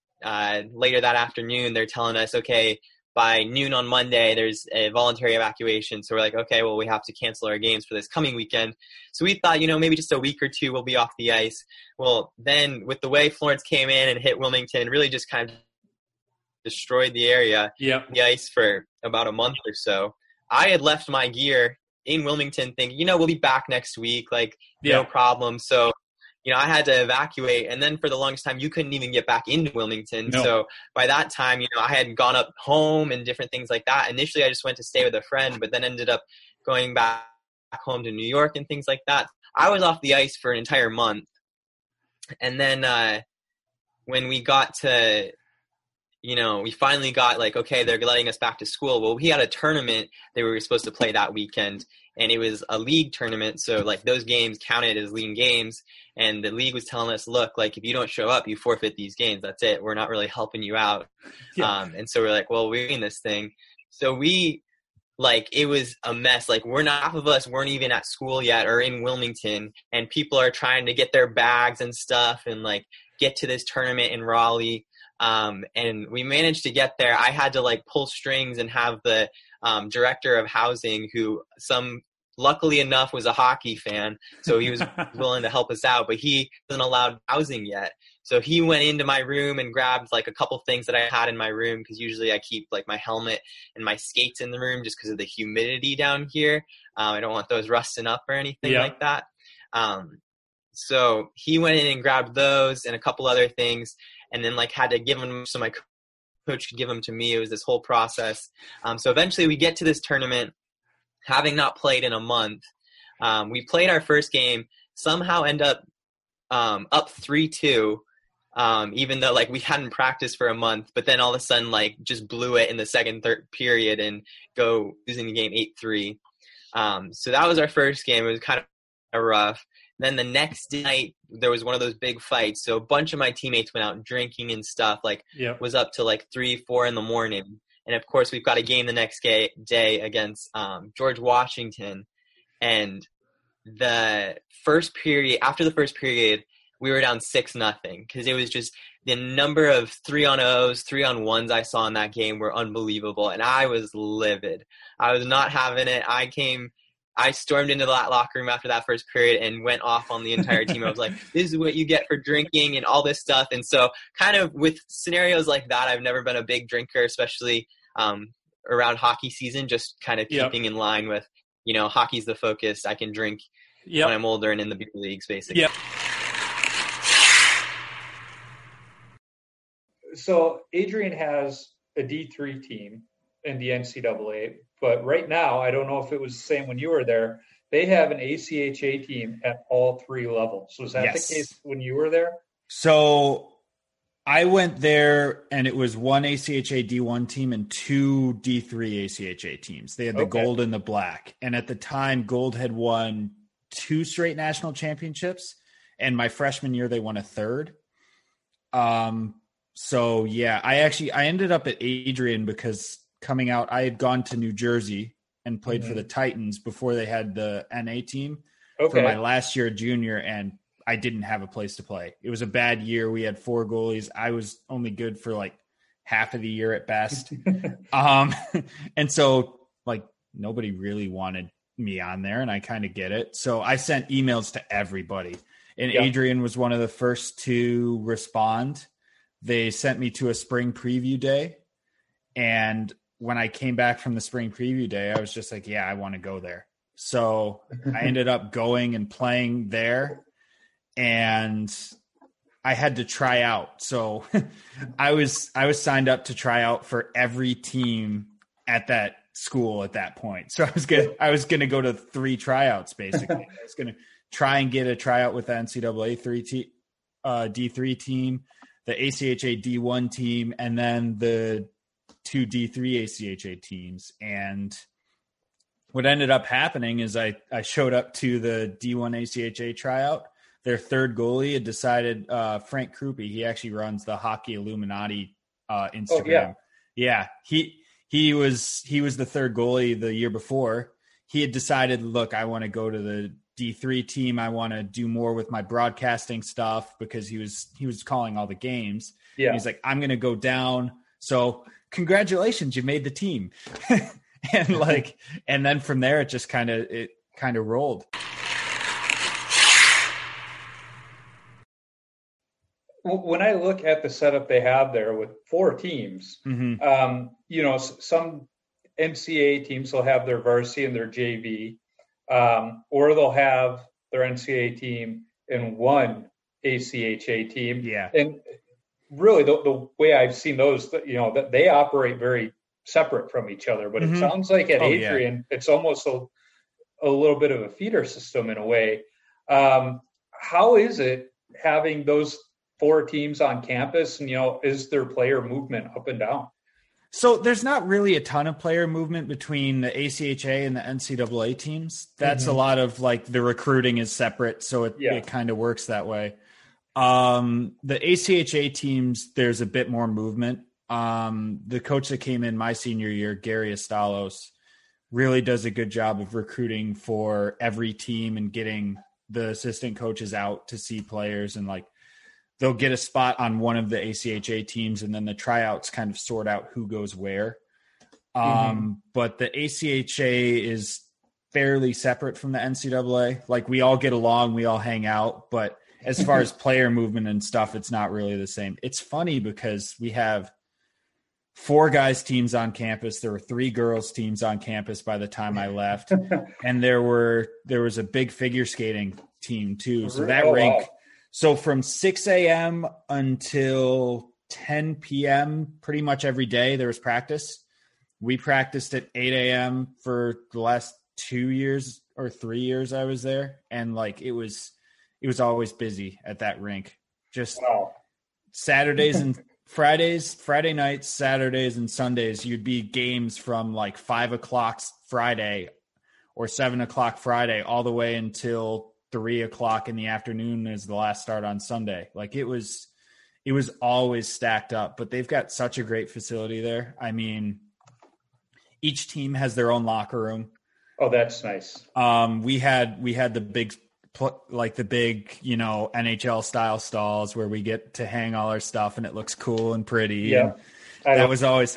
later that afternoon, they're telling us, okay, by noon on Monday, there's a voluntary evacuation. So we're like, okay, well, we have to cancel our games for this coming weekend. So we thought, you know, maybe just a week or 2, we'll be off the ice. Well, then with the way Florence came in and hit Wilmington, really just kind of destroyed the area, the ice for about a month or so. I had left my gear in Wilmington thinking, you know, we'll be back next week, like, no problem. So, you know, I had to evacuate, and then for the longest time, you couldn't even get back into Wilmington. No. So by that time, you know, I had gone up home and different things like that. Initially, I just went to stay with a friend, but then ended up going back home to New York and things like that. I was off the ice for an entire month. And then when we got to, you know, we finally got like, okay, they're letting us back to school. Well, we had a tournament that we were supposed to play that weekend, and it was a league tournament. So, like, those games counted as league games. And the league was telling us, look, like, if you don't show up, you forfeit these games. That's it. We're not really helping you out. Yeah. And so we're like, well, we're doing this thing. So we, like, it was a mess. Like, half of us weren't even at school yet or in Wilmington. And people are trying to get their bags and stuff and, like, get to this tournament in Raleigh. And we managed to get there. I had to, like, pull strings and have the director of housing, who luckily enough was a hockey fan, so he was willing to help us out, but he wasn't allowed housing yet. So he went into my room and grabbed, like, a couple things that I had in my room, because usually I keep, like, my helmet and my skates in the room just because of the humidity down here. I don't want those rusting up or anything like that. So he went in and grabbed those and a couple other things, and then, like, had to give them, so my coach could give them to me. It was this whole process. So eventually we get to this tournament, having not played in a month. We played our first game, somehow end up up 3-2, even though like we hadn't practiced for a month, but then all of a sudden like just blew it in the second, third period and go losing the game 8-3. So that was our first game. It was kind of rough. Then the next night there was one of those big fights. So a bunch of my teammates went out drinking and stuff, like was up to like 3-4 in the morning. And of course we've got a game the next day against George Washington. And the first period, after the first period, we were down 6-0 because it was just the number of 3-on-0s, 3-on-1s I saw in that game were unbelievable. And I was livid. I was not having it. I stormed into that locker room after that first period and went off on the entire team. I was like, this is what you get for drinking and all this stuff. And so kind of with scenarios like that, I've never been a big drinker, especially around hockey season, just kind of keeping in line with, you know, hockey's the focus. I can drink when I'm older and in the big leagues, basically. Yep. So Adrian has a D3 team in the NCAA, but right now, I don't know if it was the same when you were there, they have an ACHA team at all three levels. Was that the case when you were there? So I went there and it was one ACHA D1 team and two D3 ACHA teams. They had the gold and the black. And at the time, gold had won 2 straight national championships. And my freshman year, they won a third. So yeah, I ended up at Adrian because coming out, I had gone to New Jersey and played for the Titans before they had the NA team for my last year junior. And I didn't have a place to play. It was a bad year. We had 4 goalies. I was only good for like half of the year at best. And so like nobody really wanted me on there and I kind of get it. So I sent emails to everybody and Adrian was one of the first to respond. They sent me to a spring preview day. And when I came back from the spring preview day, I was just like, yeah, I want to go there. So I ended up going and playing there and I had to try out. So I was signed up to try out for every team at that school at that point. So I was going to go to 3 tryouts, basically. I was going to try and get a tryout with the NCAA D3 team, the ACHA D1 team, and then the 2 D3 ACHA teams. And what ended up happening is I showed up to the D1 ACHA tryout. Their third goalie had decided, Frank Krupe, he actually runs the Hockey Illuminati Instagram. Oh, yeah. He was the third goalie the year before. He had decided, look, I want to go to the D3 team. I want to do more with my broadcasting stuff because he was calling all the games. Yeah. And he's like, I'm going to go down. So congratulations, you made the team. And then from there, it kind of rolled. When I look at the setup they have there with 4 teams, some NCAA teams will have their varsity and their JV. Or they'll have their NCAA team and one ACHA team. Yeah. And really the way I've seen those, you know, that they operate very separate from each other, but it sounds like at Adrian, it's almost a little bit of a feeder system in a way. How is it having those 4 teams on campus and, you know, is there player movement up and down? So there's not really a ton of player movement between the ACHA and the NCAA teams. That's a lot of like the recruiting is separate. So it kind of works that way. The ACHA teams, there's a bit more movement. The coach that came in my senior year, Gary Estalos, really does a good job of recruiting for every team and getting the assistant coaches out to see players and like, they'll get a spot on one of the ACHA teams and then the tryouts kind of sort out who goes where. But the ACHA is fairly separate from the NCAA. Like we all get along, we all hang out, but as far as player movement and stuff, it's not really the same. It's funny because we have 4 guys teams on campus. There were 3 girls teams on campus by the time I left. And there was a big figure skating team too. So that rink, so from 6 a.m. until 10 p.m., pretty much every day there was practice. We practiced at 8 a.m. for the last 3 years I was there. And like, it was always busy at that rink. Just Saturdays and Fridays, Friday nights, Saturdays and Sundays, you'd be games from like 5 o'clock Friday or 7 o'clock Friday all the way until 3 o'clock in the afternoon is the last start on Sunday. Like it was always stacked up, but they've got such a great facility there. I mean, each team has their own locker room. Oh, that's nice. We had the big, like the big, you know, NHL style stalls where we get to hang all our stuff and it looks cool and pretty. Yeah. And that was always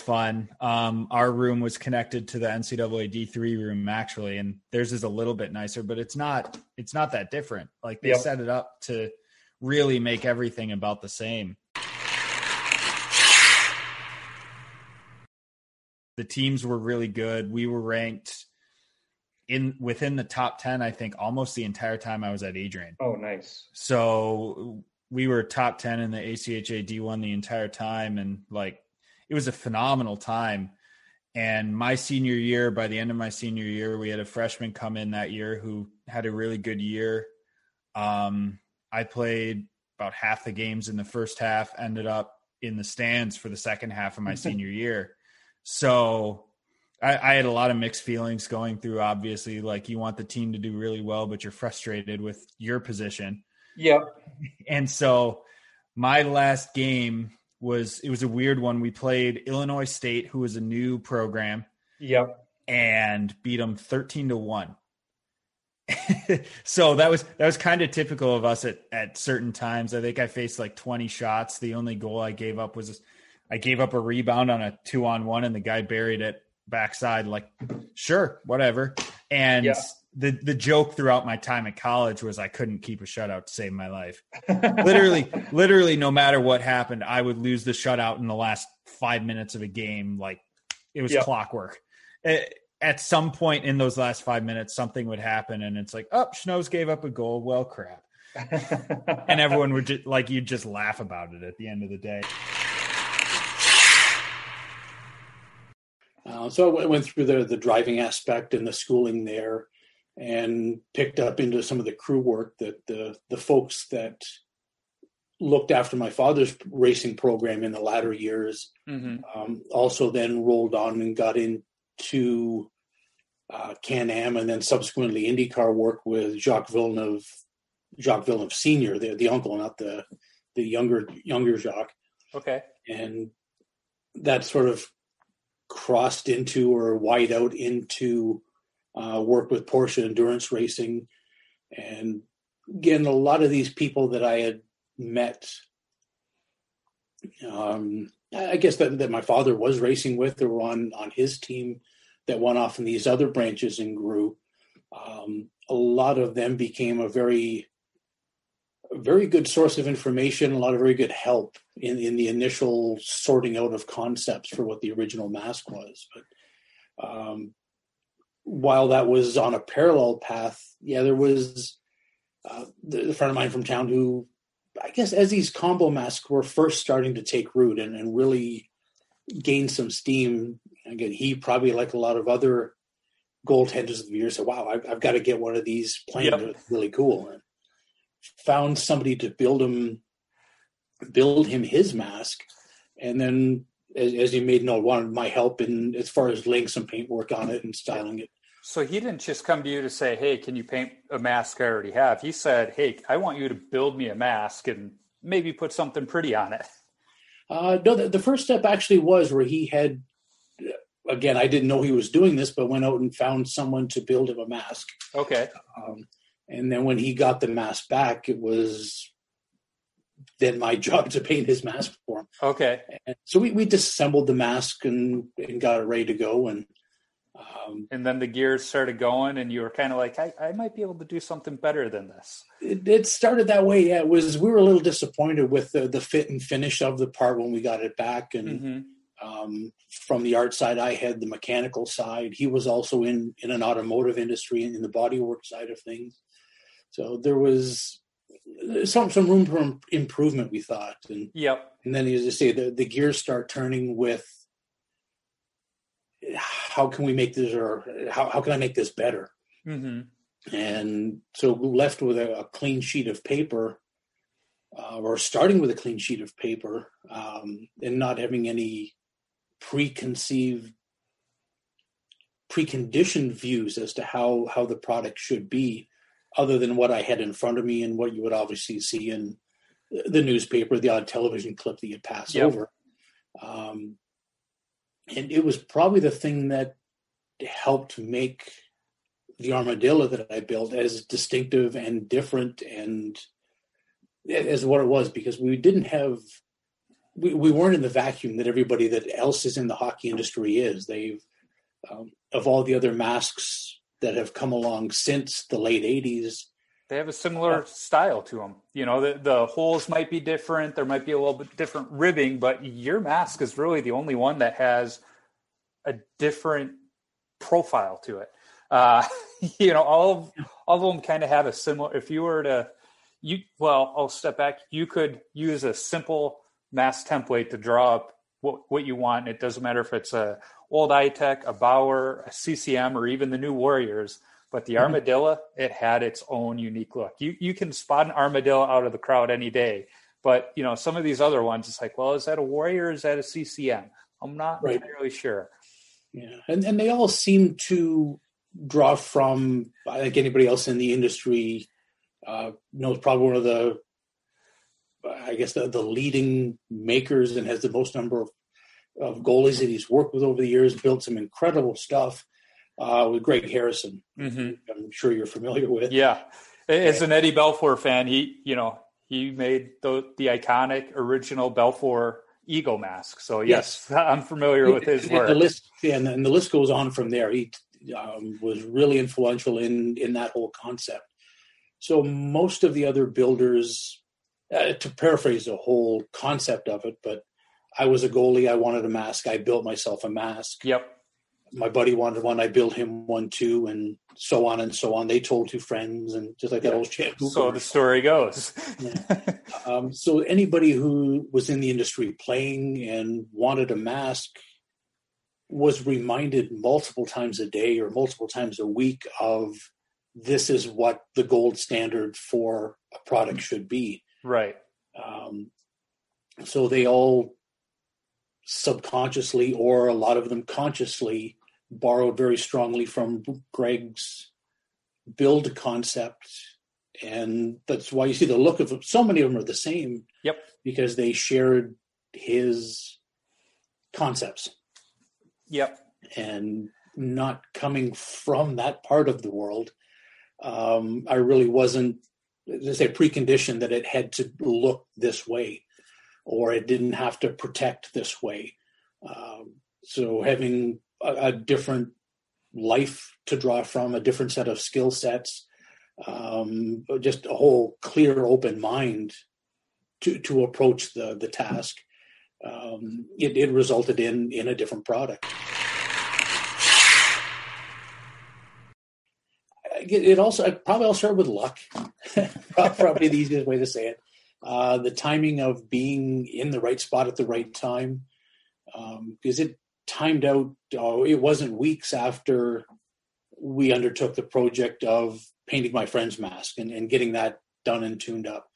fun. Our room was connected to the NCAA D3 room actually. And theirs is a little bit nicer, but it's not that different. Like they set it up to really make everything about the same. The teams were really good. We were ranked within the top 10, I think, almost the entire time I was at Adrian. Oh, nice. So we were top 10 in the ACHA D1 the entire time. And like, it was a phenomenal time. And my senior year, by the end of my senior year, we had a freshman come in that year who had a really good year. I played about half the games in the first half, ended up in the stands for the second half of my senior year. So I had a lot of mixed feelings going through, obviously, like you want the team to do really well, but you're frustrated with your position. Yeah. And so my last game it was a weird one. We played Illinois State, who was a new program. Yeah. And beat them 13-1. So that was kind of typical of us at certain times. I think I faced like 20 shots. The only goal I gave up was I gave up a rebound on a 2-on-1 and the guy buried it backside, like, sure, whatever. And the joke throughout my time at college was I couldn't keep a shutout to save my life. literally, no matter what happened, I would lose the shutout in the last 5 minutes of a game. Like it was clockwork. At some point in those last 5 minutes, something would happen and it's like, oh, Schnoes gave up a goal. Well, crap. And everyone would just like, you'd just laugh about it at the end of the day. So I went through the driving aspect and the schooling there and picked up into some of the crew work that the folks that looked after my father's racing program in the latter years also then rolled on and got into Can-Am and then subsequently IndyCar work with Jacques Villeneuve Sr., the uncle, not the younger Jacques. Okay. And that sort of crossed into or wide out into work with Porsche endurance racing. And again, a lot of these people that I had met, I guess that my father was racing with or on his team that went off in these other branches and grew. A lot of them became a very, very good source of information, a lot of very good help in the initial sorting out of concepts for what the original mask was. But while that was on a parallel path, there was a friend of mine from town who, I guess as these combo masks were first starting to take root and really gain some steam, again, he probably, like a lot of other goaltenders of the year, said, wow, I've got to get one of these planned. Yep. It's really cool. And found somebody to build him his mask. And then as you made know, wanted my help in as far as laying some paintwork on it and styling it. So he didn't just come to you to say, hey, can you paint a mask I already have? He said, hey, I want you to build me a mask and maybe put something pretty on it. No, the first step actually was where he had, again, I didn't know he was doing this, but went out and found someone to build him a mask. Okay. And then when he got the mask back, it was then my job to paint his mask for him. Okay. And so we disassembled the mask and got it ready to go. And then the gears started going and you were kind of like, I might be able to do something better than this. It started that way. Yeah, we were a little disappointed with the fit and finish of the part when we got it back. And from the art side, I had the mechanical side. He was also in an automotive industry and in the bodywork side of things. So there was some room for improvement, we thought. And and then, as I say, the gears start turning with how can we make this, or how can I make this better? And so left with a clean sheet of paper or starting with a clean sheet of paper and not having any preconditioned views as to how the product should be, other than what I had in front of me and what you would obviously see in the newspaper, the odd television clip that you'd pass over. And it was probably the thing that helped make the armadillo that I built as distinctive and different and as what it was, because we didn't have, we weren't in the vacuum that everybody that else is in the hockey industry is. They've, of all the other masks that have come along since the late 80s, they have a similar style to them. You know, the holes might be different. There might be a little bit different ribbing, but your mask is really the only one that has a different profile to it. You know, all of them kind of have a similar, if you were to, I'll step back. You could use a simple mask template to draw up what you want. It doesn't matter if it's a old iTech, a Bauer, a CCM, or even the new Warriors. But the armadillo, it had its own unique look. You can spot an armadillo out of the crowd any day. But, you know, some of these other ones, it's like, well, is that a Warrior or is that a CCM? I'm not entirely sure. Yeah, and they all seem to draw from, like anybody else in the industry, knows probably one of the, I guess, the leading makers and has the most number of goalies that he's worked with over the years, built some incredible stuff. With Greg Harrison, I'm sure you're familiar with. Yeah, as an Eddie Belfour fan, he made the iconic original Belfour eagle mask. So yes, I'm familiar with his work. And the list goes on from there. He was really influential in that whole concept. So most of the other builders, to paraphrase the whole concept of it, but I was a goalie. I wanted a mask. I built myself a mask. Yep. My buddy wanted one. I built him one too, and so on and so on. They told two friends, and just like that old shit. So the story goes. So anybody who was in the industry playing and wanted a mask was reminded multiple times a day or multiple times a week of this is what the gold standard for a product should be. Right. So they all subconsciously, or a lot of them consciously, borrowed very strongly from Greg's build concept. And that's why you see the look of them. So many of them are the same. Yep. Because they shared his concepts. Yep. And not coming from that part of the world, I really wasn't, as I say, preconditioned that it had to look this way, or it didn't have to protect this way. So having a different life to draw from, a different set of skill sets, just a whole clear, open mind to approach the task, it resulted in a different product. It also, I'll start with luck, probably the easiest way to say it. The timing of being in the right spot at the right time, because it timed out. It wasn't weeks after we undertook the project of painting my friend's mask and getting that done and tuned up.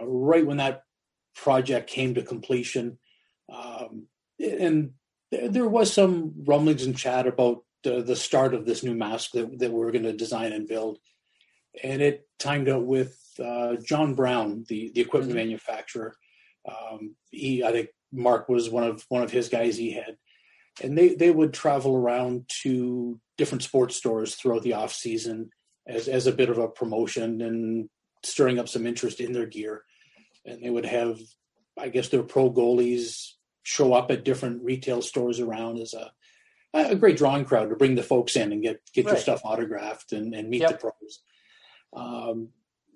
Right when that project came to completion, and there was some rumblings and chat about the start of this new mask that we're going to design and build, and it timed out with John Brown, the equipment manufacturer. I think Mark was one of his guys he had, and they would travel around to different sports stores throughout the off season as a bit of a promotion and stirring up some interest in their gear. And they would have, I guess, their pro goalies show up at different retail stores around as a great drawing crowd to bring the folks in and get your stuff autographed and meet the pros.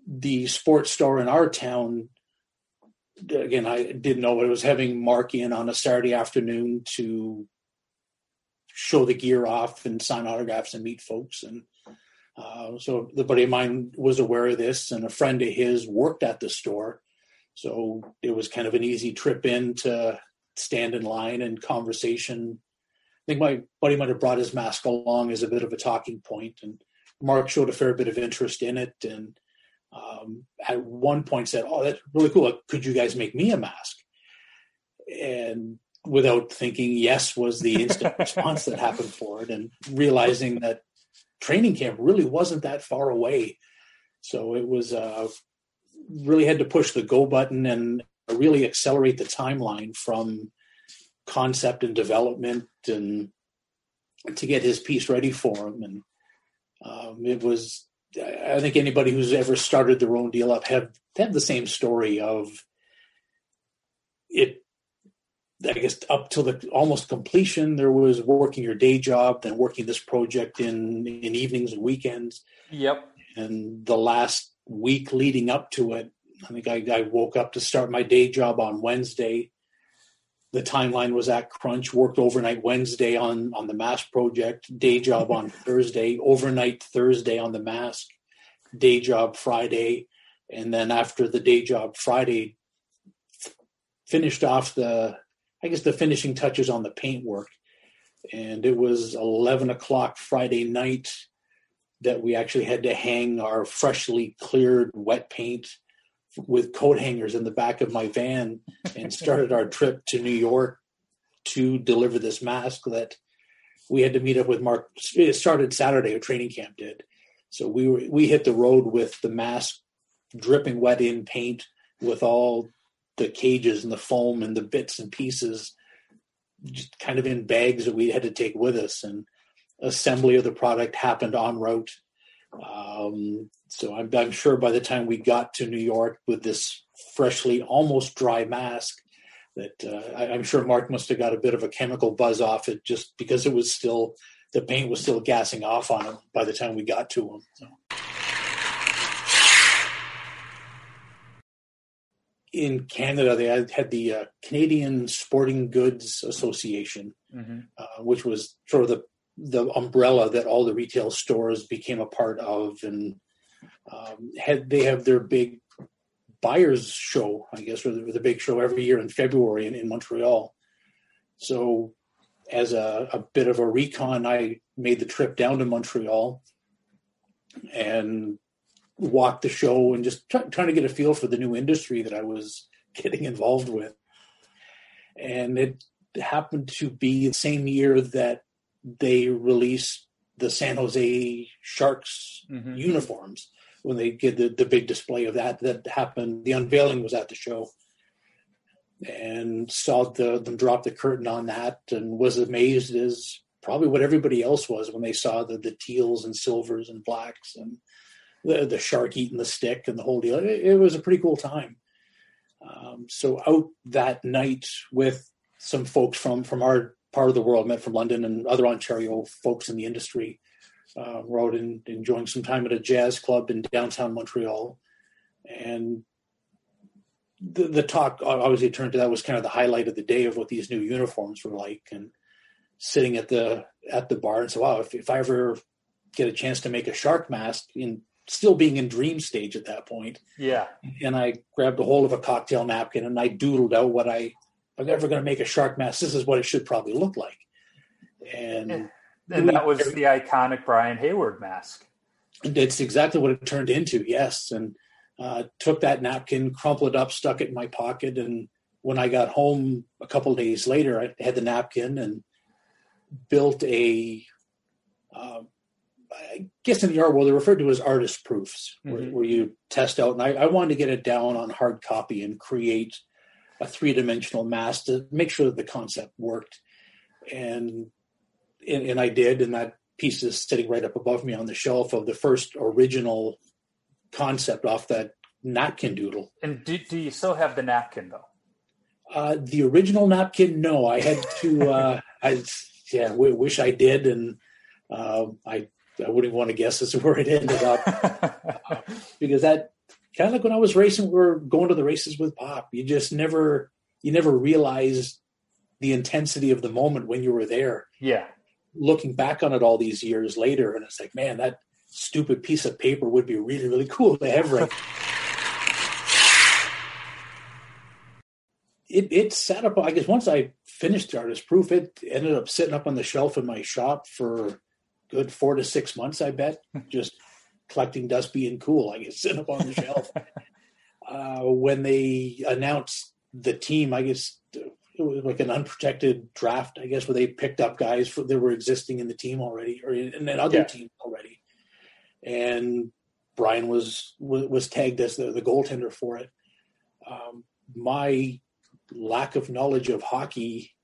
The sports store in our town, again, I didn't know what it was, having Mark in on a Saturday afternoon to show the gear off and sign autographs and meet folks. And so the buddy of mine was aware of this, and a friend of his worked at the store. So it was kind of an easy trip in to stand in line and conversation. I think my buddy might have brought his mask along as a bit of a talking point, and Mark showed a fair bit of interest in it. And at one point said, "Oh, that's really cool. Could you guys make me a mask?" And without thinking, yes was the instant response that happened for it, and realizing that training camp really wasn't that far away. So it was really had to push the go button and really accelerate the timeline from concept and development and to get his piece ready for him. And it was, I think anybody who's ever started their own deal up have the same story of it. I guess up to the almost completion, there was working your day job, then working this project in evenings and weekends. Yep. And the last week leading up to it, I think I woke up to start my day job on Wednesday. The timeline was at crunch, worked overnight Wednesday on the mask project, day job on Thursday, overnight Thursday on the mask, day job Friday. And then after the day job Friday, finished off the finishing touches on the paintwork. And it was 11 o'clock Friday night that we actually had to hang our freshly cleared wet paint with coat hangers in the back of my van and started our trip to New York to deliver this mask that we had to meet up with Mark. It started Saturday, or training camp did. So we hit the road with the mask dripping wet in paint with all the cages and the foam and the bits and pieces just kind of in bags that we had to take with us. And assembly of the product happened en route. So I'm sure by the time we got to New York with this freshly, almost dry mask, that I'm sure Mark must have got a bit of a chemical buzz off it, just because it was still, the paint was still gassing off on him by the time we got to him. So. In Canada, they had the Canadian Sporting Goods Association, mm-hmm. Which was sort of the umbrella that all the retail stores became a part of, and they have their big buyers show, I guess, or the big show every year in February in Montreal. So as a bit of a recon, I made the trip down to Montreal and walked the show and just trying to get a feel for the new industry that I was getting involved with. And it happened to be the same year that they released the San Jose Sharks mm-hmm. uniforms when they did the big display of that happened. The unveiling was at the show, and saw them drop the curtain on that, and was amazed as probably what everybody else was when they saw the teals and silvers and blacks and the shark eating the stick and the whole deal. It was a pretty cool time. So out that night with some folks from our part of the world, met from London and other Ontario folks in the industry, were out and enjoying some time at a jazz club in downtown Montreal. And the talk obviously turned to that was kind of the highlight of the day of what these new uniforms were like, and sitting at the bar and so, wow, if I ever get a chance to make a shark mask, in still being in dream stage at that point. Yeah. And I grabbed a hold of a cocktail napkin and I doodled out what I'm never going to make a shark mask. This is what it should probably look like. And that was the iconic Brian Hayward mask. That's exactly what it turned into. Yes. And took that napkin, crumpled it up, stuck it in my pocket. And when I got home a couple of days later, I had the napkin and built a, I guess in the art world, they're referred to as artist proofs, mm-hmm. where you test out. And I wanted to get it down on hard copy and create a three-dimensional mask to make sure that the concept worked. And I did, and that piece is sitting right up above me on the shelf of the first original concept off that napkin doodle. And do you still have the napkin, though? The original napkin, no. I had to wish I did, and I wouldn't want to guess as to where it ended up. Because that... kind of like when I was racing, we were going to the races with Pop. You just never realize the intensity of the moment when you were there. Yeah. Looking back on it all these years later, and it's like, man, that stupid piece of paper would be really, really cool to have right. It sat up, I guess once I finished the artist proof, it ended up sitting up on the shelf in my shop for a good 4 to 6 months, I bet. Just collecting dust being cool. I could sit up on the shelf. When they announced the team, I guess it was like an unprotected draft, I guess, where they picked up guys that were existing in the team already, or in other teams already. And Brian was tagged as the goaltender for it. My lack of knowledge of hockey,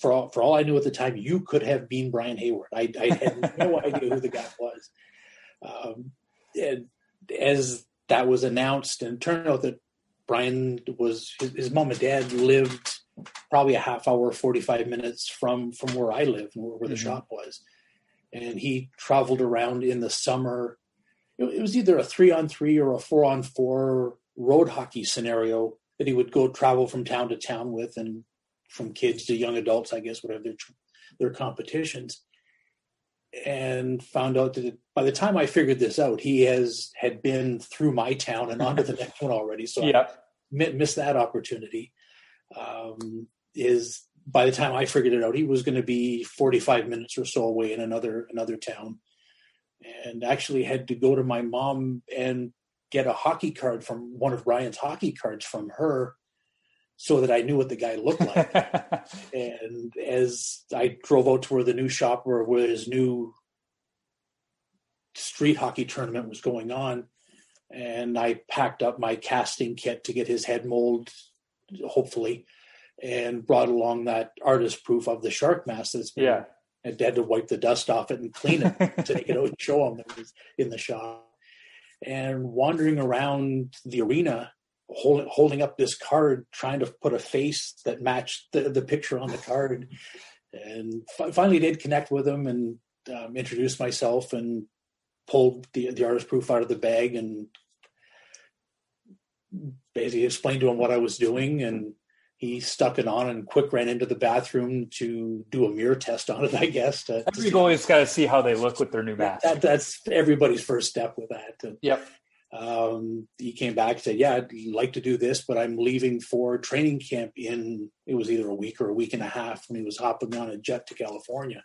for all I knew at the time, you could have been Brian Hayward. I had no idea who the guy was. And as that was announced, and it turned out that Brian was, his mom and dad lived probably a half hour, 45 minutes from where I lived and where the shop was. And he traveled around in the summer. It was either a 3-on-3 or a 4-on-4 road hockey scenario that he would go travel from town to town with, and from kids to young adults, I guess, whatever their competitions. And found out that by the time I figured this out, he had been through my town and onto the next one already. So I missed that opportunity. Is by the time I figured it out, he was going to be 45 minutes or so away in another town, and actually had to go to my mom and get a hockey card from one of Ryan's hockey cards from her, so that I knew what the guy looked like. And as I drove out to where the new shop, where his new street hockey tournament was going on, and I packed up my casting kit to get his head mold, hopefully, and brought along that artist proof of the shark mask that's been, and had to wipe the dust off it and clean it, take it out and show him that it was in the shop. And wandering around the arena, holding up this card, trying to put a face that matched the picture on the card. And finally did connect with him, and introduced myself, and pulled the artist proof out of the bag, and basically explained to him what I was doing. And he stuck it on and quick ran into the bathroom to do a mirror test on it, I guess. You've always got to see how they look with their new mask. That's everybody's first step with that. He came back and said, I'd like to do this, but I'm leaving for training camp it was either a week or a week and a half, when he was hopping on a jet to California.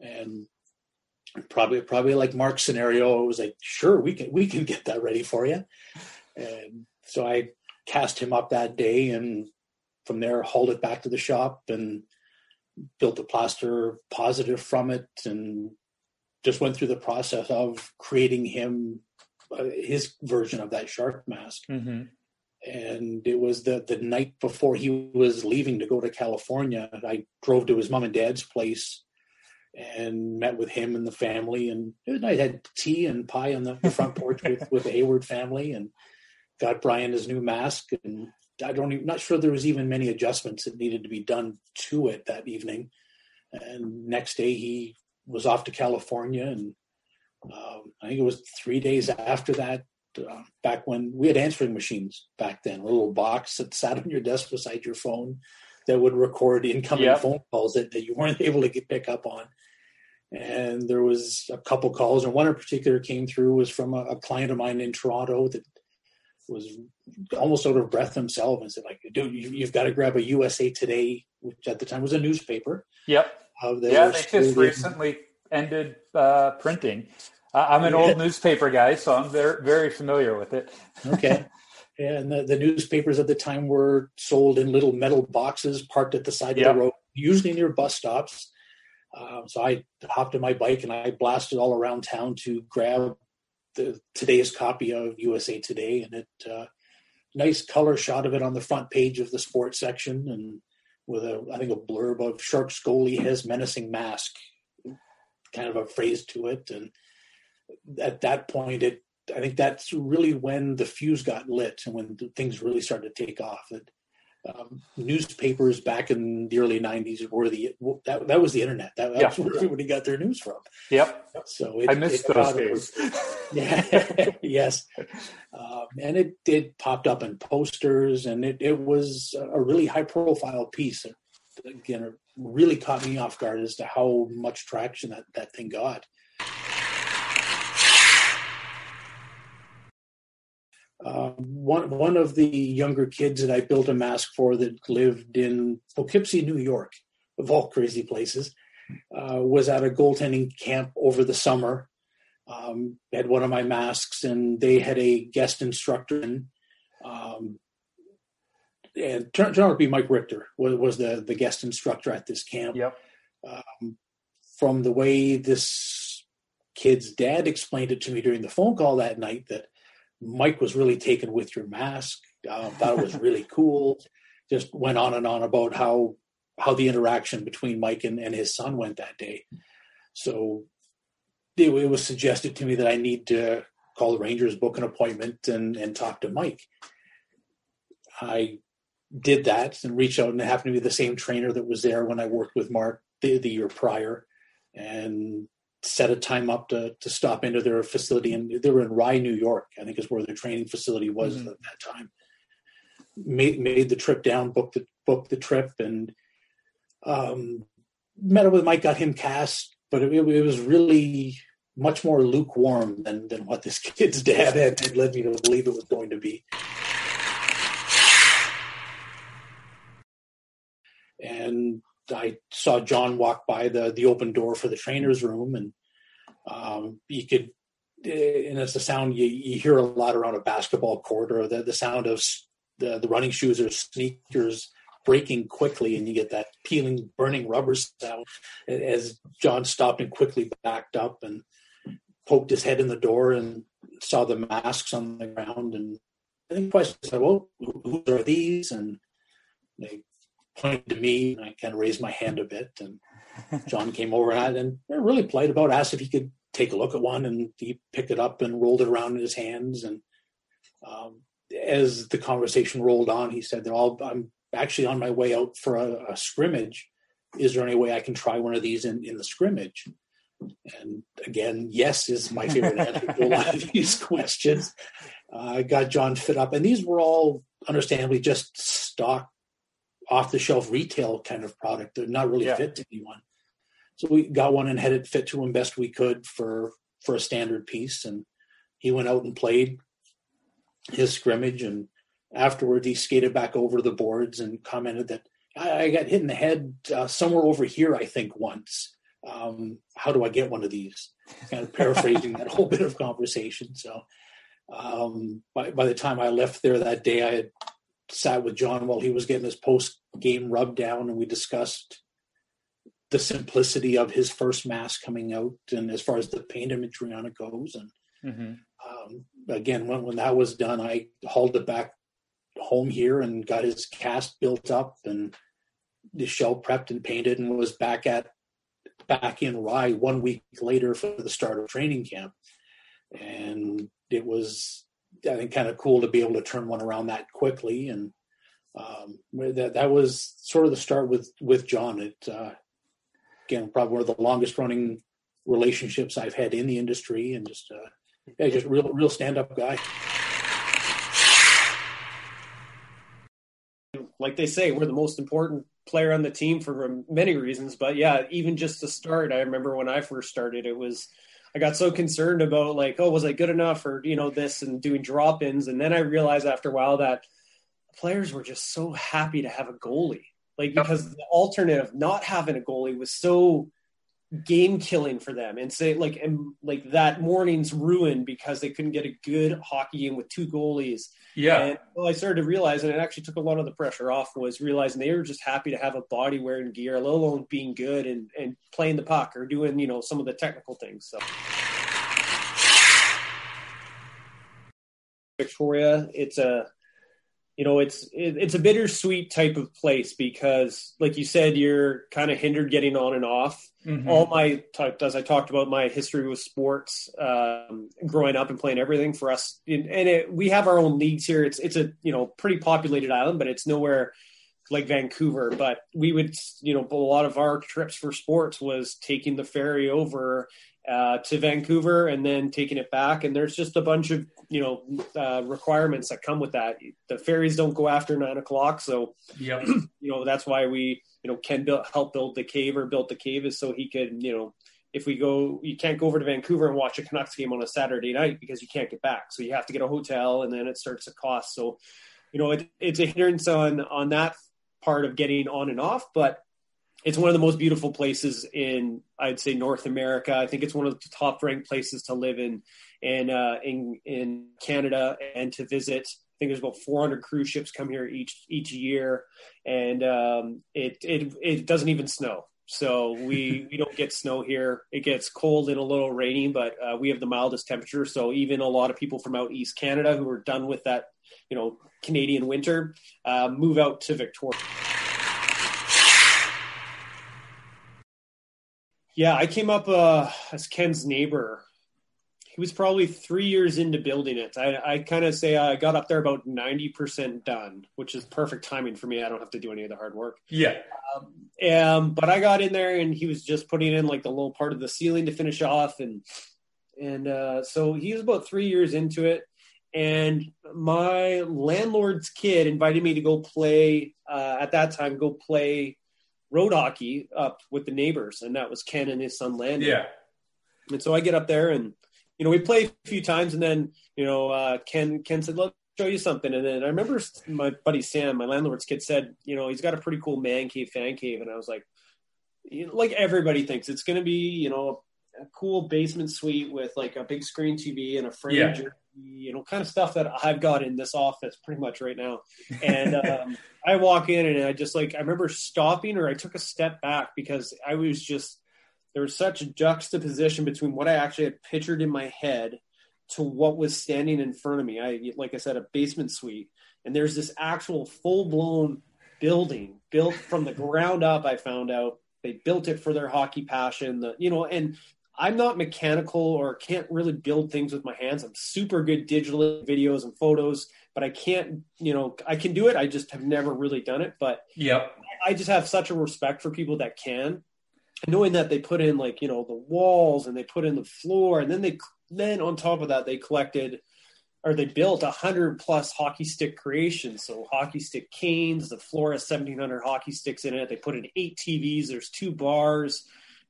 And probably like Mark's scenario, it was like, sure, we can get that ready for you. And so I cast him up that day, and from there hauled it back to the shop and built a plaster positive from it, and just went through the process of creating him his version of that shark mask. And it was the night before he was leaving to go to California. I drove to his mom and dad's place and met with him and the family, and I had tea and pie on the front porch with the Hayward family, and got Brian his new mask. And not sure there was even many adjustments that needed to be done to it that evening. And next day he was off to California, and I think it was 3 days after that, back when we had answering machines back then, a little box that sat on your desk beside your phone that would record incoming phone calls that you weren't able to pick up on. And there was a couple calls, and one in particular came through was from a client of mine in Toronto that was almost out of breath himself and said, like, dude, you've got to grab a USA Today, which at the time was a newspaper. They just recently ended printing. I'm an old newspaper guy, so I'm very, very familiar with it. Okay. And the newspapers at the time were sold in little metal boxes parked at the side of the road, usually near bus stops. So I hopped on my bike and I blasted all around town to grab today's copy of USA Today, and it nice color shot of it on the front page of the sports section, and with I think a blurb of "Shark Scully has menacing mask," kind of a phrase to it. And at that point, I think that's really when the fuse got lit and when things really started to take off. Newspapers back in the early 90s were that was the internet. That was where everybody got their news from. So I missed those days. Yes. And it popped up in posters, and it was a really high profile piece. Again, it really caught me off guard as to how much traction that thing got. One of the younger kids that I built a mask for that lived in Poughkeepsie, New York, of all crazy places, was at a goaltending camp over the summer. had one of my masks, and they had a guest instructor. And turned out to be Mike Richter was the guest instructor at this camp. Yep. From the way this kid's dad explained it to me during the phone call that night, that Mike was really taken with your mask. Thought it was really cool. Just went on and on about how the interaction between Mike and his son went that day. So it was suggested to me that I need to call the Rangers, book an appointment, and talk to Mike. I did that and reached out, and it happened to be the same trainer that was there when I worked with Mark the year prior, and set a time up to stop into their facility. And they were in Rye, New York, I think is where their training facility was at that time. Made the trip down, booked the trip, and met up with Mike, got him cast, but it was really much more lukewarm than what this kid's dad had led me to believe it was going to be. And I saw John walk by the open door for the trainer's room, and you could, and it's the sound you hear a lot around a basketball court, or the sound of the running shoes or sneakers breaking quickly, and you get that peeling, burning rubber sound as John stopped and quickly backed up and poked his head in the door and saw the masks on the ground. And I think I said, well, who are these? And they pointed to me, and I kind of raised my hand a bit, and John came over and they were really polite about it, asked if he could take a look at one, and he picked it up and rolled it around in his hands. And as the conversation rolled on, he said, I'm actually on my way out for a scrimmage. Is there any way I can try one of these in the scrimmage? And again, yes is my favorite answer to a lot of these questions. I got John fit up, and these were all understandably just stock, off-the-shelf retail kind of product. They're not really fit to anyone. So we got one and had it fit to him best we could for a standard piece. And he went out and played his scrimmage, and afterwards he skated back over the boards and commented that I got hit in the head somewhere over here, I think, once. How do I get one of these? Kind of paraphrasing that whole bit of conversation. So by the time I left there that day, I had sat with John while he was getting his post-game rub down, and we discussed the simplicity of his first mask coming out, and as far as the paint imagery on it goes. And again, when that was done, I hauled it back home here and got his cast built up and the shell prepped and painted, and was back in Rye 1 week later for the start of training camp. And it was, I think, kind of cool to be able to turn one around that quickly. And that was sort of the start with John. It again, probably one of the longest running relationships I've had in the industry, and just real stand-up guy. Like they say, we're the most important player on the team for many reasons, but yeah, even just to start, I remember when I first started, it was, I got so concerned about like, oh, was I good enough, or, you know, this, and doing drop-ins. And then I realized after a while that players were just so happy to have a goalie, like, because the alternative, not having a goalie, was so game killing for them. And say like, and like that morning's ruined because they couldn't get a good hockey game with two goalies. Yeah. And well, I started to realize, and it actually took a lot of the pressure off, was realizing they were just happy to have a body wearing gear, let alone being good and playing the puck or doing, you know, some of the technical things. So Victoria, it's a bittersweet type of place because, like you said, you're kind of hindered getting on and off. Mm-hmm. All my, as I talked about my history with sports, growing up and playing everything for us, we have our own leagues here. It's a, you know, pretty populated island, but it's nowhere like Vancouver. But we would, you know, a lot of our trips for sports was taking the ferry over to Vancouver and then taking it back. And there's just a bunch of, you know, requirements that come with that. The ferries don't go after 9:00. So, yep. You know, that's why we, you know, Ken built the cave is so he could, you know, if we go, you can't go over to Vancouver and watch a Canucks game on a Saturday night because you can't get back. So you have to get a hotel, and then it starts to cost. So, you know, it's a hindrance on that part of getting on and off, but It's one of the most beautiful places in, I'd say, North America. I think it's one of the top ranked places to live in Canada and to visit. I think there's about 400 cruise ships come here each year, and it doesn't even snow. So we don't get snow here. It gets cold and a little rainy, but we have the mildest temperature. So even a lot of people from out East Canada who are done with that, Canadian winter, move out to Victoria. Yeah, I came up as Ken's neighbor. He was probably 3 years into building it. I kind of say I got up there about 90% done, which is perfect timing for me. I don't have to do any of the hard work. Yeah. But I got in there and he was just putting in like the low part of the ceiling to finish off. And so he was about 3 years into it. And my landlord's kid invited me to go play, at that time, road hockey up with the neighbors, and that was Ken and his son Landon. Yeah. And so I get up there and, we play a few times, and then, Ken said, "Let's show you something." And then I remember my buddy Sam, my landlord's kid, said, he's got a pretty cool man cave, fan cave. And I was like, like everybody thinks it's going to be, a cool basement suite with like a big screen TV and a fridge, kind of stuff that I've got in this office pretty much right now. And I walk in and I just I remember stopping, or I took a step back, because I was just, there was such a juxtaposition between what I actually had pictured in my head to what was standing in front of me. Like I said, a basement suite, and there's this actual full blown building built from the ground up. I found out they built it for their hockey passion, and I'm not mechanical, or can't really build things with my hands. I'm super good digital videos and photos, but I can't, I can do it. I just have never really done it. But yeah, I just have such a respect for people that can, knowing that they put in the walls, and they put in the floor. And then then on top of that, they collected, or they built 100+ hockey stick creations. So hockey stick canes, the floor has 1,700 hockey sticks in it. They put in 8 TVs, there's 2 bars,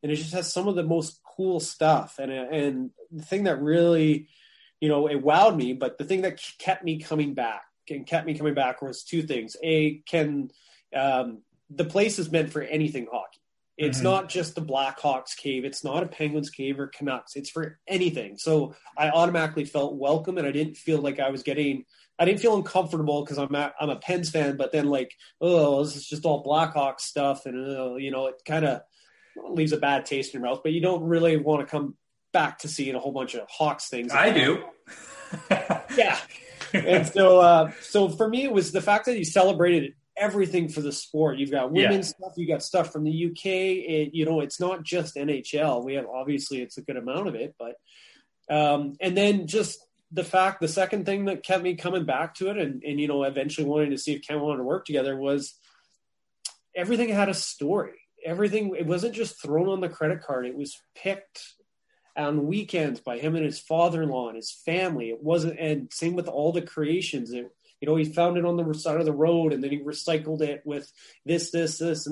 and it just has some of the most cool stuff. And the thing that really, it wowed me, but the thing that kept me coming back was two things. The place is meant for anything hockey. It's not just the Blackhawks cave. It's not a Penguins cave or Canucks. It's for anything. So I automatically felt welcome, and I didn't feel like I didn't feel uncomfortable, because I'm a Pens fan, but then this is just all Blackhawks stuff. And, it kind of leaves a bad taste in your mouth, but you don't really want to come back to seeing a whole bunch of Hawks things. I do. Yeah. And so for me, it was the fact that you celebrated everything for the sport. You've got women's stuff, you got stuff from the UK. It's not just NHL. We have, obviously it's a good amount of it, but, and then just the second thing that kept me coming back to it and eventually wanting to see if Ken wanted to work together was everything had a story. Everything, it wasn't just thrown on the credit card. It was picked on weekends by him and his father-in-law and his family. It wasn't, and same with all the creations. It, he found it on the side of the road, and then he recycled it with this, and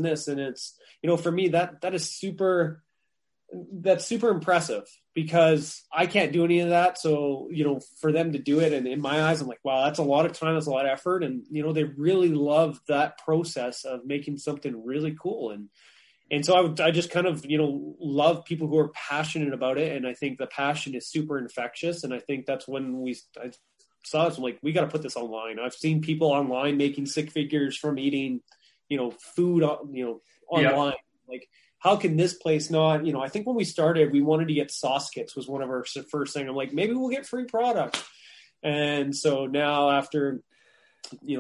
this. And it's, for me, that's super impressive, because I can't do any of that. So, for them to do it, and in my eyes, I'm like, wow, that's a lot of time. That's a lot of effort. And, they really love that process of making something really cool. And so I just kind of, love people who are passionate about it. And I think the passion is super infectious. And I think that's when I saw it. I'm like, we got to put this online. I've seen people online making sick figures from eating, food, online. Yeah. Like, how can this place not, I think when we started, we wanted to get sauce kits was one of our first thing. I'm like, maybe we'll get free product. And so now after,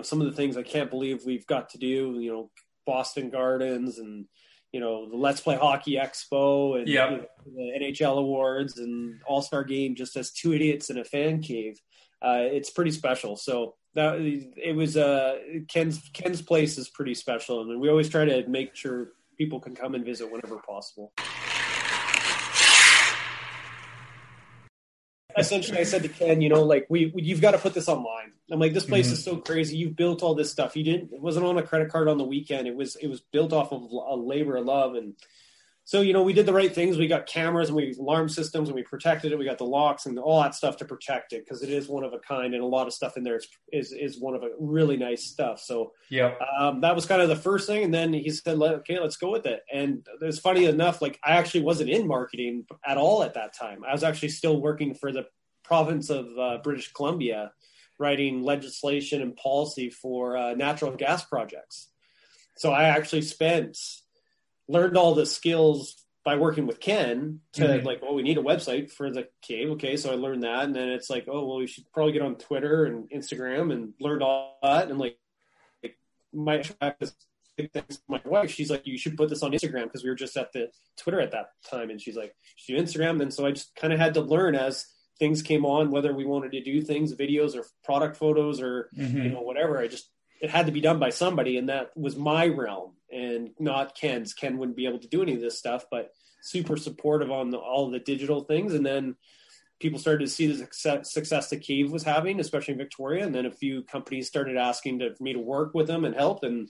some of the things I can't believe we've got to do, Boston Gardens and, the Let's Play Hockey Expo and the NHL Awards and All-Star Game, just as two idiots in a fan cave. It's pretty special. So that it was Ken's place is pretty special. And we always try to make sure people can come and visit whenever possible. Essentially, I said to Ken, you've got to put this online. I'm like, this place is so crazy. You've built all this stuff. It wasn't on a credit card on the weekend. It was built off of a labor of love. And So, you know, we did the right things. We got cameras and we alarm systems and we protected it. We got the locks and all that stuff to protect it because it is one of a kind, and a lot of stuff in there is one of a really nice stuff. So yeah, that was kind of the first thing. And then he said, okay, let's go with it. And it's funny enough, like I actually wasn't in marketing at all at that time. I was actually still working for the province of British Columbia, writing legislation and policy for natural gas projects. So I actually learned all the skills by working with Ken to like, oh, we need a website for the cave. Okay. So I learned that. And then it's like, oh, well, we should probably get on Twitter and Instagram, and learned all that. And like my wife, she's like, you should put this on Instagram, because we were just at the Twitter at that time. And she's like, should you do Instagram? And so I just kind of had to learn as things came on, whether we wanted to do things, videos or product photos or, you know, whatever. It had to be done by somebody. And that was my realm and not Ken's. Ken wouldn't be able to do any of this stuff, but super supportive on all the digital things. And then people started to see the success the cave was having, especially in Victoria. And then a few companies started asking for me to work with them and help. And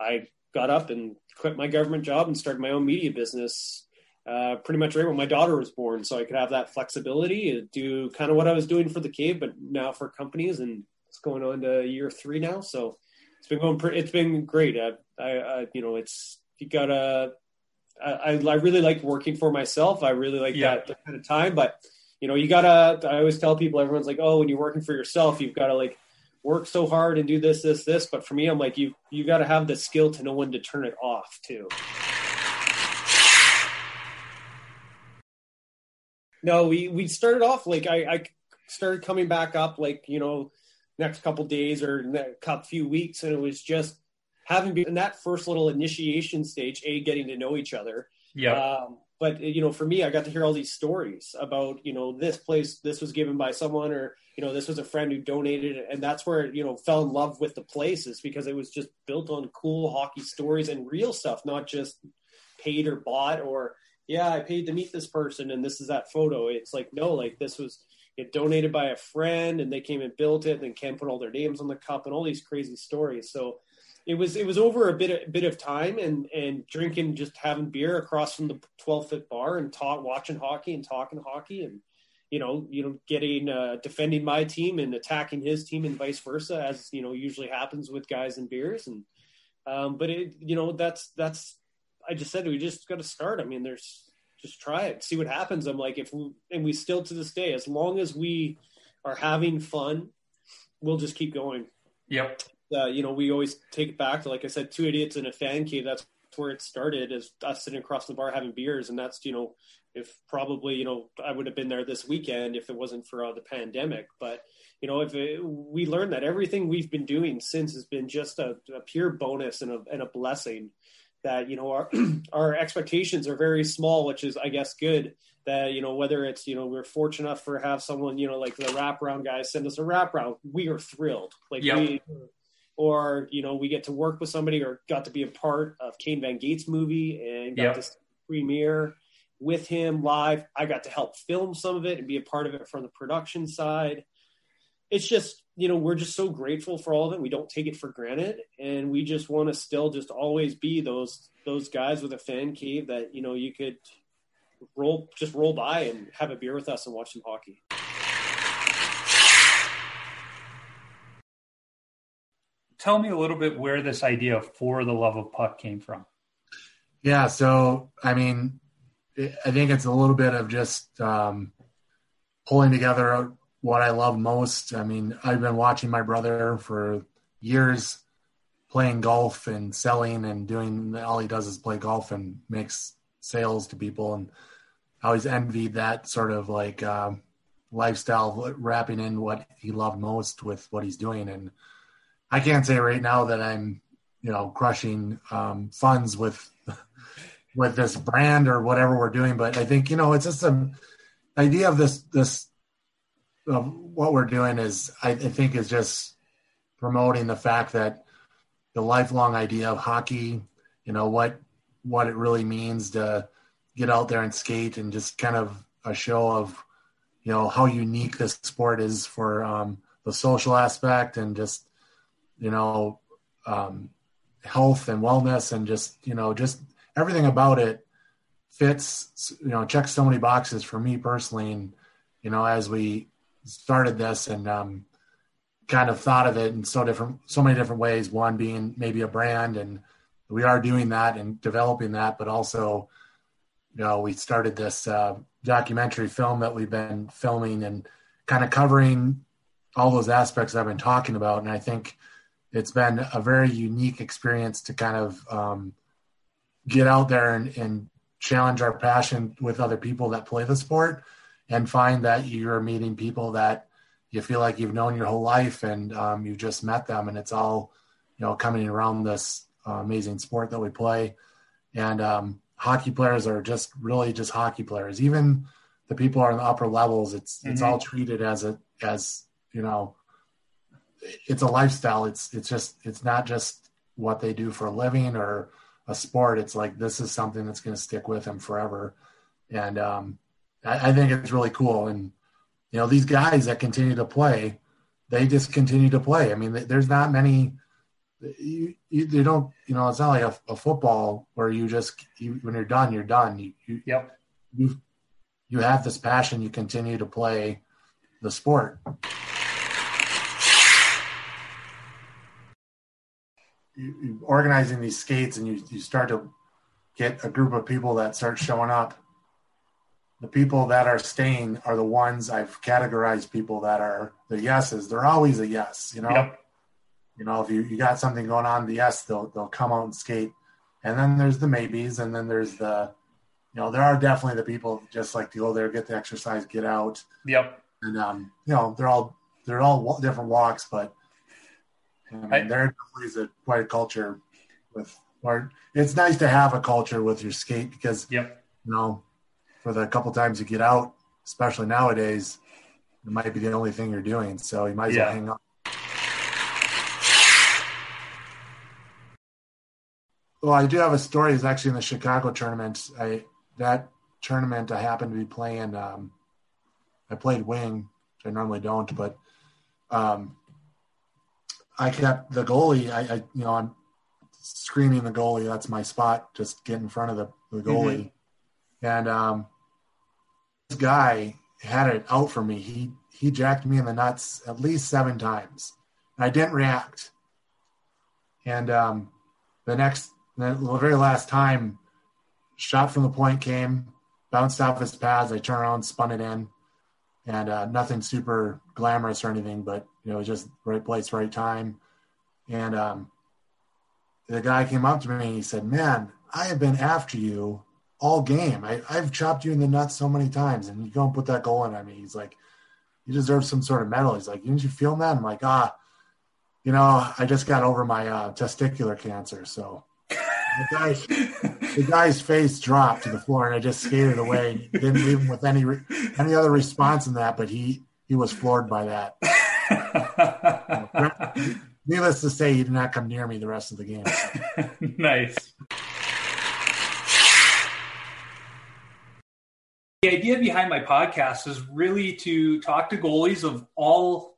I got up and quit my government job and started my own media business pretty much right when my daughter was born. So I could have that flexibility to do kind of what I was doing for the cave, but now for companies. And it's going on to year 3 now. So it's been great. I really like working for myself. I really like that kind of time, but you know, I always tell people, everyone's like, oh, when you're working for yourself, you've got to like work so hard and do this. But for me, I'm like, you got to have the skill to know when to turn it off too. No, we started off, like I started coming back up, like, you know, next couple days or few weeks. And it was just having been in that first little initiation stage, getting to know each other. Yeah. But you know, for me, I got to hear all these stories about, you know, this place, this was given by someone, or, you know, this was a friend who donated. And that's where, you know, fell in love with the places, because it was just built on cool hockey stories and real stuff, not just paid or bought, or I paid to meet this person and this is that photo. It's like, no, like this was, it donated by a friend and they came and built it, and then Ken put all their names on the cup and all these crazy stories. So it was over a bit of time and drinking, just having beer across from the 12-foot bar and watching hockey and talking hockey, and, you know, getting, defending my team and attacking his team and vice versa, as, you know, usually happens with guys and beers. And, but it, you know, that's, I just said, we just got to start. I mean, just try it, see what happens. I'm like, we still to this day, as long as we are having fun, we'll just keep going. Yep. You know, we always take it back to, like I said, Two Idiots in a Fan Cave. That's where it started, as us sitting across the bar having beers. And that's, you know, if probably, you know, I would have been there this weekend if it wasn't for the pandemic. But, you know, we learned that everything we've been doing since has been just a pure bonus and a blessing. That, you know, our expectations are very small, which is, I guess, good. That, you know, whether it's, you know, we're fortunate enough to have someone, you know, like the wraparound guys send us a wraparound, we are thrilled. Like, or, you know, we get to work with somebody, or got to be a part of Kane Van Gate's movie and got this premiere with him live. I got to help film some of it and be a part of it from the production side. It's just, you know, we're just so grateful for all of it. We don't take it for granted. And we just want to still just always be those guys with a fan cave that, you know, you could roll by and have a beer with us and watch some hockey. Tell me a little bit where this idea for the Love of Puck came from. Yeah. So, I mean, I think it's a little bit of just pulling together what I love most. I mean, I've been watching my brother for years playing golf and selling and doing, all he does is play golf and makes sales to people. And I always envied that sort of like lifestyle, wrapping in what he loved most with what he's doing. And I can't say right now that I'm, you know, crushing funds with this brand or whatever we're doing. But I think, you know, it's just an idea of this, what we're doing is, I think, is just promoting the fact that the lifelong idea of hockey, you know, what it really means to get out there and skate, and just kind of a show of, you know, how unique this sport is for the social aspect, and just, you know, health and wellness, and just, you know, just everything about it fits, you know, checks so many boxes for me personally. And, you know, as we started this and kind of thought of it in so many different ways, one being maybe a brand, and we are doing that and developing that, but also, you know, we started this documentary film that we've been filming and kind of covering all those aspects I've been talking about. And I think it's been a very unique experience to kind of get out there and challenge our passion with other people that play the sport, and find that you're meeting people that you feel like you've known your whole life, and you've just met them, and it's all, you know, coming around this amazing sport that we play. And hockey players are just really just hockey players. Even the people are in the upper levels, it's all treated as you know, it's a lifestyle. It's not just what they do for a living or a sport. It's like, this is something that's going to stick with them forever. And I think it's really cool. And, you know, these guys that continue to play, they just continue to play. I mean, there's not many, you don't, you know, it's not like a football where you just, when you're done, you're done. Yep. You have this passion, you continue to play the sport. You organizing these skates, and you start to get a group of people that start showing up. The people that are staying are the ones I've categorized, people that are the yeses. They're always a yes, you know. Yep. You know, if you got something going on, the yes, they'll come out and skate. And then there's the maybes, and then there's the, you know, there are definitely the people just like to go there, get the exercise, get out. Yep. And you know, they're all different walks, but I mean, there is quite a culture with, or it's nice to have a culture with your skate, because, yep, you know, for the couple times you get out, especially nowadays, it might be the only thing you're doing. So you might as well hang up. Well, I do have a story. It's actually in the Chicago tournament. I happened to be playing. I played wing, which I normally don't, but I kept the goalie. I you know, I'm screening the goalie. That's my spot. Just get in front of the goalie. Mm-hmm. And this guy had it out for me. He jacked me in the nuts at least 7 times. I didn't react. And the very last time, shot from the point came, bounced off his pads. I turned around, spun it in, and nothing super glamorous or anything, but, you know, just right place, right time. And the guy came up to me and he said, "Man, I have been after you all game. I've chopped you in the nuts so many times, and you go and put that goal in on me." He's like, "You deserve some sort of medal." He's like, "Didn't you feel that?" I'm like, you know, I just got over my testicular cancer. So the guy's face dropped to the floor, and I just skated away. Didn't leave him with any other response in that, but he was floored by that. Needless to say, he did not come near me the rest of the game. Nice. The idea behind my podcast is really to talk to goalies of all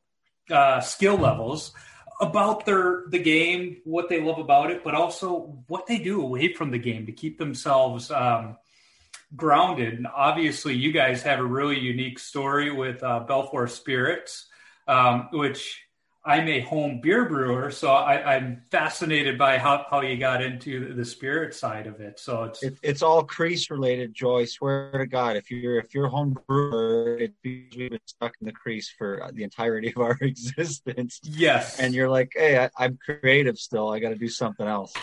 skill levels about the game, what they love about it, but also what they do away from the game to keep themselves grounded. And obviously, you guys have a really unique story with Belfour Spirits, which I'm a home beer brewer, so I'm fascinated by how you got into the spirit side of it. So it's all crease related, Joy. Swear to God, if you're a home brewer, it's because we've been stuck in the crease for the entirety of our existence. Yes, and you're like, hey, I'm creative still. I got to do something else.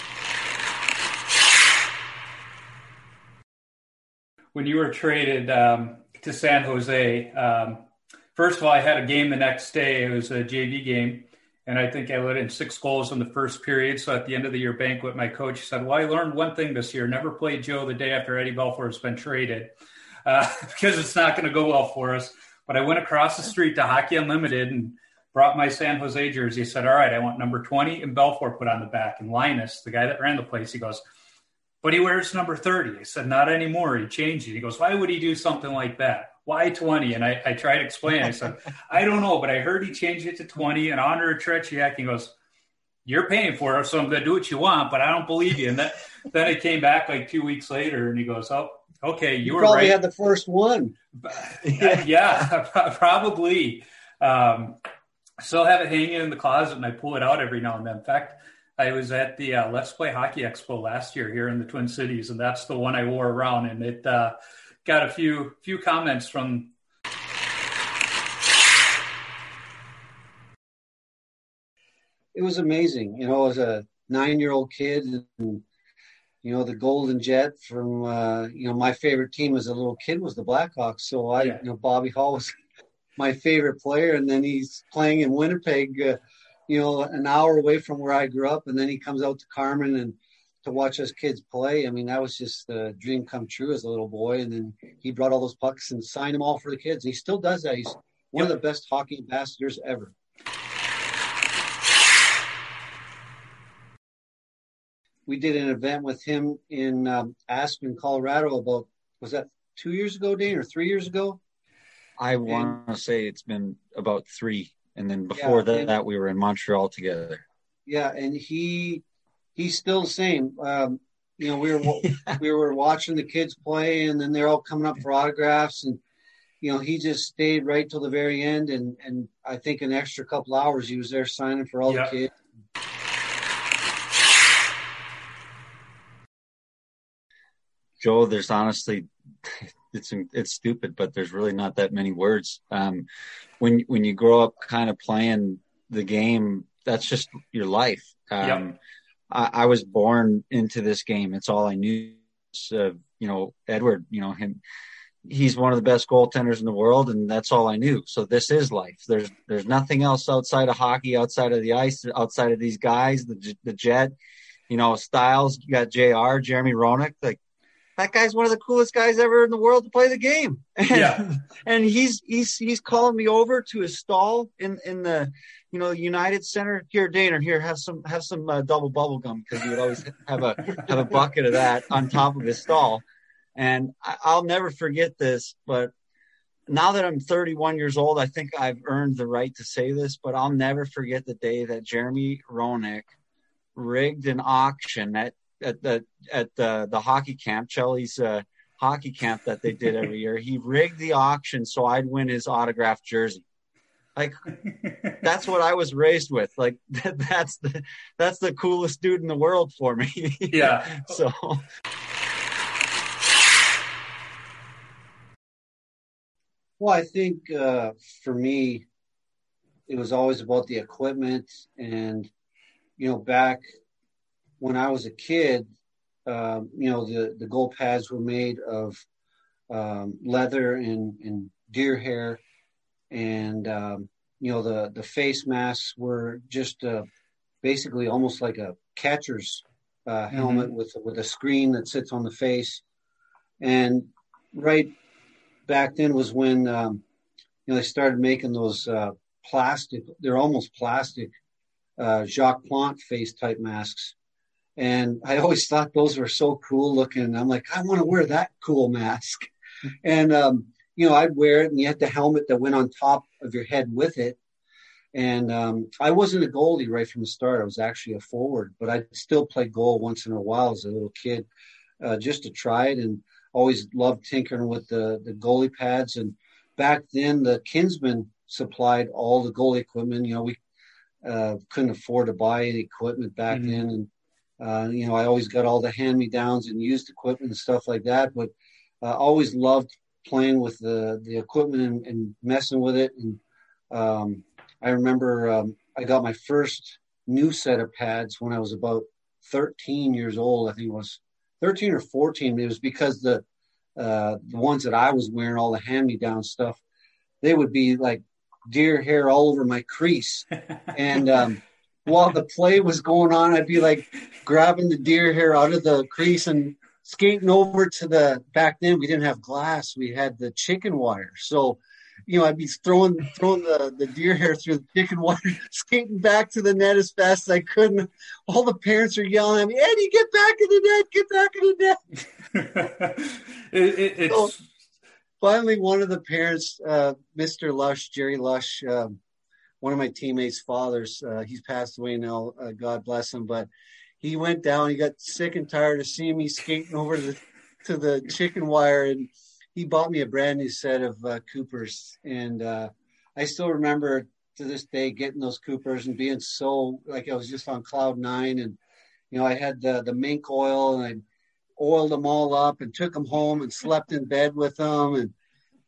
When you were traded to San Jose. First of all, I had a game the next day. It was a JV game, and I think I let in 6 goals in the first period. So at the end of the year banquet, my coach said, "Well, I learned one thing this year. Never play Joe the day after Eddie Belfour has been traded because it's not going to go well for us." But I went across the street to Hockey Unlimited and brought my San Jose jersey. He said, "All right, I want number 20 and Belfour put on the back." And Linus, the guy that ran the place, he goes, "But he wears number 30. I said, "Not anymore. He changed it." He goes, "Why would he do something like that? Why 20? And I tried to explain. I said, "I don't know, but I heard he changed it to 20 in honor of Tretiak." He goes, "You're paying for it, so I'm going to do what you want, but I don't believe you." And then it came back like 2 weeks later, and he goes, "Oh, Okay, you were right. You probably had the first one. Yeah, probably. Still have it hanging in the closet, and I pull it out every now and then. In fact, I was at the Let's Play Hockey Expo last year here in the Twin Cities, and that's the one I wore around, and it got a few comments from... It was amazing. You know, as a 9-year-old kid, and, you know, the Golden Jet from, you know, my favorite team as a little kid was the Blackhawks. So you know, Bobby Hall was my favorite player. And then he's playing in Winnipeg, you know, an hour away from where I grew up. And then he comes out to Carmen and to watch us kids play. I mean, that was just a dream come true as a little boy. And then he brought all those pucks and signed them all for the kids. He still does that. He's one of the best hockey ambassadors ever. We did an event with him in Aspen, Colorado about, was that 2 years ago, Dane, or 3 years ago? I want to say it's been about three. And then before that, we were in Montreal together. Yeah, and he's still the same. You know, we were watching the kids play, and then they're all coming up for autographs. And, you know, he just stayed right till the very end. And I think an extra couple hours he was there signing for all the kids. Joe, there's honestly, it's stupid, but there's really not that many words. When you grow up kind of playing the game, that's just your life. I was born into this game. It's all I knew. You know, Edward, you know, him, he's one of the best goaltenders in the world, and that's all I knew. So this is life. There's nothing else outside of hockey, outside of the ice, outside of these guys, the Jet, you know, Styles, you got JR, Jeremy Roenick, like, that guy's one of the coolest guys ever in the world to play the game. And, and he's calling me over to his stall in the, you know, United Center. Here, Dana, here, have some double bubble gum, because he would always have a bucket of that on top of his stall. And I'll never forget this, but now that I'm 31 years old, I think I've earned the right to say this, but I'll never forget the day that Jeremy Roenick rigged an auction at the hockey camp, Chelly's hockey camp that they did every year. He rigged the auction so I'd win his autographed jersey. Like, that's what I was raised with. Like, that's the coolest dude in the world for me. Yeah. So well, I think for me it was always about the equipment. And, you know, back when I was a kid, you know, the goal pads were made of leather and deer hair. And, you know, the face masks were just basically almost like a catcher's helmet with a screen that sits on the face. And right back then was when, you know, they started making those plastic, they're almost plastic, Jacques Plante face type masks. And I always thought those were so cool looking. I'm like, I want to wear that cool mask. And, you know, I'd wear it, and you had the helmet that went on top of your head with it. And I wasn't a goalie right from the start. I was actually a forward, but I still played goal once in a while as a little kid, just to try it, and always loved tinkering with the goalie pads. And back then the Kinsmen supplied all the goalie equipment. You know, we couldn't afford to buy any equipment back then. And, you know, I always got all the hand-me-downs and used equipment and stuff like that, but I always loved playing with the equipment and messing with it. And I remember I got my first new set of pads when I was about 13 years old. I think it was 13 or 14. It was because the ones that I was wearing, all the hand-me-down stuff, they would be like deer hair all over my crease. And while the play was going on, I'd be like grabbing the deer hair out of the crease and skating over to the, back then we didn't have glass. We had the chicken wire. So, you know, I'd be throwing the deer hair through the chicken wire, skating back to the net as fast as I could. And all the parents are yelling at me, Eddie, get back in the net, get back in the net. So finally, one of the parents, Mr. Lush, Jerry Lush, one of my teammates' fathers, he's passed away now, God bless him, but he went down, he got sick and tired of seeing me skating over to the to the chicken wire, and he bought me a brand new set of Coopers, and I still remember to this day getting those Coopers and being so, like, I was just on cloud nine. And, you know, I had the mink oil, and I oiled them all up and took them home and slept in bed with them. And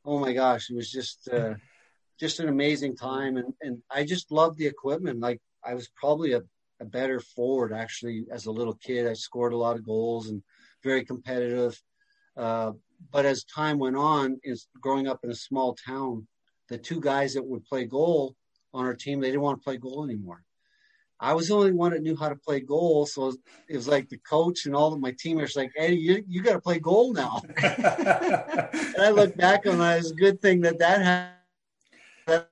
oh my gosh, it was just an amazing time. And I just loved the equipment. Like, I was probably a better forward, actually, as a little kid. I scored a lot of goals and very competitive. But as time went on, is growing up in a small town, the two guys that would play goal on our team, they didn't want to play goal anymore. I was the only one that knew how to play goal. So it was like the coach and all of my teammates like, "Hey, you got to play goal now." And I look back on it, it was a good thing that happened. I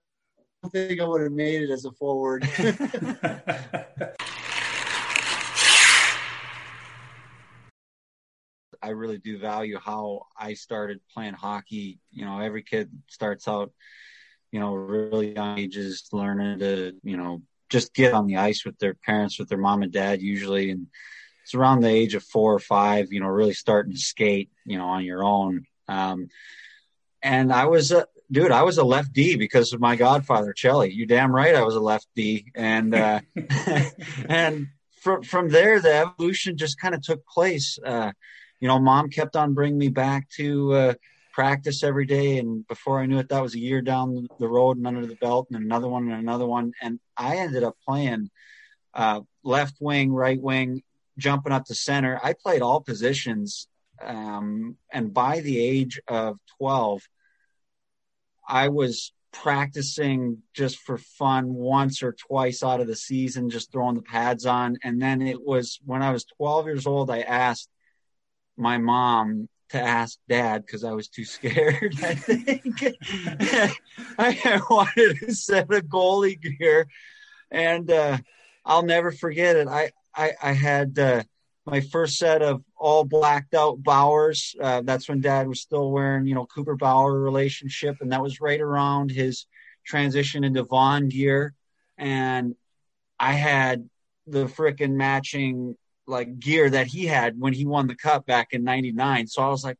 don't think I would have made it as a forward. I really do value how I started playing hockey. You know, every kid starts out, you know, really young ages, learning to, you know, just get on the ice with their parents, with their mom and dad usually. And it's around the age of 4 or 5, you know, really starting to skate, you know, on your own. And I was I was a left D because of my godfather, Chelly. You damn right I was a left D. And and from there, the evolution just kind of took place. You know, Mom kept on bringing me back to practice every day. And before I knew it, that was a year down the road and under the belt, and another one and another one. And I ended up playing left wing, right wing, jumping up to center. I played all positions. And by the age of 12, I was practicing just for fun once or twice out of the season, just throwing the pads on. And then it was when I was 12 years old, I asked my mom to ask Dad because I was too scared, I think. I wanted a set of goalie gear. And I'll never forget it. I had my first set of all blacked out Bowers. That's when Dad was still wearing, you know, Cooper Bauer relationship. And that was right around his transition into Vaughn gear. And I had the frickin' matching like gear that he had when he won the cup back in 99. So I was like,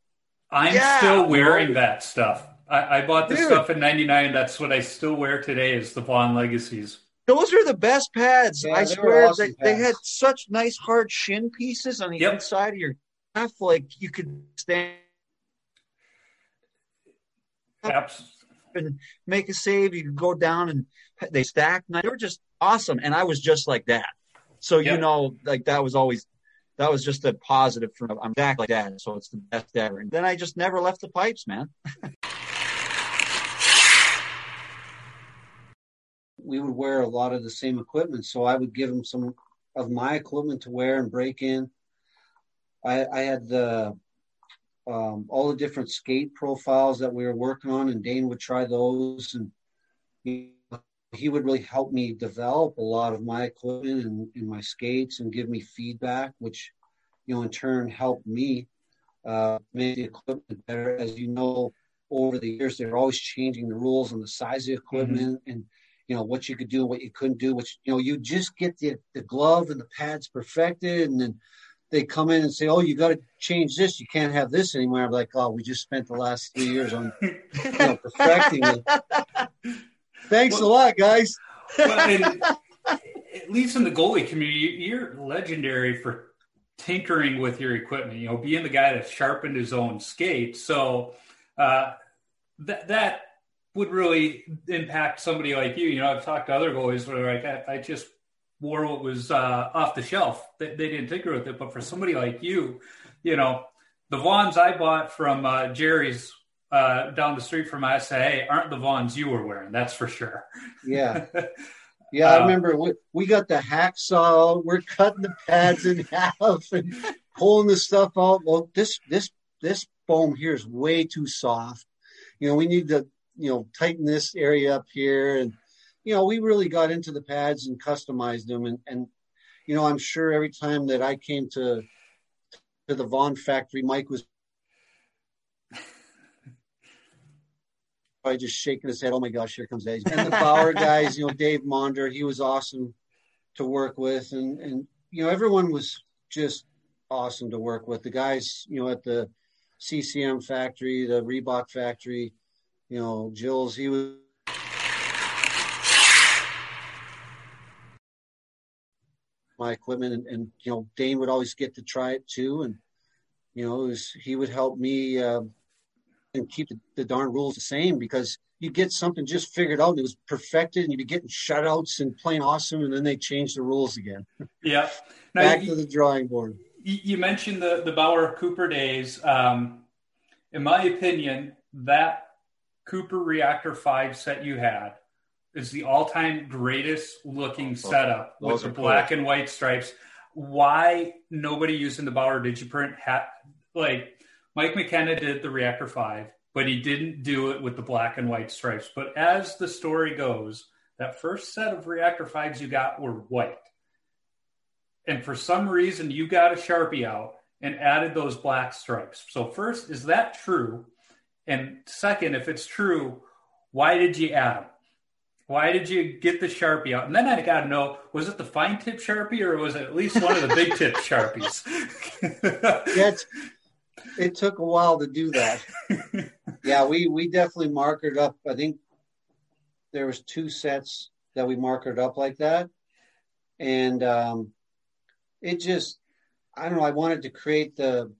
I'm still wearing that stuff. I bought the stuff in 99. That's what I still wear today, is the Vaughn Legacies. Those are the best pads. Yeah, I swear, awesome they had such nice hard shin pieces on the inside of your calf, like you could stand up and make a save. You could go down and they stacked. They were just awesome, and I was just like that. So you know, like that was just a positive. I'm back like that, so it's the best ever. And then I just never left the pipes, man. We would wear a lot of the same equipment. So I would give them some of my equipment to wear and break in. I had the all the different skate profiles that we were working on, and Dane would try those. And he would really help me develop a lot of my equipment and my skates and give me feedback, which, you know, in turn helped me make the equipment better. As you know, over the years, they're always changing the rules on the size of the equipment and, you know, what you could do, what you couldn't do, which, you know, you just get the glove and the pads perfected. And then they come in and say, "Oh, you got to change this. You can't have this anymore." I'm like, "Oh, we just spent the last 3 years on perfecting it." Thanks a lot, guys. At least in the goalie community, you're legendary for tinkering with your equipment, you know, being the guy that sharpened his own skate. So that would really impact somebody like you. You know, I've talked to other goalies where they're like, I just wore what was off the shelf. They didn't tinker with it. But for somebody like you, you know, the Vaughns I bought from Jerry's down the street from us, hey, aren't the Vaughns you were wearing, that's for sure. Yeah. Yeah, I remember we got the hacksaw. We're cutting the pads in half and pulling the stuff out. Well, this foam here is way too soft. You know, we need to, you know, tighten this area up here. And, you know, we really got into the pads and customized them. And you know, I'm sure every time that I came to the Vaughn factory, Mike was probably just shaking his head. "Oh my gosh, here comes Edge." And the Bauer guys, you know, Dave Monder, he was awesome to work with. And, you know, everyone was just awesome to work with. The guys, you know, at the CCM factory, the Reebok factory, you know, Jill's, he was. My equipment and, you know, Dane would always get to try it too. And, you know, it was, he would help me and keep the darn rules the same, because you get something just figured out and it was perfected and you'd be getting shutouts and playing awesome. And then they changed the rules again. Yeah. Now, Back to the drawing board. You mentioned the Bauer Cooper days. In my opinion, that Cooper Reactor 5 set you had is the all-time greatest looking setup with the black and white stripes. Why nobody using the Bauer DigiPrint hat? Like Mike McKenna did the Reactor 5, but he didn't do it with the black and white stripes. But as the story goes, that first set of Reactor 5s you got were white. And for some reason you got a Sharpie out and added those black stripes. So first, is that true? And second, if it's true, why did you add them? Why did you get the Sharpie out? And then I got to know, was it the fine tip Sharpie or was it at least one of the big tip Sharpies? Yes, it took a while to do that. Yeah, we definitely markered up. I think there was 2 sets that we markered up like that. And it just, I don't know, I wanted to create the,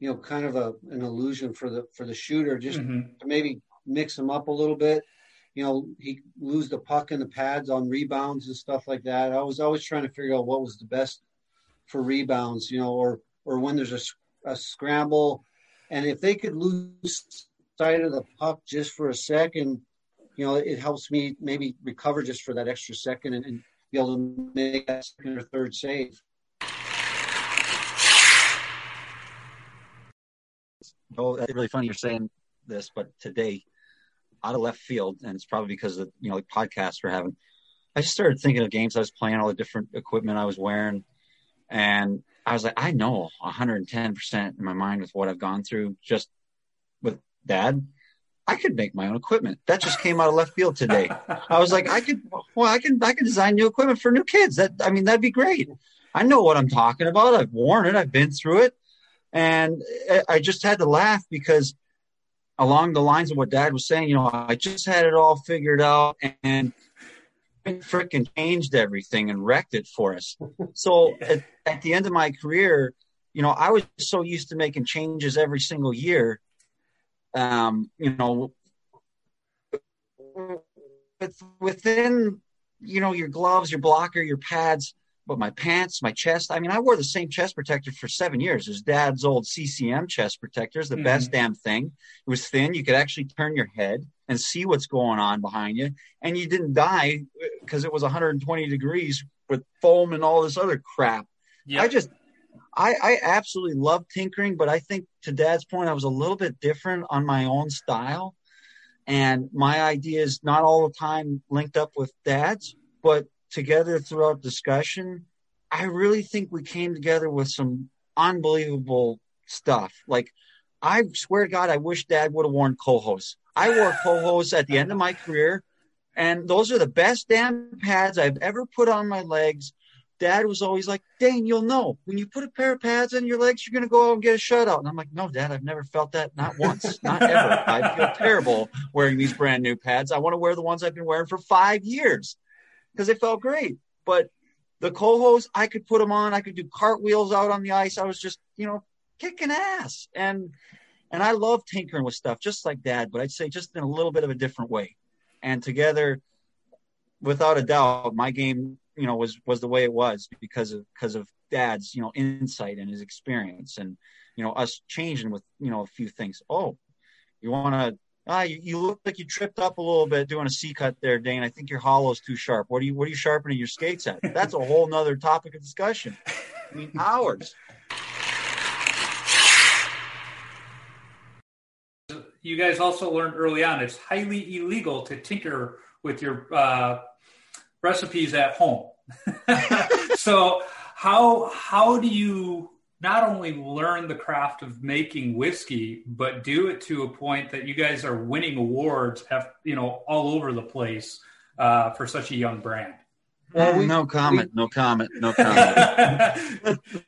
you know, kind of an illusion for the shooter, just to maybe mix them up a little bit. You know, he lose the puck in the pads on rebounds and stuff like that. I was always trying to figure out what was the best for rebounds, you know, or when there's a scramble. And if they could lose sight of the puck just for a second, you know, it helps me maybe recover just for that extra second and be able to make that second or third save. Oh, that's really funny you're saying this, but today, out of left field, and it's probably because of, you know, the podcasts we're having, I just started thinking of games I was playing, all the different equipment I was wearing, and I was like, I know 110% in my mind with what I've gone through just with Dad, I could make my own equipment. That just came out of left field today. I was like, I can design new equipment for new kids. That, I mean, that'd be great. I know what I'm talking about. I've worn it. I've been through it. And I just had to laugh because along the lines of what Dad was saying, you know, I just had it all figured out and freaking changed everything and wrecked it for us. So at the end of my career, you know, I was so used to making changes every single year, you know, within, you know, your gloves, your blocker, your pads, but my pants, my chest, I mean, I wore the same chest protector for 7 years. It was Dad's old CCM chest protectors, the best damn thing. It was thin. You could actually turn your head and see what's going on behind you. And you didn't die because it was 120 degrees with foam and all this other crap. Yeah. I absolutely love tinkering, but I think to Dad's point, I was a little bit different on my own style. And my ideas not all the time linked up with Dad's, but together throughout discussion, I really think we came together with some unbelievable stuff. Like, I swear to God, I wish Dad would have worn Kohos. I wore Kohos at the end of my career, and those are the best damn pads I've ever put on my legs. Dad was always like, Dane, you'll know. When you put a pair of pads on your legs, you're going to go out and get a shutout. And I'm like, no, Dad, I've never felt that. Not once. Not ever. I feel terrible wearing these brand new pads. I want to wear the ones I've been wearing for 5 years. Because they felt great. But the Kohos, I could put them on. I could do cartwheels out on the ice. I was just, you know, kicking ass. And I love tinkering with stuff just like Dad, but I'd say just in a little bit of a different way. And together, without a doubt, my game, you know, was the way it was because of Dad's, you know, insight and his experience and, you know, us changing with, you know, a few things. Oh, you want to you look like you tripped up a little bit doing a C-cut there, Dane. I think your hollow's too sharp. What are you sharpening your skates at? That's a whole nother topic of discussion. I mean, hours. You guys also learned early on it's highly illegal to tinker with your recipes at home. So how do you not only learn the craft of making whiskey, but do it to a point that you guys are winning awards, have, you know, all over the place for such a young brand? No comment.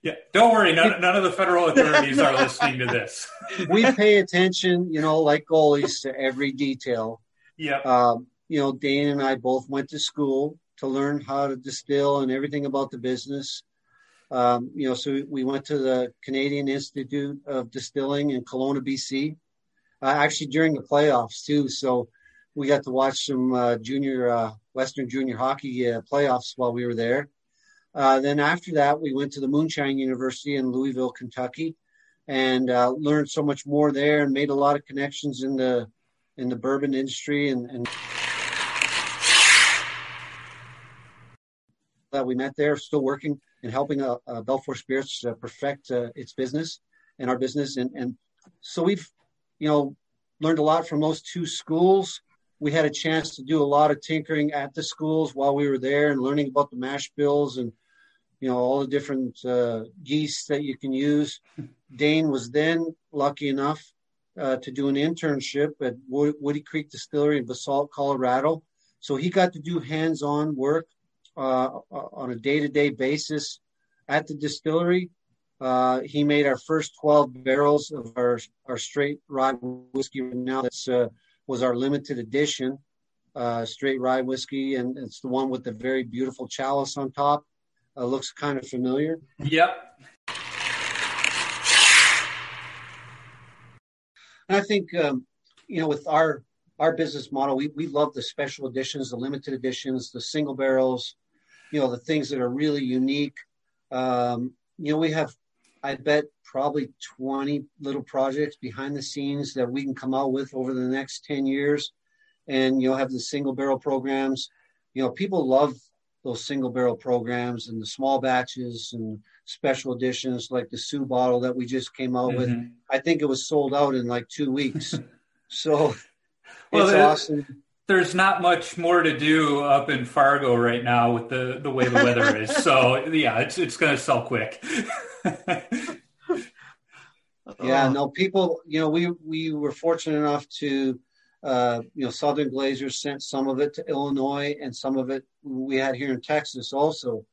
Yeah, don't worry. None of the federal authorities are listening to this. We pay attention, like goalies, to every detail. Yeah. Dane and I both went to school to learn how to distill and everything about the business. So we went to the Canadian Institute of Distilling in Kelowna, BC, actually during the playoffs too. So we got to watch some Western junior hockey playoffs while we were there. Then after that, we went to the Moonshine University in Louisville, Kentucky, and learned so much more there and made a lot of connections in the bourbon industry and that we met there, still working and helping Belfour Spirits perfect its business and our business. And so we've, learned a lot from those two schools. We had a chance to do a lot of tinkering at the schools while we were there and learning about the mash bills and, all the different yeasts that you can use. Dane was then lucky enough to do an internship at Woody Creek Distillery in Basalt, Colorado. So he got to do hands-on work on a day-to-day basis at the distillery. He made our first 12 barrels of our straight rye whiskey. Now that's was our limited edition straight rye whiskey, and it's the one with the very beautiful chalice on top. Looks kind of familiar. Yep. And I think, with our business model, we love the special editions, the limited editions, the single barrels, the things that are really unique. We have, I bet, probably 20 little projects behind the scenes that we can come out with over the next 10 years. And you'll have the single barrel programs. People love those single barrel programs and the small batches and special editions like the Sioux bottle that we just came out with. I think it was sold out in like 2 weeks. So it's awesome. There's not much more to do up in Fargo right now with the way the weather is. So yeah, it's going to sell quick. Yeah, no, people, we were fortunate enough to, Southern Glazers sent some of it to Illinois and some of it we had here in Texas also.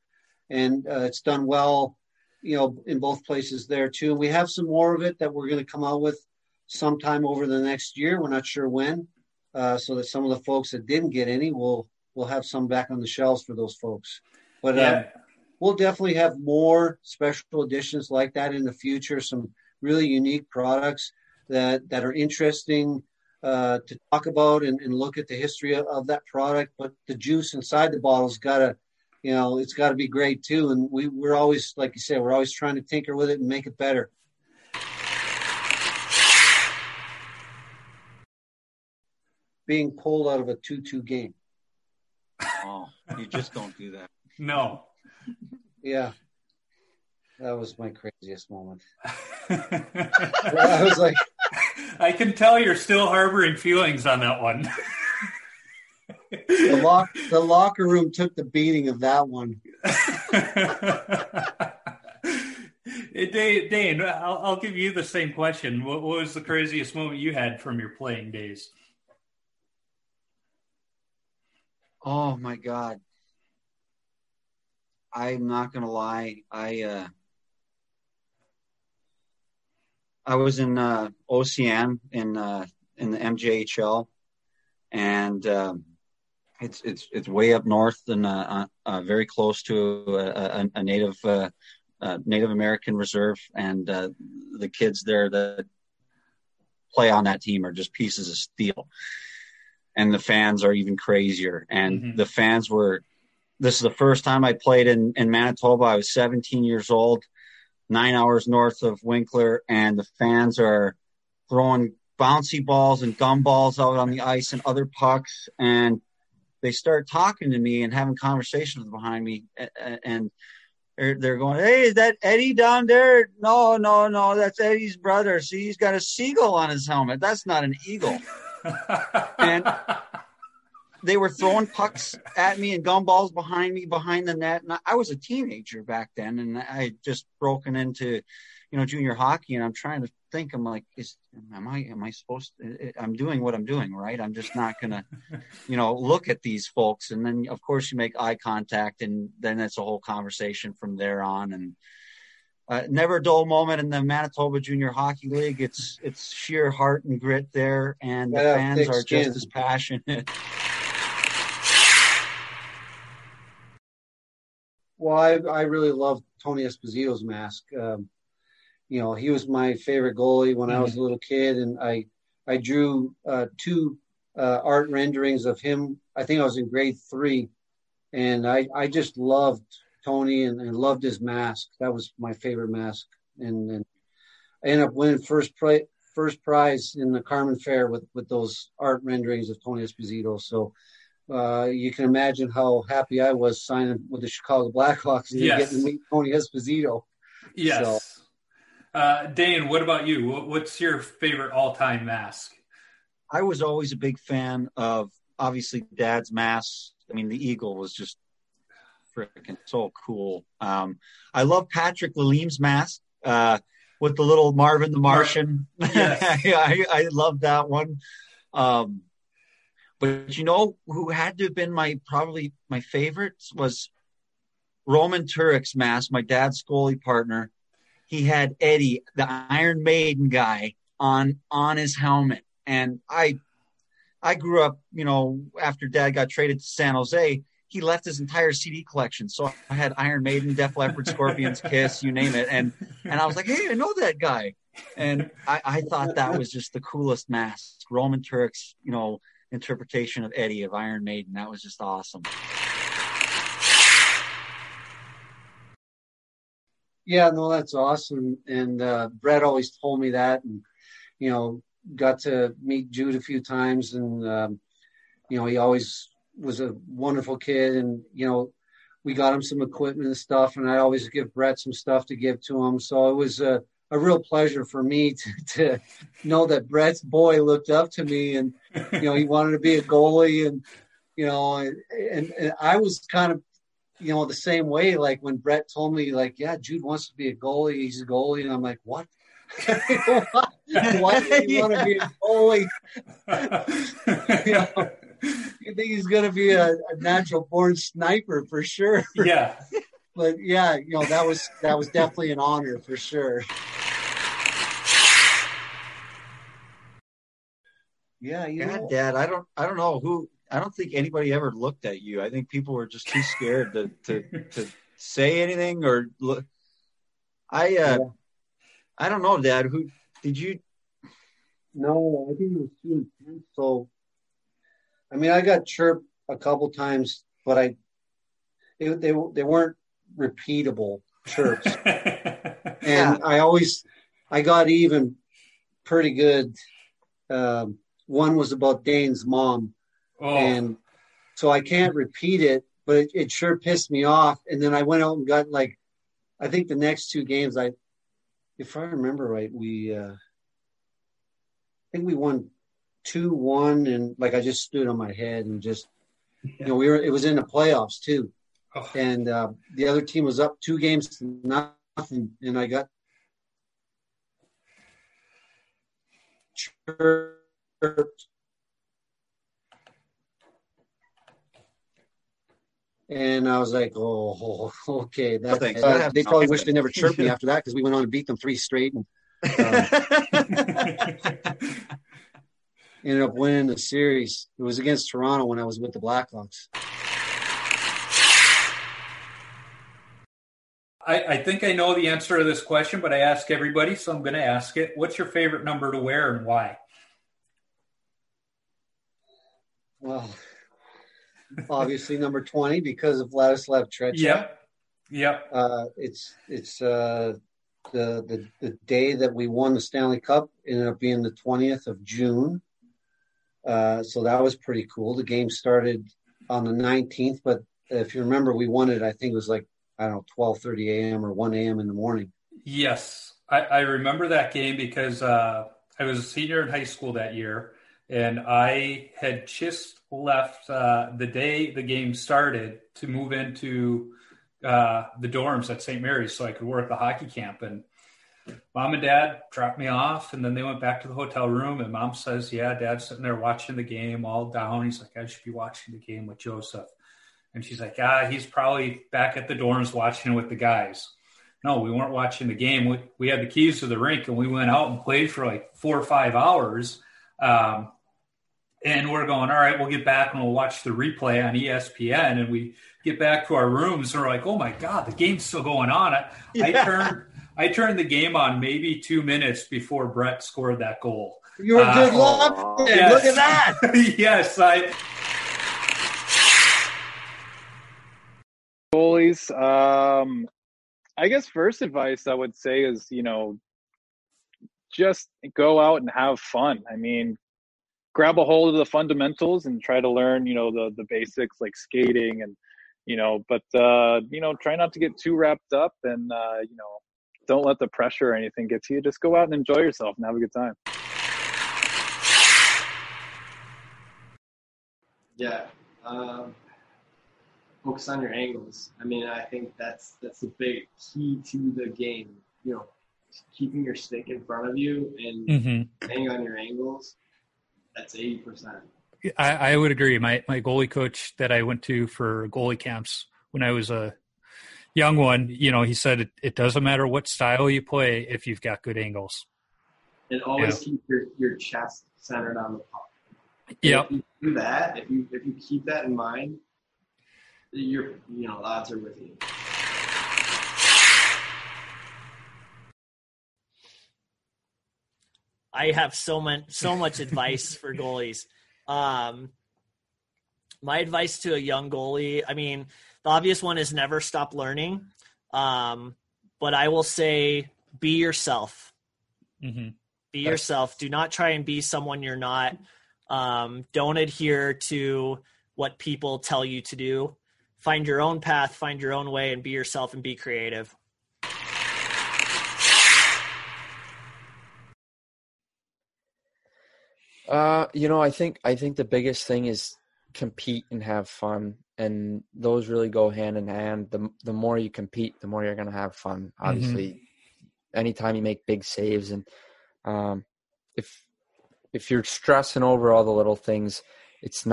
And it's done well, in both places there too. We have some more of it that we're going to come out with sometime over the next year. We're not sure when. So that some of the folks that didn't get any, we'll have some back on the shelves for those folks. But we'll definitely have more special editions like that in the future, some really unique products that are interesting to talk about and look at the history of that product. But the juice inside the bottle's got to, it's got to be great too. And we're always, like you said, we're always trying to tinker with it and make it better. Being pulled out of a 2-2 game. Oh, you just don't do that. No. Yeah. That was my craziest moment. I was like... I can tell you're still harboring feelings on that one. The locker room took the beating of that one. Dane, I'll give you the same question. What was the craziest moment you had from your playing days? Oh my God. I'm not going to lie. I was in OCN in the MJHL, and it's way up north and very close to a Native American reserve, and the kids there that play on that team are just pieces of steel. And the fans are even crazier. And the fans were, this is the first time I played in Manitoba. I was 17 years old, 9 hours north of Winkler. And the fans are throwing bouncy balls and gumballs out on the ice and other pucks. And they start talking to me and having conversations behind me. And they're going, "Hey, is that Eddie down there?" No, that's Eddie's brother. See, he's got a seagull on his helmet. That's not an eagle. And they were throwing pucks at me and gumballs behind me behind the net, and I was a teenager back then, and I had just broken into you know, junior hockey, and I'm trying to think, I'm like, am I supposed to, I'm doing what I'm doing, right? I'm just not going to, you know, look at these folks. And then of course you make eye contact, and then it's a whole conversation from there on. And never a dull moment in the Manitoba Junior Hockey League. It's sheer heart and grit there. And the fans are just as passionate. Well, I really love Tony Esposito's mask. You know, he was my favorite goalie when I was a little kid, and I drew two art renderings of him. I think I was in grade 3, and I just loved Tony and loved his mask. That was my favorite mask, and I ended up winning first prize in the Carmen Fair with those art renderings of Tony Esposito. So you can imagine how happy I was signing with the Chicago Blackhawks and getting to meet Tony Esposito. Yes. So, Dan, what about you? What's your favorite all-time mask? I was always a big fan of, obviously, Dad's mask. I mean, the Eagle was just freaking so cool. I love Patrick Lallime's mask with the little Marvin the Martian. Yes. Yeah, I love that one. But you know who had to have been my favorite was Roman Turek's mask, my dad's goalie partner. He had Eddie, the Iron Maiden guy, on his helmet. And I grew up, you know, after Dad got traded to San Jose, he left his entire CD collection. So I had Iron Maiden, Def Leppard, Scorpions, Kiss, you name it. And I was like, hey, I know that guy. And I thought that was just the coolest mask. Roman Turek's, you know, interpretation of Eddie of Iron Maiden. That was just awesome. Yeah, no, that's awesome. And Brett always told me that, and, you know, got to meet Jude a few times. And, you know, he always was a wonderful kid. And, you know, we got him some equipment and stuff, and I always give Brett some stuff to give to him. So it was a real pleasure for me to know that Brett's boy looked up to me, and, you know, he wanted to be a goalie. And, you know, and I was kind of, you know, the same way, like when Brett told me, like, yeah, Jude wants to be a goalie, he's a goalie. And I'm like, what? Why do you want to be a goalie? You know, you think he's going to be a natural born sniper for sure. Yeah. But yeah, you know, that was definitely an honor for sure. Yeah. You know, Dad, I don't know who, I don't think anybody ever looked at you. I think people were just too scared to say anything or look. I don't know, Dad. Who did you? No, I think it was too intense. So, I mean, I got chirped a couple times, but they weren't repeatable chirps, and I got even pretty good. One was about Dane's mom. Oh. And so I can't repeat it, but it sure pissed me off. And then I went out and got, like, I think the next 2 games, if I remember right, we won 2-1, and like I just stood on my head and just, you know, it was in the playoffs too. Oh. And the other team was up 2 games to nothing, and I got chirped. And I was like, oh, okay. They probably wish they never chirped me after that, because we went on and beat them 3 straight. And, ended up winning the series. It was against Toronto when I was with the Blackhawks. I think I know the answer to this question, but I ask everybody, so I'm going to ask it. What's your favorite number to wear and why? Well, obviously number 20, because of Vladislav Tretiak. Yep. It's the day that we won the Stanley Cup ended up being the 20th of June. So that was pretty cool. The game started on the 19th, but if you remember, we won it, I think it was like, I don't know, 12:30 a.m. or 1 a.m. in the morning. Yes. I remember that game because I was a senior in high school that year, and I had just left the day the game started to move into the dorms at St. Mary's so I could work the hockey camp. And Mom and Dad dropped me off, and then they went back to the hotel room, and Mom says, yeah, Dad's sitting there watching the game all down. He's like, I should be watching the game with Joseph. And she's like, he's probably back at the dorms watching with the guys. No, we weren't watching the game. We had the keys to the rink, and we went out and played for like 4 or 5 hours. And we're going, all right, we'll get back and we'll watch the replay on ESPN. And we get back to our rooms, and we're like, oh my God, the game's still going on. I turned the game on maybe 2 minutes before Brett scored that goal. You're a good luck. Yes. Look at that. Yes. Goalies. I guess first advice I would say is, just go out and have fun. I mean, grab a hold of the fundamentals and try to learn, the basics like skating and, but try not to get too wrapped up and, don't let the pressure or anything get to you. Just go out and enjoy yourself and have a good time. Yeah. Focus on your angles. I mean, I think that's the big key to the game. Keeping your stick in front of you and staying on your angles, that's 80%. I would agree. My goalie coach that I went to for goalie camps when I was a young one, he said it doesn't matter what style you play if you've got good angles. And always keep your chest centered on the puck. Yeah. If you do that, if you keep that in mind, your odds are with you. I have so much advice for goalies. My advice to a young goalie, I mean, the obvious one is never stop learning. But I will say, be yourself. Mm-hmm. Be yourself. Do not try and be someone you're not. Don't adhere to what people tell you to do. Find your own path, find your own way, and be yourself and be creative. I think the biggest thing is compete and have fun. And those really go hand in hand. The more you compete, the more you're going to have fun. Obviously, anytime you make big saves, and if you're stressing over all the little things, it's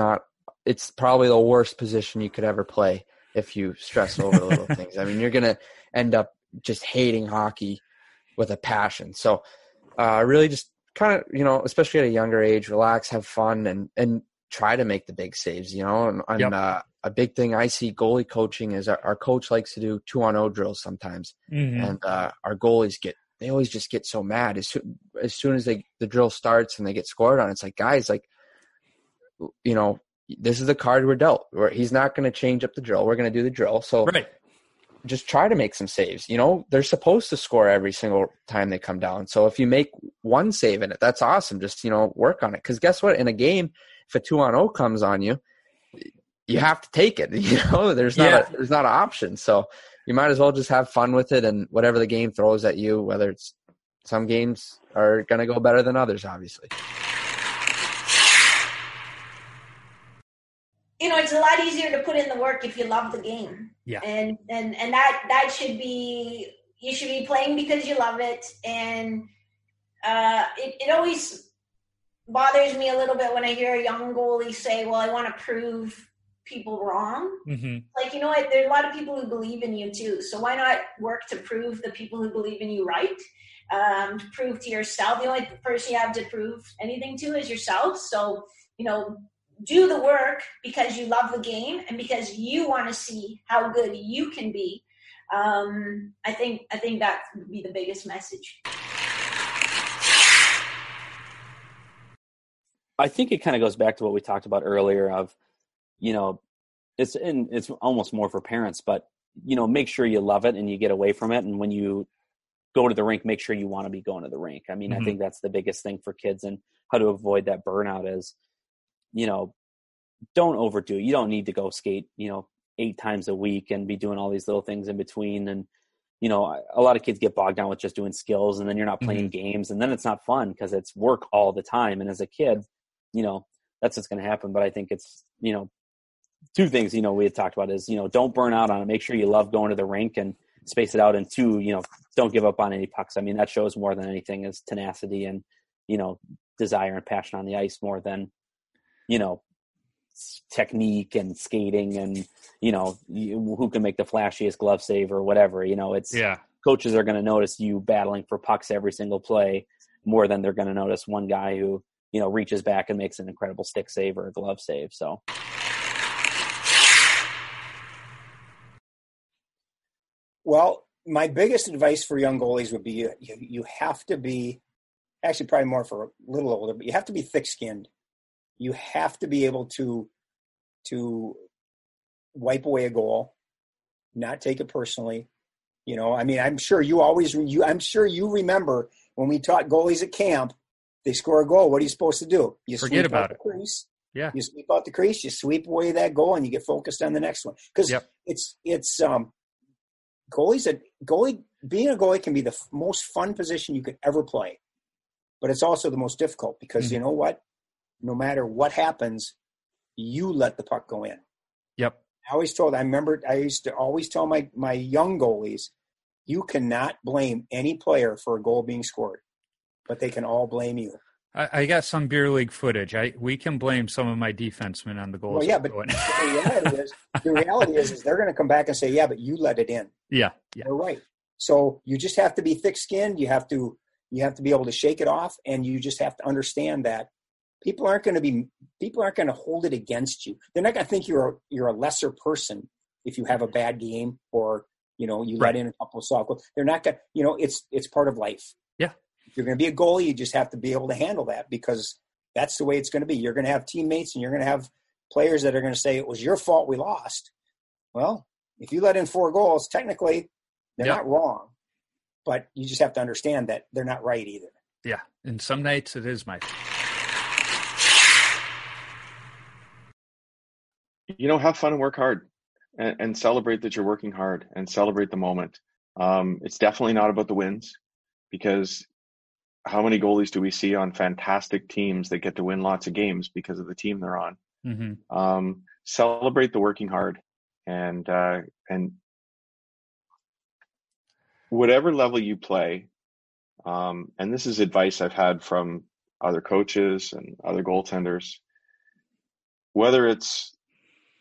probably the worst position you could ever play. If you stress over the little things, I mean, you're going to end up just hating hockey with a passion. So really just kind of, especially at a younger age, relax, have fun, and try to make the big saves, and a big thing I see goalie coaching is our coach likes to do 2-on-0 drills sometimes. Mm-hmm. And our goalies they always just get so mad as soon as the drill starts and they get scored on. It's like, guys, this is the card we're dealt. He's not going to change up the drill. We're going to do the drill. So just try to make some saves. They're supposed to score every single time they come down. So if you make one save in it, that's awesome. Just, work on it. Because guess what? In a game, if a 2-on-0 comes on you, you have to take it. There's not an option. So you might as well just have fun with it, and whatever the game throws at you, whether it's some games are going to go better than others, obviously. It's a lot easier to put in the work if you love the game. Yeah. And that should be, you should be playing because you love it. And it always bothers me a little bit when I hear a young goalie say, well, I want to prove people wrong. Mm-hmm. Like, there are a lot of people who believe in you too. So why not work to prove the people who believe in you right? To prove to yourself, the only person you have to prove anything to is yourself. So, do the work because you love the game and because you want to see how good you can be. I think that would be the biggest message. I think it kind of goes back to what we talked about earlier of, it's almost more for parents, but, make sure you love it and you get away from it. And when you go to the rink, make sure you want to be going to the rink. I mean, I think that's the biggest thing for kids, and how to avoid that burnout is, don't overdo it. You don't need to go skate, 8 times a week and be doing all these little things in between. And, a lot of kids get bogged down with just doing skills, and then you're not playing games, and then it's not fun because it's work all the time. And as a kid, that's what's going to happen. But I think it's, 2 things, we had talked about is, don't burn out on it. Make sure you love going to the rink and space it out. And 2, don't give up on any pucks. I mean, that shows more than anything is tenacity and, you know, desire and passion on the ice more than, you know, technique and skating and, you know, who can make the flashiest glove save or whatever. You know, it's coaches are going to notice you battling for pucks every single play more than they're going to notice one guy who, you know, reaches back and makes an incredible stick save or a glove save. So well, my biggest advice for young goalies would be you have to be, actually probably more for a little older, but you have to be thick-skinned. You have to be able to wipe away a goal, not take it personally. You know, I mean, I'm sure you remember when we taught goalies at camp, they score a goal. What are you supposed to do? You forget about it. Crease. Yeah. You sweep out the crease, you sweep away that goal, and you get focused on the next one. Because it's being a goalie can be the most fun position you could ever play, but it's also the most difficult because you know what? No matter what happens, you let the puck go in. Yep. I used to always tell my young goalies, you cannot blame any player for a goal being scored, but they can all blame you. I got some beer league footage. We can blame some of my defensemen on the goals. Well, yeah, but the reality is they're going to come back and say, yeah, but you let it in. Yeah. They're right. So you just have to be thick-skinned. You have to be able to shake it off, and you just have to understand that people aren't going to hold it against you. They're not going to think you're a lesser person if you have a bad game or let in a couple of soft goals. They're not going. You know, it's part of life. Yeah. If you're going to be a goalie, you just have to be able to handle that because that's the way it's going to be. You're going to have teammates and you're going to have players that are going to say, it was your fault we lost. Well, if you let in 4 goals, technically they're not wrong, but you just have to understand that they're not right either. Yeah. And some nights it is my have fun and work hard and celebrate that you're working hard and celebrate the moment. It's definitely not about the wins because how many goalies do we see on fantastic teams that get to win lots of games because of the team they're on? Mm-hmm. Celebrate the working hard and whatever level you play. And this is advice I've had from other coaches and other goaltenders, whether it's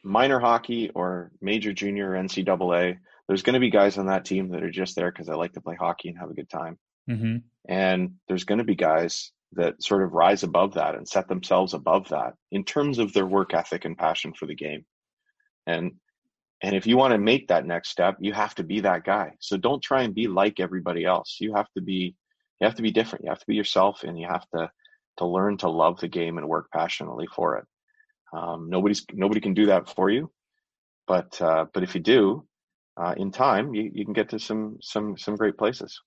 minor hockey or major junior or NCAA, there's going to be guys on that team that are just there because I like to play hockey and have a good time. Mm-hmm. And there's going to be guys that sort of rise above that and set themselves above that in terms of their work ethic and passion for the game. And if you want to make that next step, you have to be that guy. So don't try and be like everybody else. You have to be different. You have to be yourself and you have to learn to love the game and work passionately for it. Nobody can do that for you. But if you do, in time, you can get to some great places.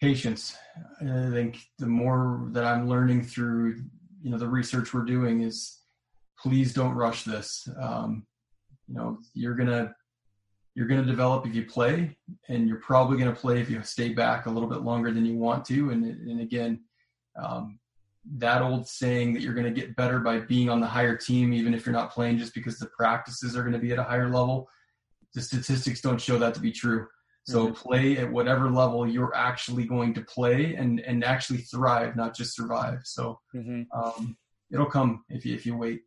Patience. I think the more that I'm learning through, the research we're doing is, please don't rush this. You're gonna develop if you play, and you're probably gonna play if you stay back a little bit longer than you want to. And again, that old saying that you're gonna get better by being on the higher team, even if you're not playing, just because the practices are gonna be at a higher level. The statistics don't show that to be true. So play at whatever level you're actually going to play and actually thrive, not just survive. So it'll come if you wait.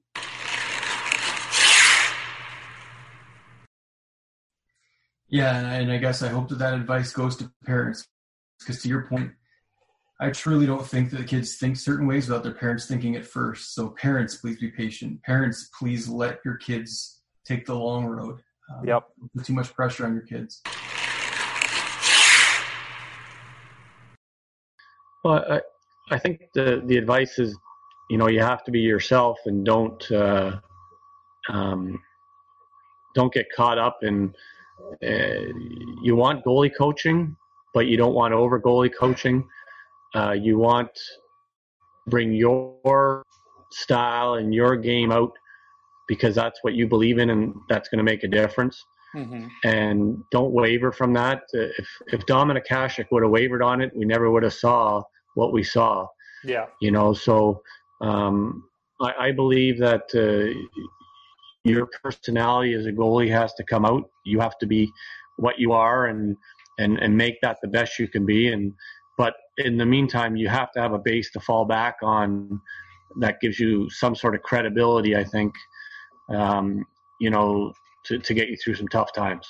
Yeah, and I guess I hope that advice goes to parents because to your point, I truly don't think that the kids think certain ways without their parents thinking it first. So parents, please be patient. Parents, please let your kids take the long road. Don't put too much pressure on your kids. Well, I think the advice is, you have to be yourself and don't get caught up in. You want goalie coaching, but you don't want over goalie coaching. You want bring your style and your game out because that's what you believe in and that's going to make a difference. Mm-hmm. And don't waver from that. If Dominic Hasek would have wavered on it, we never would have saw what we saw. So I believe that your personality as a goalie has to come out. You have to be what you are and make that the best you can be. But in the meantime, you have to have a base to fall back on that gives you some sort of credibility, I think, to get you through some tough times.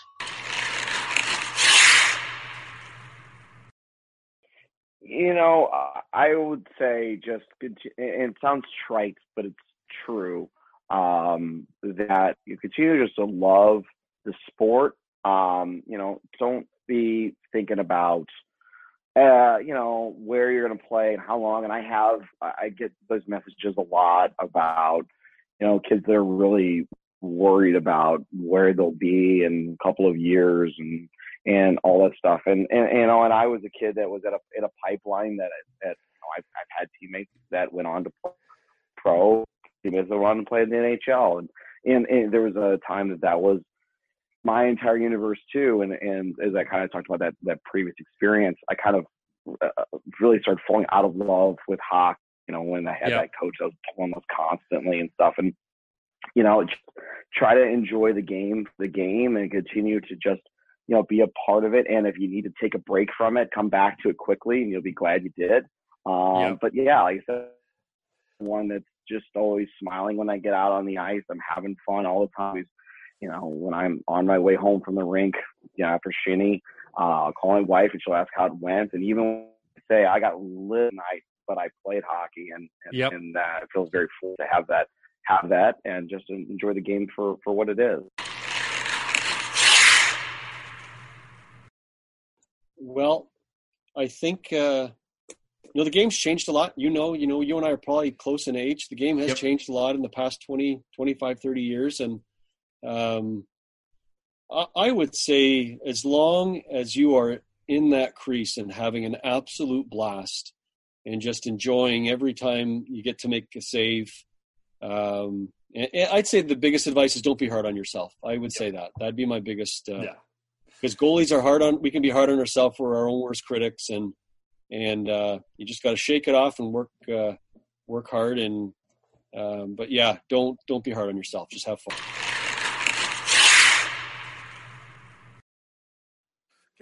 I would say just – and it sounds trite, but it's true that you continue just to love the sport. Don't be thinking about – where you're going to play and how long. And I get those messages a lot about, kids that are really worried about where they'll be in a couple of years and all that stuff. And I was a kid that was in a pipeline I've had teammates that went on to play pro, teammates that went on to play in the NHL. And there was a time that was my entire universe too, and as I kind of talked about that previous experience, I kind of really started falling out of love with hockey. When I had that coach that was pulling us constantly and stuff, and try to enjoy the game, and continue to just be a part of it. And if you need to take a break from it, come back to it quickly, and you'll be glad you did. But yeah, like I said, one that's just always smiling when I get out on the ice. I'm having fun all the time. When I'm on my way home from the rink, after shinny, I'll call my wife and she'll ask how it went. And even when I say I got lit night, but I played hockey, and it feels very cool to have that, and just enjoy the game for what it is. Well, I think the game's changed a lot. You and I are probably close in age. The game has changed a lot in the past 20, 25, 30 years, and I would say as long as you are in that crease and having an absolute blast and just enjoying every time you get to make a save, and I'd say the biggest advice is don't be hard on yourself. I would say that. That'd be my biggest because goalies are we can be hard on ourselves. We're our own worst critics, and you just got to shake it off and work hard. But yeah, don't be hard on yourself. Just have fun.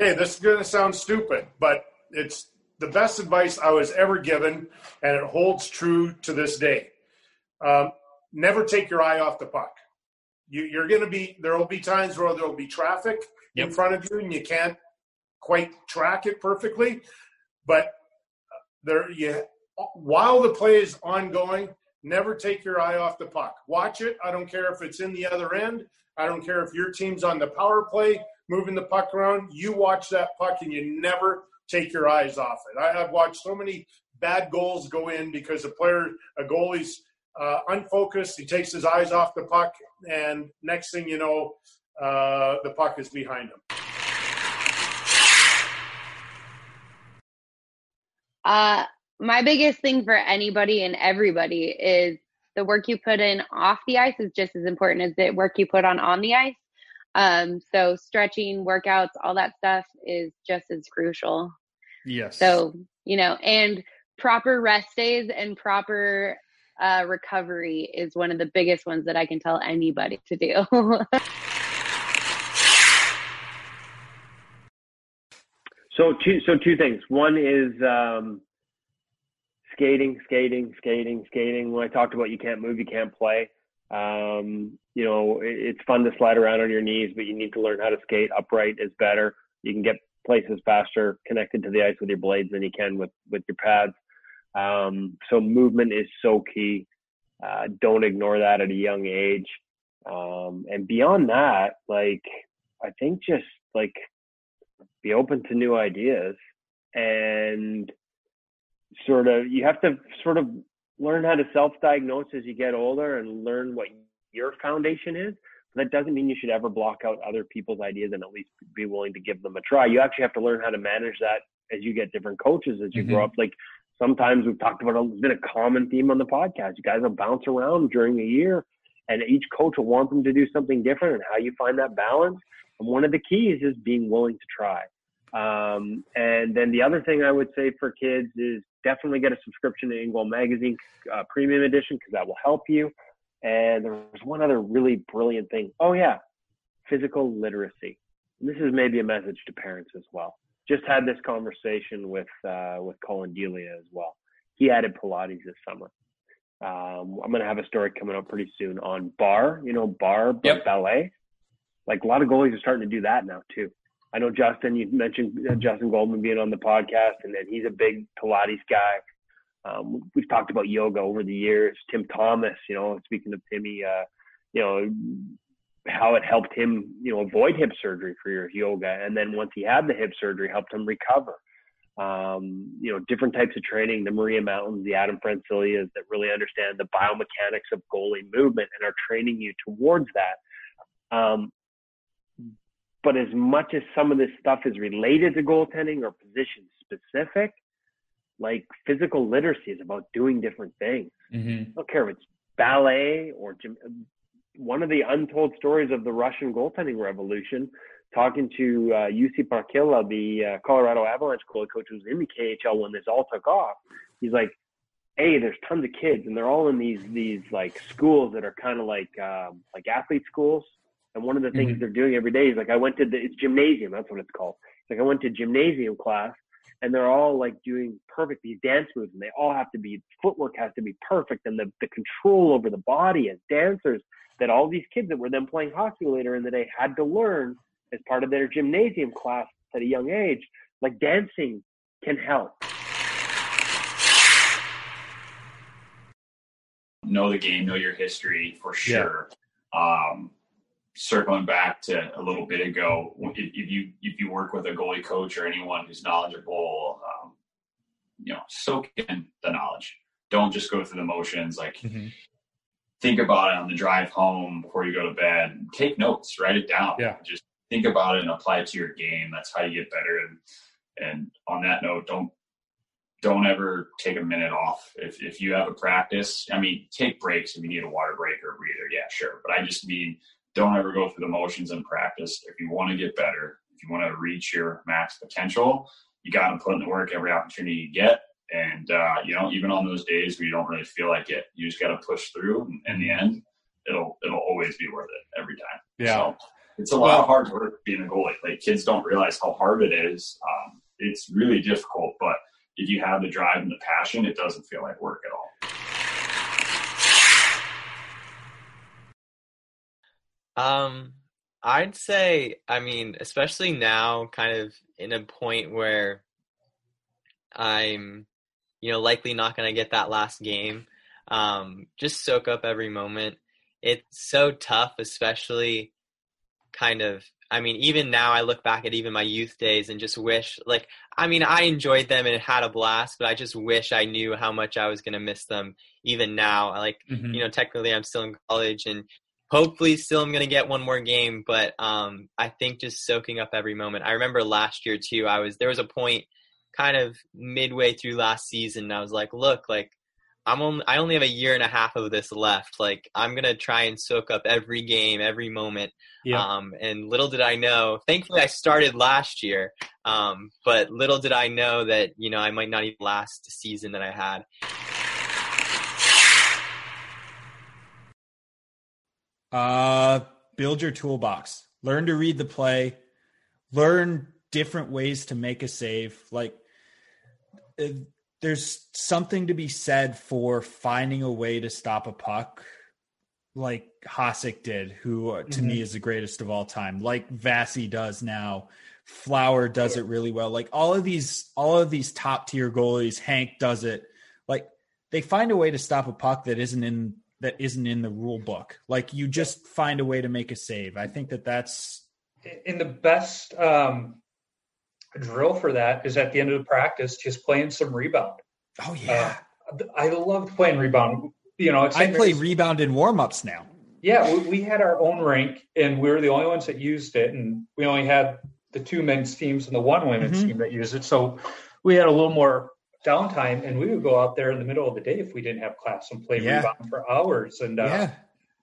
Okay, this is going to sound stupid, but it's the best advice I was ever given, and it holds true to this day. Never take your eye off the puck. You're going to be – there will be times where there will be traffic in front of you, and you can't quite track it perfectly. But while the play is ongoing, never take your eye off the puck. Watch it. I don't care if it's in the other end. I don't care if your team's on the power play moving the puck around. You watch that puck and you never take your eyes off it. I've watched so many bad goals go in because a goalie's unfocused. He takes his eyes off the puck, and next thing you know, the puck is behind him. My biggest thing for anybody and everybody is the work you put in off the ice is just as important as the work you put on the ice. So stretching, workouts, all that stuff is just as crucial. Yes. So, and proper rest days and proper recovery is one of the biggest ones that I can tell anybody to do. So two things. One is skating. When I talked about you can't move, you can't play. It's fun to slide around on your knees, but you need to learn how to skate. Upright is better. You can get places faster connected to the ice with your blades than you can with your pads. So movement is so key. Don't ignore that at a young age. And beyond that, I think just be open to new ideas, and you have to learn how to self-diagnose as you get older and learn what your foundation is. That doesn't mean you should ever block out other people's ideas and at least be willing to give them a try. You actually have to learn how to manage that as you get different coaches, as you grow up. Sometimes we've talked about it's been a common theme on the podcast. You guys will bounce around during the year, and each coach will want them to do something different, and how you find that balance. And one of the keys is being willing to try. And then the other thing I would say for kids is definitely get a subscription to Ingwell Magazine Premium Edition, because that will help you. And there was one other really brilliant thing. Oh yeah, physical literacy. And this is maybe a message to parents as well. Just had this conversation with Colin Delia as well. He added Pilates this summer. I'm going to have a story coming up pretty soon on bar, but yep. Ballet. Like a lot of goalies are starting to do that now too. I know Justin, you mentioned Justin Goldman being on the podcast, and then he's a big Pilates guy. We've talked about yoga over the years. Tim Thomas, speaking of Timmy, how it helped him, avoid hip surgery for years, yoga. And then once he had the hip surgery, helped him recover. Different types of training, the Maria Mountains, the Adam Francilias that really understand the biomechanics of goalie movement and are training you towards that. But as much as some of this stuff is related to goaltending or position specific, like physical literacy is about doing different things. Mm-hmm. I don't care if it's ballet or gym. One of the untold stories of the Russian goaltending revolution, talking to UC Barkilla, the Colorado Avalanche goalie coach who was in the KHL when this all took off. He's like, hey, there's tons of kids and they're all in these like schools that are kind of like athlete schools. And one of the things mm-hmm. they're doing every day is like, I went to it's gymnasium. That's what it's called. It's like I went to gymnasium class and they're all like doing perfect these dance moves and they all have to be, footwork has to be perfect. And the control over the body as dancers that all these kids that were then playing hockey later in the day had to learn as part of their gymnasium class at a young age, like dancing can help. Know the game, know your history for sure. Yeah. Circling back to a little bit ago, if you work with a goalie coach or anyone who's knowledgeable, soak in the knowledge. Don't just go through the motions. Like mm-hmm. think about it on the drive home before you go to bed. Take notes, write it down. Yeah. Just think about it and apply it to your game. That's how you get better. And on that note, don't ever take a minute off. If you have a practice, take breaks if you need a water break or a breather. Yeah, sure. But I just mean, don't ever go through the motions in practice. If you want to get better, if you want to reach your max potential, you got to put in the work every opportunity you get. And, even on those days where you don't really feel like it, you just got to push through. And in the end, it'll always be worth it every time. Yeah. So, it's a lot of hard work being a goalie. Like kids don't realize how hard it is. It's really difficult, but if you have the drive and the passion, it doesn't feel like work at all. I'd say, especially now kind of in a point where I'm, likely not going to get that last game. Just soak up every moment. It's so tough, especially even now I look back at even my youth days and just wish, I enjoyed them and had a blast, but I just wish I knew how much I was going to miss them even now. Mm-hmm. Technically I'm still in college and hopefully still I'm going to get one more game, but I think just soaking up every moment. I remember last year too, there was a point kind of midway through last season and I was like, look, I only have a year and a half of this left. I'm going to try and soak up every game, every moment. Yeah. And little did I know, thankfully I started last year. But little did I know that, I might not even last the season that I had. Build your toolbox, learn to read the play, learn different ways to make a save. There's something to be said for finding a way to stop a puck like Hasek did, who to mm-hmm. me is the greatest of all time. Like Vasi does now. Flower does it really well. Like all of these top tier goalies, Hank does it. Like they find a way to stop a puck that isn't in the rule book. Like you just find a way to make a save. I think that's in the best, drill for that is at the end of the practice, just playing some rebound. Oh yeah. I loved playing rebound. I play rebound in warmups now. Yeah. We had our own rink and we were the only ones that used it. And we only had the two men's teams and the one women's mm-hmm. team that used it. So we had a little more downtime and we would go out there in the middle of the day if we didn't have class and play rebound for hours. And,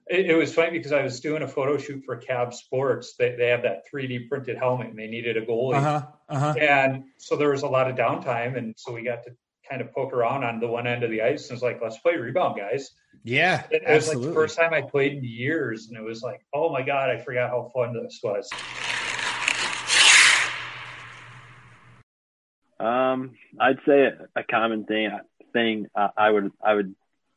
It was funny because I was doing a photo shoot for Cab Sports. They have that 3D printed helmet and they needed a goalie. Uh-huh, uh-huh. And so there was a lot of downtime. And so we got to kind of poke around on the one end of the ice and was like, let's play rebound, guys. Yeah, it was absolutely. Like the first time I played in years, and it was like, oh my God, I forgot how fun this was. I'd say a common thing I would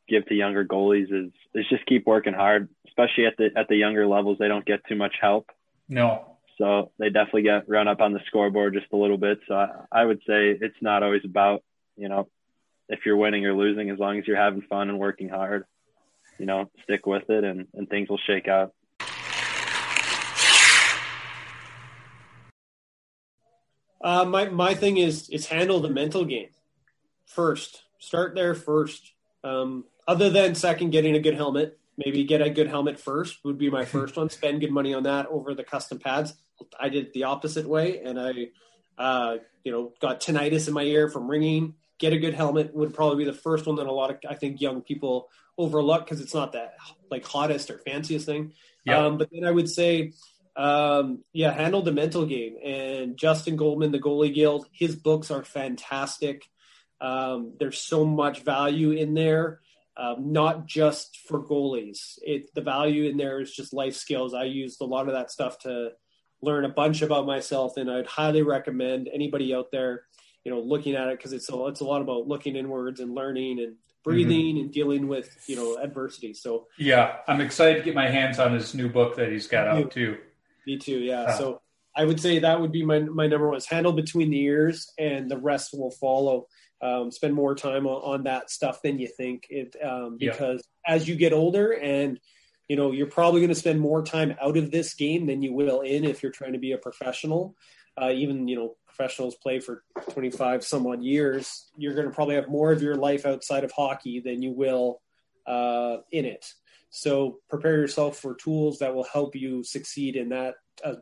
give to younger goalies is just keep working hard, especially at the younger levels. They don't get too much help. No. So they definitely get run up on the scoreboard just a little bit. So I would say it's not always about, you know, if you're winning or losing, as long as you're having fun and working hard, you know, stick with it and things will shake out. My thing is handle the mental game first. Start there first. Other than second, getting a good helmet, maybe get a good helmet first would be my first one. Spend good money on that over the custom pads. I did it the opposite way, and I got tinnitus in my ear from ringing. Get a good helmet would probably be the first one that a lot of, I think, young people overlook because it's not that like hottest or fanciest thing. Yep. But then I would say, handle the mental game. And Justin Goldman, the Goalie Guild, his books are fantastic. There's so much value in there, not just for goalies. The value in there is just life skills. I used a lot of that stuff to learn a bunch about myself, and I'd highly recommend anybody out there, you know, looking at it, because it's a lot about looking inwards and learning and breathing and dealing with, you know, adversity. So yeah, I'm excited to get my hands on his new book that he's got out too. Me too. Yeah. So I would say that would be my number one is handle between the ears, and the rest will follow. Spend more time on that stuff than you think because as you get older, and you know, you're probably going to spend more time out of this game than you will in if you're trying to be a professional. Even, you know, professionals play for 25 some odd years. You're going to probably have more of your life outside of hockey than you will in it. So prepare yourself for tools that will help you succeed in that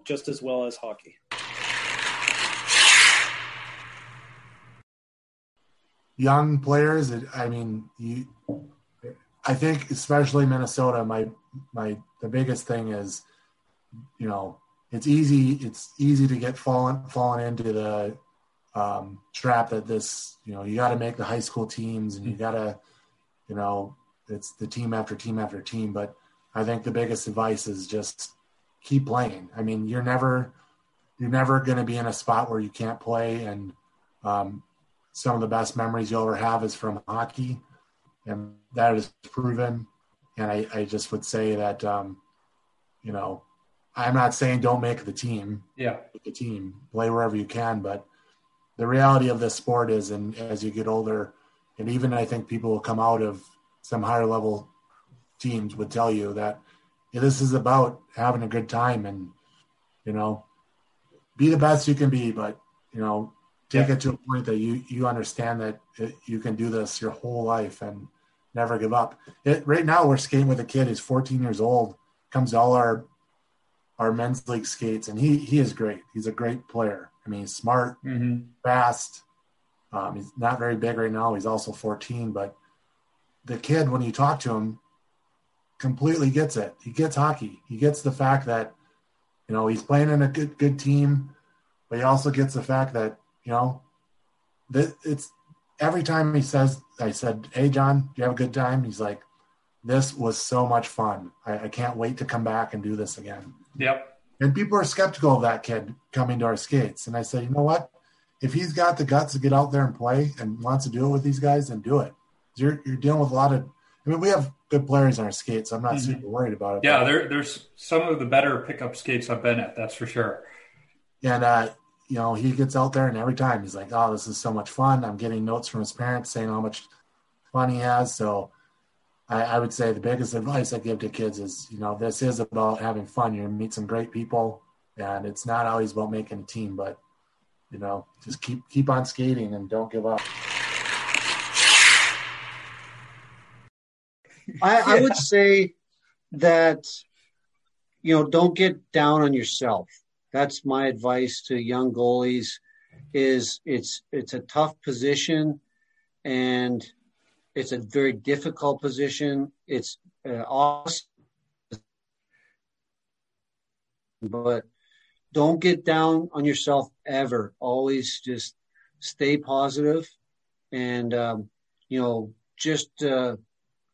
just as well as hockey. Young players, I think especially Minnesota, the biggest thing is, you know, it's easy to get fallen into the trap that this, you know, you got to make the high school teams, and you got to, you know, it's the team after team after team. But I think the biggest advice is just keep playing. I mean, you're never going to be in a spot where you can't play, and some of the best memories you'll ever have is from hockey, and that is proven. And I just would say that, you know, I'm not saying don't make the team. Yeah. Make the team. Play wherever you can. But the reality of this sport is, and as you get older, and even I think people will come out of some higher level teams would tell you that this is about having a good time and, you know, be the best you can be, but, you know, take it to a point that you understand that you can do this your whole life and never give up. Right now we're skating with a kid who's 14 years old, comes to all our men's league skates, and he is great. He's a great player. I mean, he's smart, fast. He's not very big right now. He's also 14, but the kid, when you talk to him, completely gets it. He gets hockey. He gets the fact that, you know, he's playing in a good team, but he also gets the fact that, you know, it's every time he says, I said, hey, John, do you have a good time? He's like, this was so much fun. I can't wait to come back and do this again. Yep. And people are skeptical of that kid coming to our skates. And I said, you know what? If he's got the guts to get out there and play and wants to do it with these guys, then do it. You're dealing with a lot of – I mean, we have good players on our skates. So I'm not super worried about it. Yeah, there's some of the better pickup skates I've been at, that's for sure. And, you know, he gets out there, and every time he's like, oh, this is so much fun. I'm getting notes from his parents saying how much fun he has. So I would say the biggest advice I give to kids is, you know, this is about having fun. You're going to meet some great people, and it's not always about making a team, but, you know, just keep on skating and don't give up. I would say that, you know, don't get down on yourself. That's my advice to young goalies is it's a tough position, and it's a very difficult position. It's awesome, but don't get down on yourself ever. Always just stay positive and, just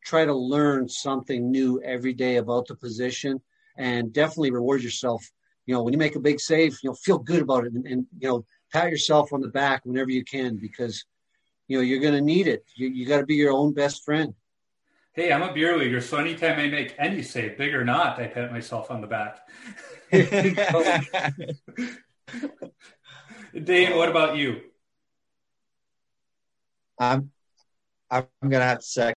try to learn something new every day about the position, and definitely reward yourself. When you make a big save, feel good about it, and pat yourself on the back whenever you can, because, you're going to need it. You got to be your own best friend. Hey, I'm a beer leaguer, so anytime I make any save, big or not, I pat myself on the back. Dane, what about you? I'm going to have to say,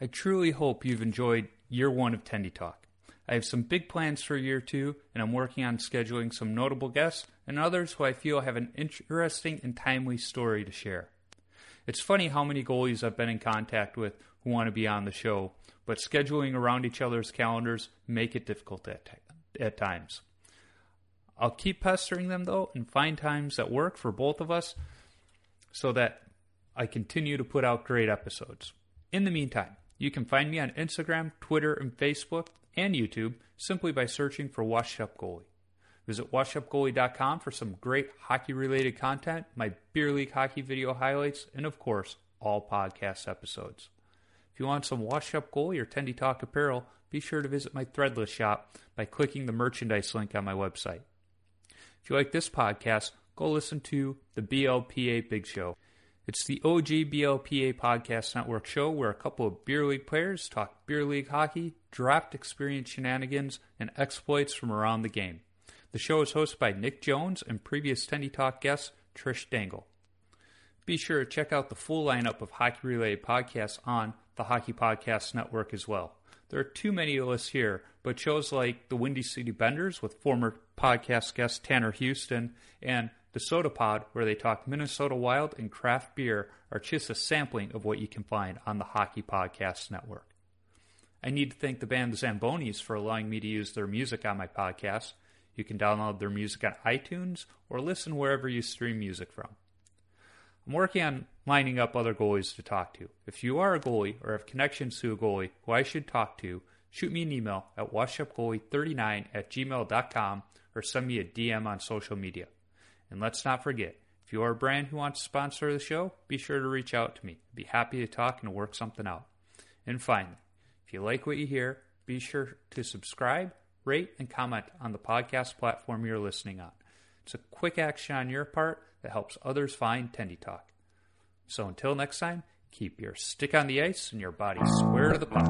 I truly hope you've enjoyed year one of Tendy Talk. I have some big plans for year two, and I'm working on scheduling some notable guests and others who I feel have an interesting and timely story to share. It's funny how many goalies I've been in contact with who want to be on the show, but scheduling around each other's calendars make it difficult at times. I'll keep pestering them, though, and find times that work for both of us so that I continue to put out great episodes. In the meantime, you can find me on Instagram, Twitter, and Facebook, and YouTube, simply by searching for Washed Up Goalie. Visit washedupgoalie.com for some great hockey-related content, my Beer League hockey video highlights, and, of course, all podcast episodes. If you want some Washed Up Goalie or Tendy Talk apparel, be sure to visit my Threadless shop by clicking the merchandise link on my website. If you like this podcast, go listen to the BLPA Big Show. It's the OG BLPA Podcast Network show where a couple of beer league players talk beer league hockey, draft experience shenanigans, and exploits from around the game. The show is hosted by Nick Jones and previous Tendy Talk guest Trish Dangle. Be sure to check out the full lineup of hockey-related podcasts on the Hockey Podcast Network as well. There are too many to list here, but shows like the Windy City Benders with former podcast guest Tanner Houston and the Soda Pod, where they talk Minnesota Wild and craft beer, are just a sampling of what you can find on the Hockey Podcast Network. I need to thank the band Zambonis for allowing me to use their music on my podcast. You can download their music on iTunes or listen wherever you stream music from. I'm working on lining up other goalies to talk to. If you are a goalie or have connections to a goalie who I should talk to, shoot me an email at washupgoalie39@gmail.com or send me a DM on social media. And let's not forget, if you are a brand who wants to sponsor the show, be sure to reach out to me. I'd be happy to talk and work something out. And finally, if you like what you hear, be sure to subscribe, rate, and comment on the podcast platform you're listening on. It's a quick action on your part that helps others find Tendy Talk. So until next time, keep your stick on the ice and your body square to the puck.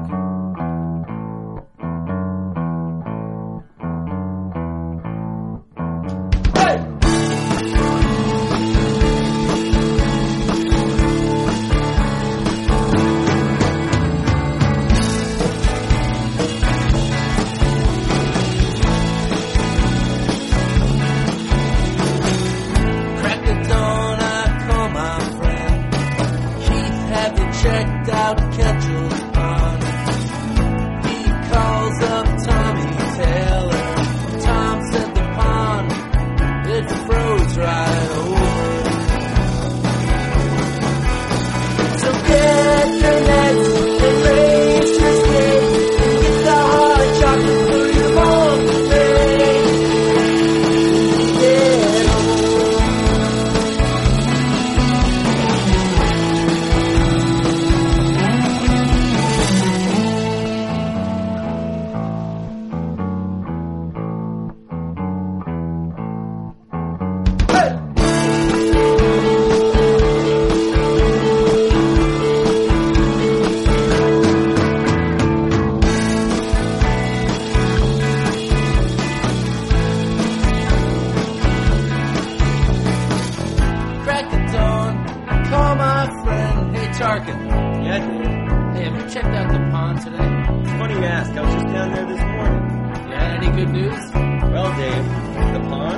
Funny you ask, I was just down there this morning. Yeah, any good news? Well, Dave, the pond.